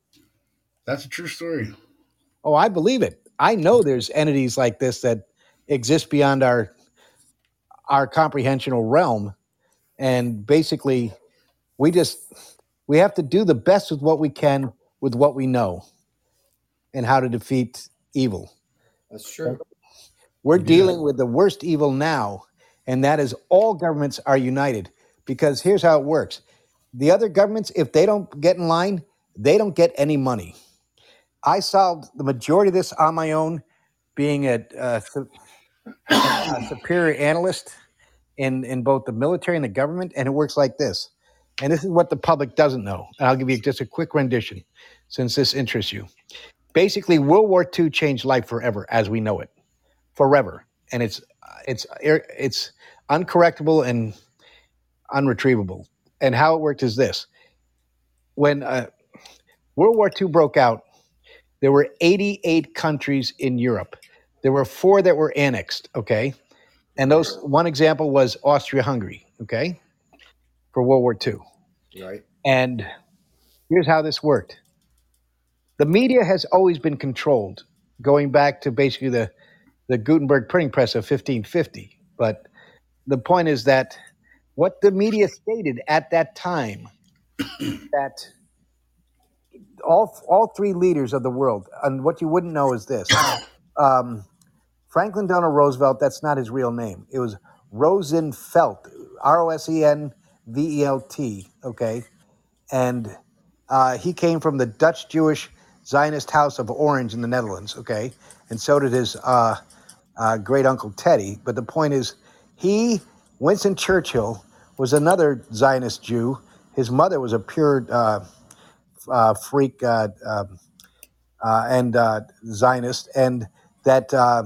That's a true story. Oh, I believe it. I know there's entities like this that exist beyond our our comprehensional realm, and basically, we just we have to do the best with what we can, with what we know, and how to defeat evil. That's true. We're yeah. dealing with the worst evil now, and that is all governments are united. Because here's how it works: the other governments, if they don't get in line, they don't get any money. I solved the majority of this on my own, being a, a, a superior analyst in, in both the military and the government, and it works like this. And this is what the public doesn't know. And I'll give you just a quick rendition, since this interests you. Basically, World War Two changed life forever as we know it, forever, and it's it's it's uncorrectable and unretrievable. And how it worked is this: when uh, World War Two broke out, there were eighty-eight countries in Europe. There were four that were annexed, okay? And those one example was Austria-Hungary, okay, for World War Two. Right. And here's how this worked. The media has always been controlled, going back to basically the, the Gutenberg printing press of fifteen fifty. But the point is that what the media stated at that time, that... All all three leaders of the world, and what you wouldn't know is this. Um, Franklin Delano Roosevelt, that's not his real name. It was Rosenfeld, R O S E N V E L T, okay? And uh, he came from the Dutch Jewish Zionist House of Orange in the Netherlands, okay? And so did his uh, uh, great-uncle Teddy. But the point is, he, Winston Churchill, was another Zionist Jew. His mother was a pure... Uh, Uh, freak uh, uh, uh, and uh, Zionist, and that uh,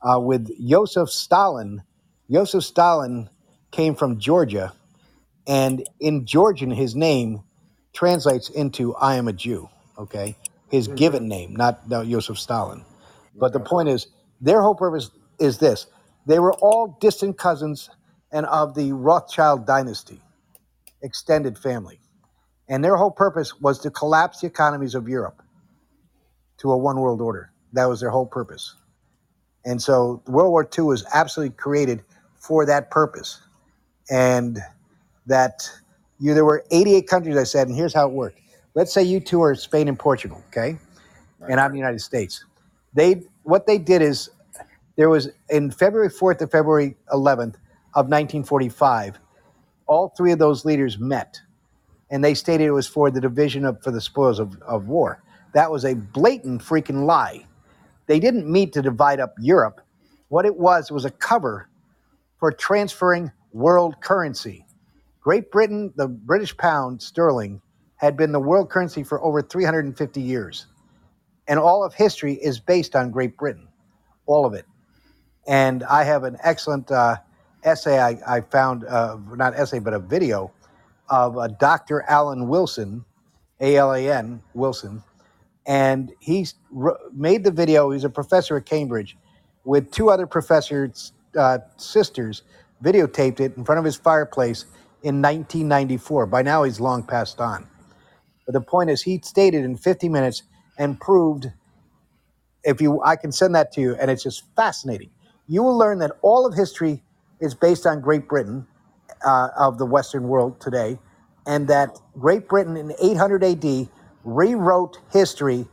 uh, with Joseph Stalin, Joseph Stalin came from Georgia, and in Georgian his name translates into "I am a Jew." Okay, his mm-hmm. given name, not no, Joseph Stalin. But the point is, their whole purpose is this: they were all distant cousins and of the Rothschild dynasty, extended family. And their whole purpose was to collapse the economies of Europe to a one world order. That was their whole purpose. And so World War Two was absolutely created for that purpose. And that you, there were eighty-eight countries, I said, and here's how it worked. Let's say you two are Spain and Portugal, okay? Right. And I'm the United States. They What they did is there was, in February fourth to February eleventh of nineteen forty-five, all three of those leaders met. And they stated it was for the division of for the spoils of, of war. That was a blatant freaking lie. They didn't meet to divide up Europe. What it was was a cover for transferring world currency. Great Britain, the British pound sterling, had been the world currency for over three hundred fifty years. And all of history is based on Great Britain, all of it. And I have an excellent uh, essay I, I found, uh, not essay, but a video of uh, Doctor Alan Wilson, A L A N, Wilson, and he r- made the video. He's a professor at Cambridge with two other professors' uh, sisters, videotaped it in front of his fireplace in nineteen ninety-four. By now he's long passed on. But the point is he stated in fifty minutes and proved, if you, I can send that to you, and it's just fascinating. You will learn that all of history is based on Great Britain, Uh, of the Western world today, and that Great Britain in eight hundred A D rewrote history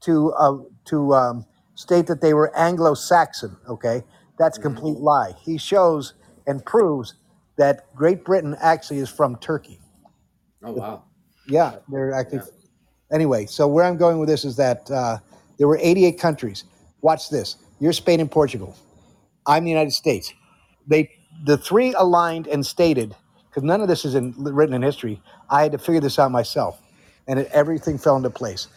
to uh, to um, state that they were Anglo-Saxon, okay? That's a complete lie. He shows and proves that Great Britain actually is from Turkey. Oh, wow. Yeah, they're actually... Yeah. Anyway, so where I'm going with this is that uh, there were eighty-eight countries. Watch this. You're Spain and Portugal. I'm the United States. They... The three aligned and stated, because none of this is in, written in history. I had to figure this out myself, and it, everything fell into place.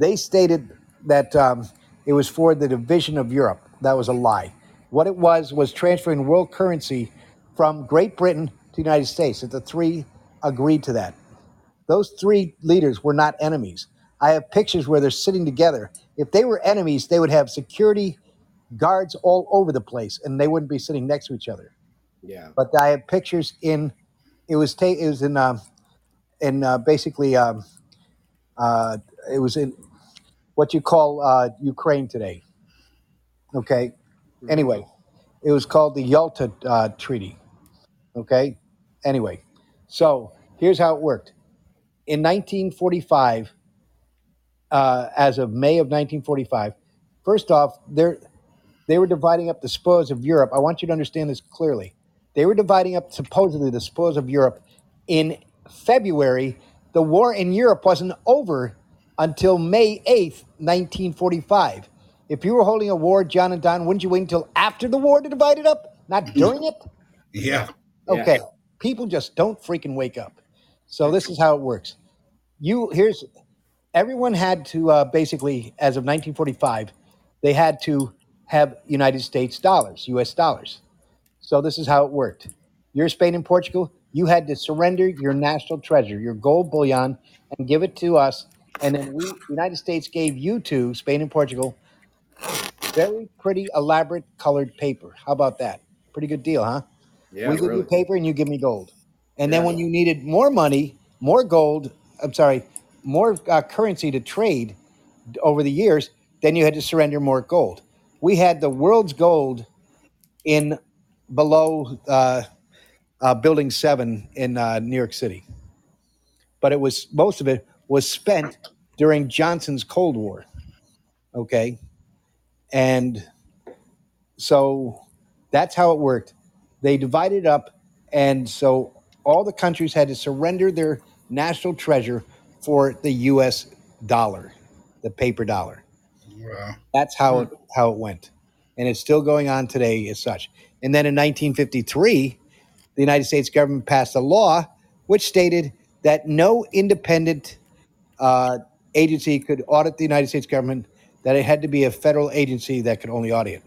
They stated that um, it was for the division of Europe. That was a lie. What it was was transferring world currency from Great Britain to the United States, and the three agreed to that. Those three leaders were not enemies. I have pictures where they're sitting together. If they were enemies, they would have security guards all over the place, and they wouldn't be sitting next to each other. Yeah. But I have pictures in it was ta- it was in um, in uh, basically um, uh, it was in what you call uh, Ukraine today. Okay. Anyway, it was called the Yalta uh, Treaty. Okay. Anyway, so here's how it worked. In nineteen forty-five, uh, as of May of nineteen forty-five, first off, there. They were dividing up the spoils of Europe. I want you to understand this clearly. They were dividing up supposedly the spoils of Europe in February. The war in Europe wasn't over until May eighth, nineteen forty-five. If you were holding a war, John and Don, wouldn't you wait until after the war to divide it up? Not during it? Yeah. Okay. Yeah. People just don't freaking wake up. So this is how it works. You here's everyone had to uh, basically, as of nineteen forty-five, they had to have United States dollars, U S dollars. So this is how it worked. You're Spain and Portugal. You had to surrender your national treasure, your gold bullion, and give it to us. And then we, the United States, gave you two, Spain and Portugal, very pretty, elaborate, colored paper. How about that? Pretty good deal, huh? Yeah, we give really. you paper and you give me gold. And yeah. then when you needed more money, more gold, I'm sorry, more uh, currency to trade over the years, then you had to surrender more gold. We had the world's gold in below uh, uh, Building seven in uh, New York City. But it was most of it was spent during Johnson's Cold War. Okay. And so that's how it worked. They divided up. And so all the countries had to surrender their national treasure for the U S dollar, the paper dollar. Wow. That's how it how it went, and it's still going on today as such. And then in nineteen fifty-three, the United States government passed a law which stated that no independent uh, agency could audit the United States government; that it had to be a federal agency that could only audit it.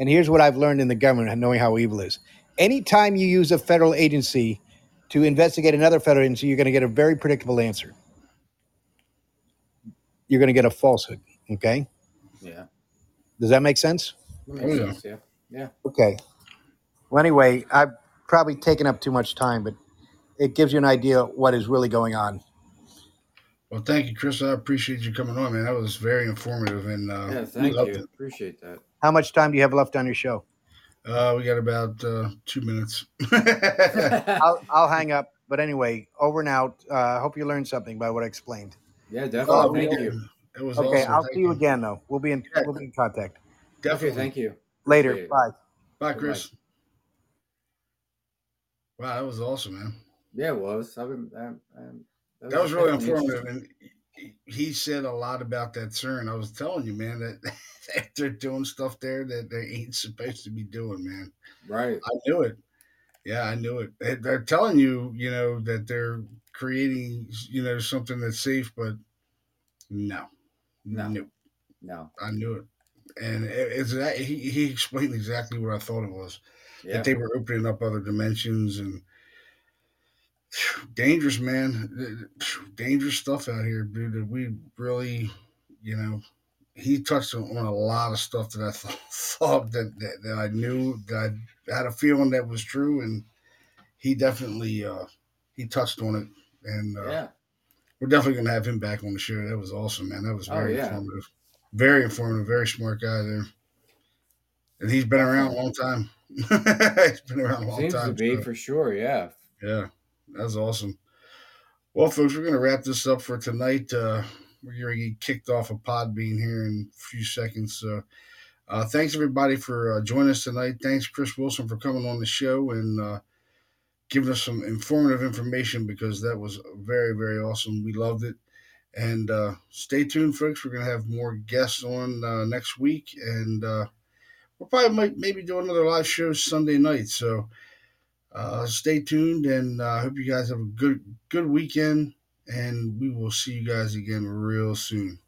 And here's what I've learned in the government, and knowing how evil it is: anytime you use a federal agency to investigate another federal agency, you're going to get a very predictable answer. You're going to get a falsehood. Okay. Yeah. Does that make sense? That makes yeah. sense, yeah. Yeah. Okay. Well, anyway, I've probably taken up too much time, but it gives you an idea of what is really going on. Well, thank you, Chris. I appreciate you coming on, man. That was very informative. And uh, yeah, thank you. It. Appreciate that. How much time do you have left on your show? Uh, we got about uh, two minutes. I'll, I'll hang up. But anyway, over and out. I uh, hope you learned something by what I explained. Yeah, definitely. Oh, thank you. you. It was okay, awesome. I'll thank see you, you again, though. We'll be in yeah. we'll be in contact. Definitely. Okay, thank you. Later. You. Bye. Bye, Chris. Bye. Wow, that was awesome, man. Yeah, it was. I've been, I'm, I'm, that, that was, was really informative, and he said a lot about that CERN. I was telling you, man, that, that they're doing stuff there that they ain't supposed to be doing, man. Right. I knew it. Yeah, I knew it. They're telling you, you know, that they're creating, you know, something that's safe, but no. No, nope. no, I knew it, and it's that he, he explained exactly what I thought it was, yeah. that they were opening up other dimensions and phew, dangerous, man, phew, dangerous stuff out here, dude. That we really, you know, he touched on a lot of stuff that I thought, thought that, that that I knew that I had a feeling that was true, and he definitely uh, he touched on it, and uh, yeah. We're definitely going to have him back on the show. That was awesome, man. That was very oh, yeah. informative. Very informative. Very smart guy there. And he's been around a long time. he's been around a long Seems time. Seems to be, so. For sure, yeah. Yeah, that's awesome. Well, folks, we're going to wrap this up for tonight. Uh, we're going to get kicked off of Podbean here in a few seconds. So, uh, thanks, everybody, for uh, joining us tonight. Thanks, Chris Wilson, for coming on the show. And, uh, giving us some informative information, because that was very, very awesome. We loved it. And uh, stay tuned, folks. We're going to have more guests on uh, next week. And uh, we'll probably might maybe do another live show Sunday night. So uh, stay tuned, and I uh, hope you guys have a good, good weekend. And we will see you guys again real soon.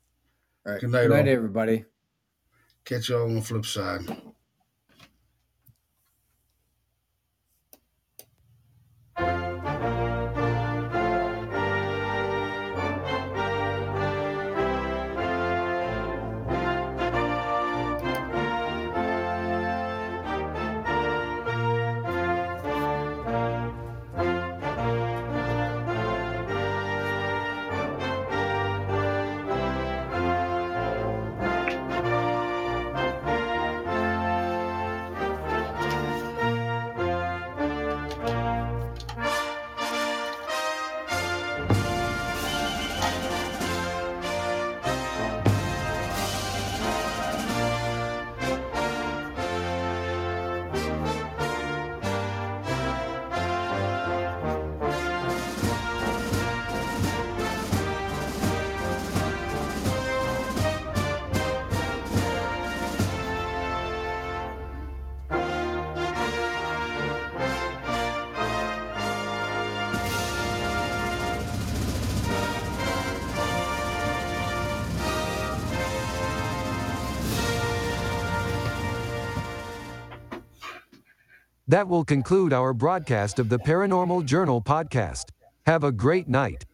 All right. Good night, good night all. Everybody. Catch you all on the flip side. That will conclude our broadcast of the Paranormal Journal podcast. Have a great night.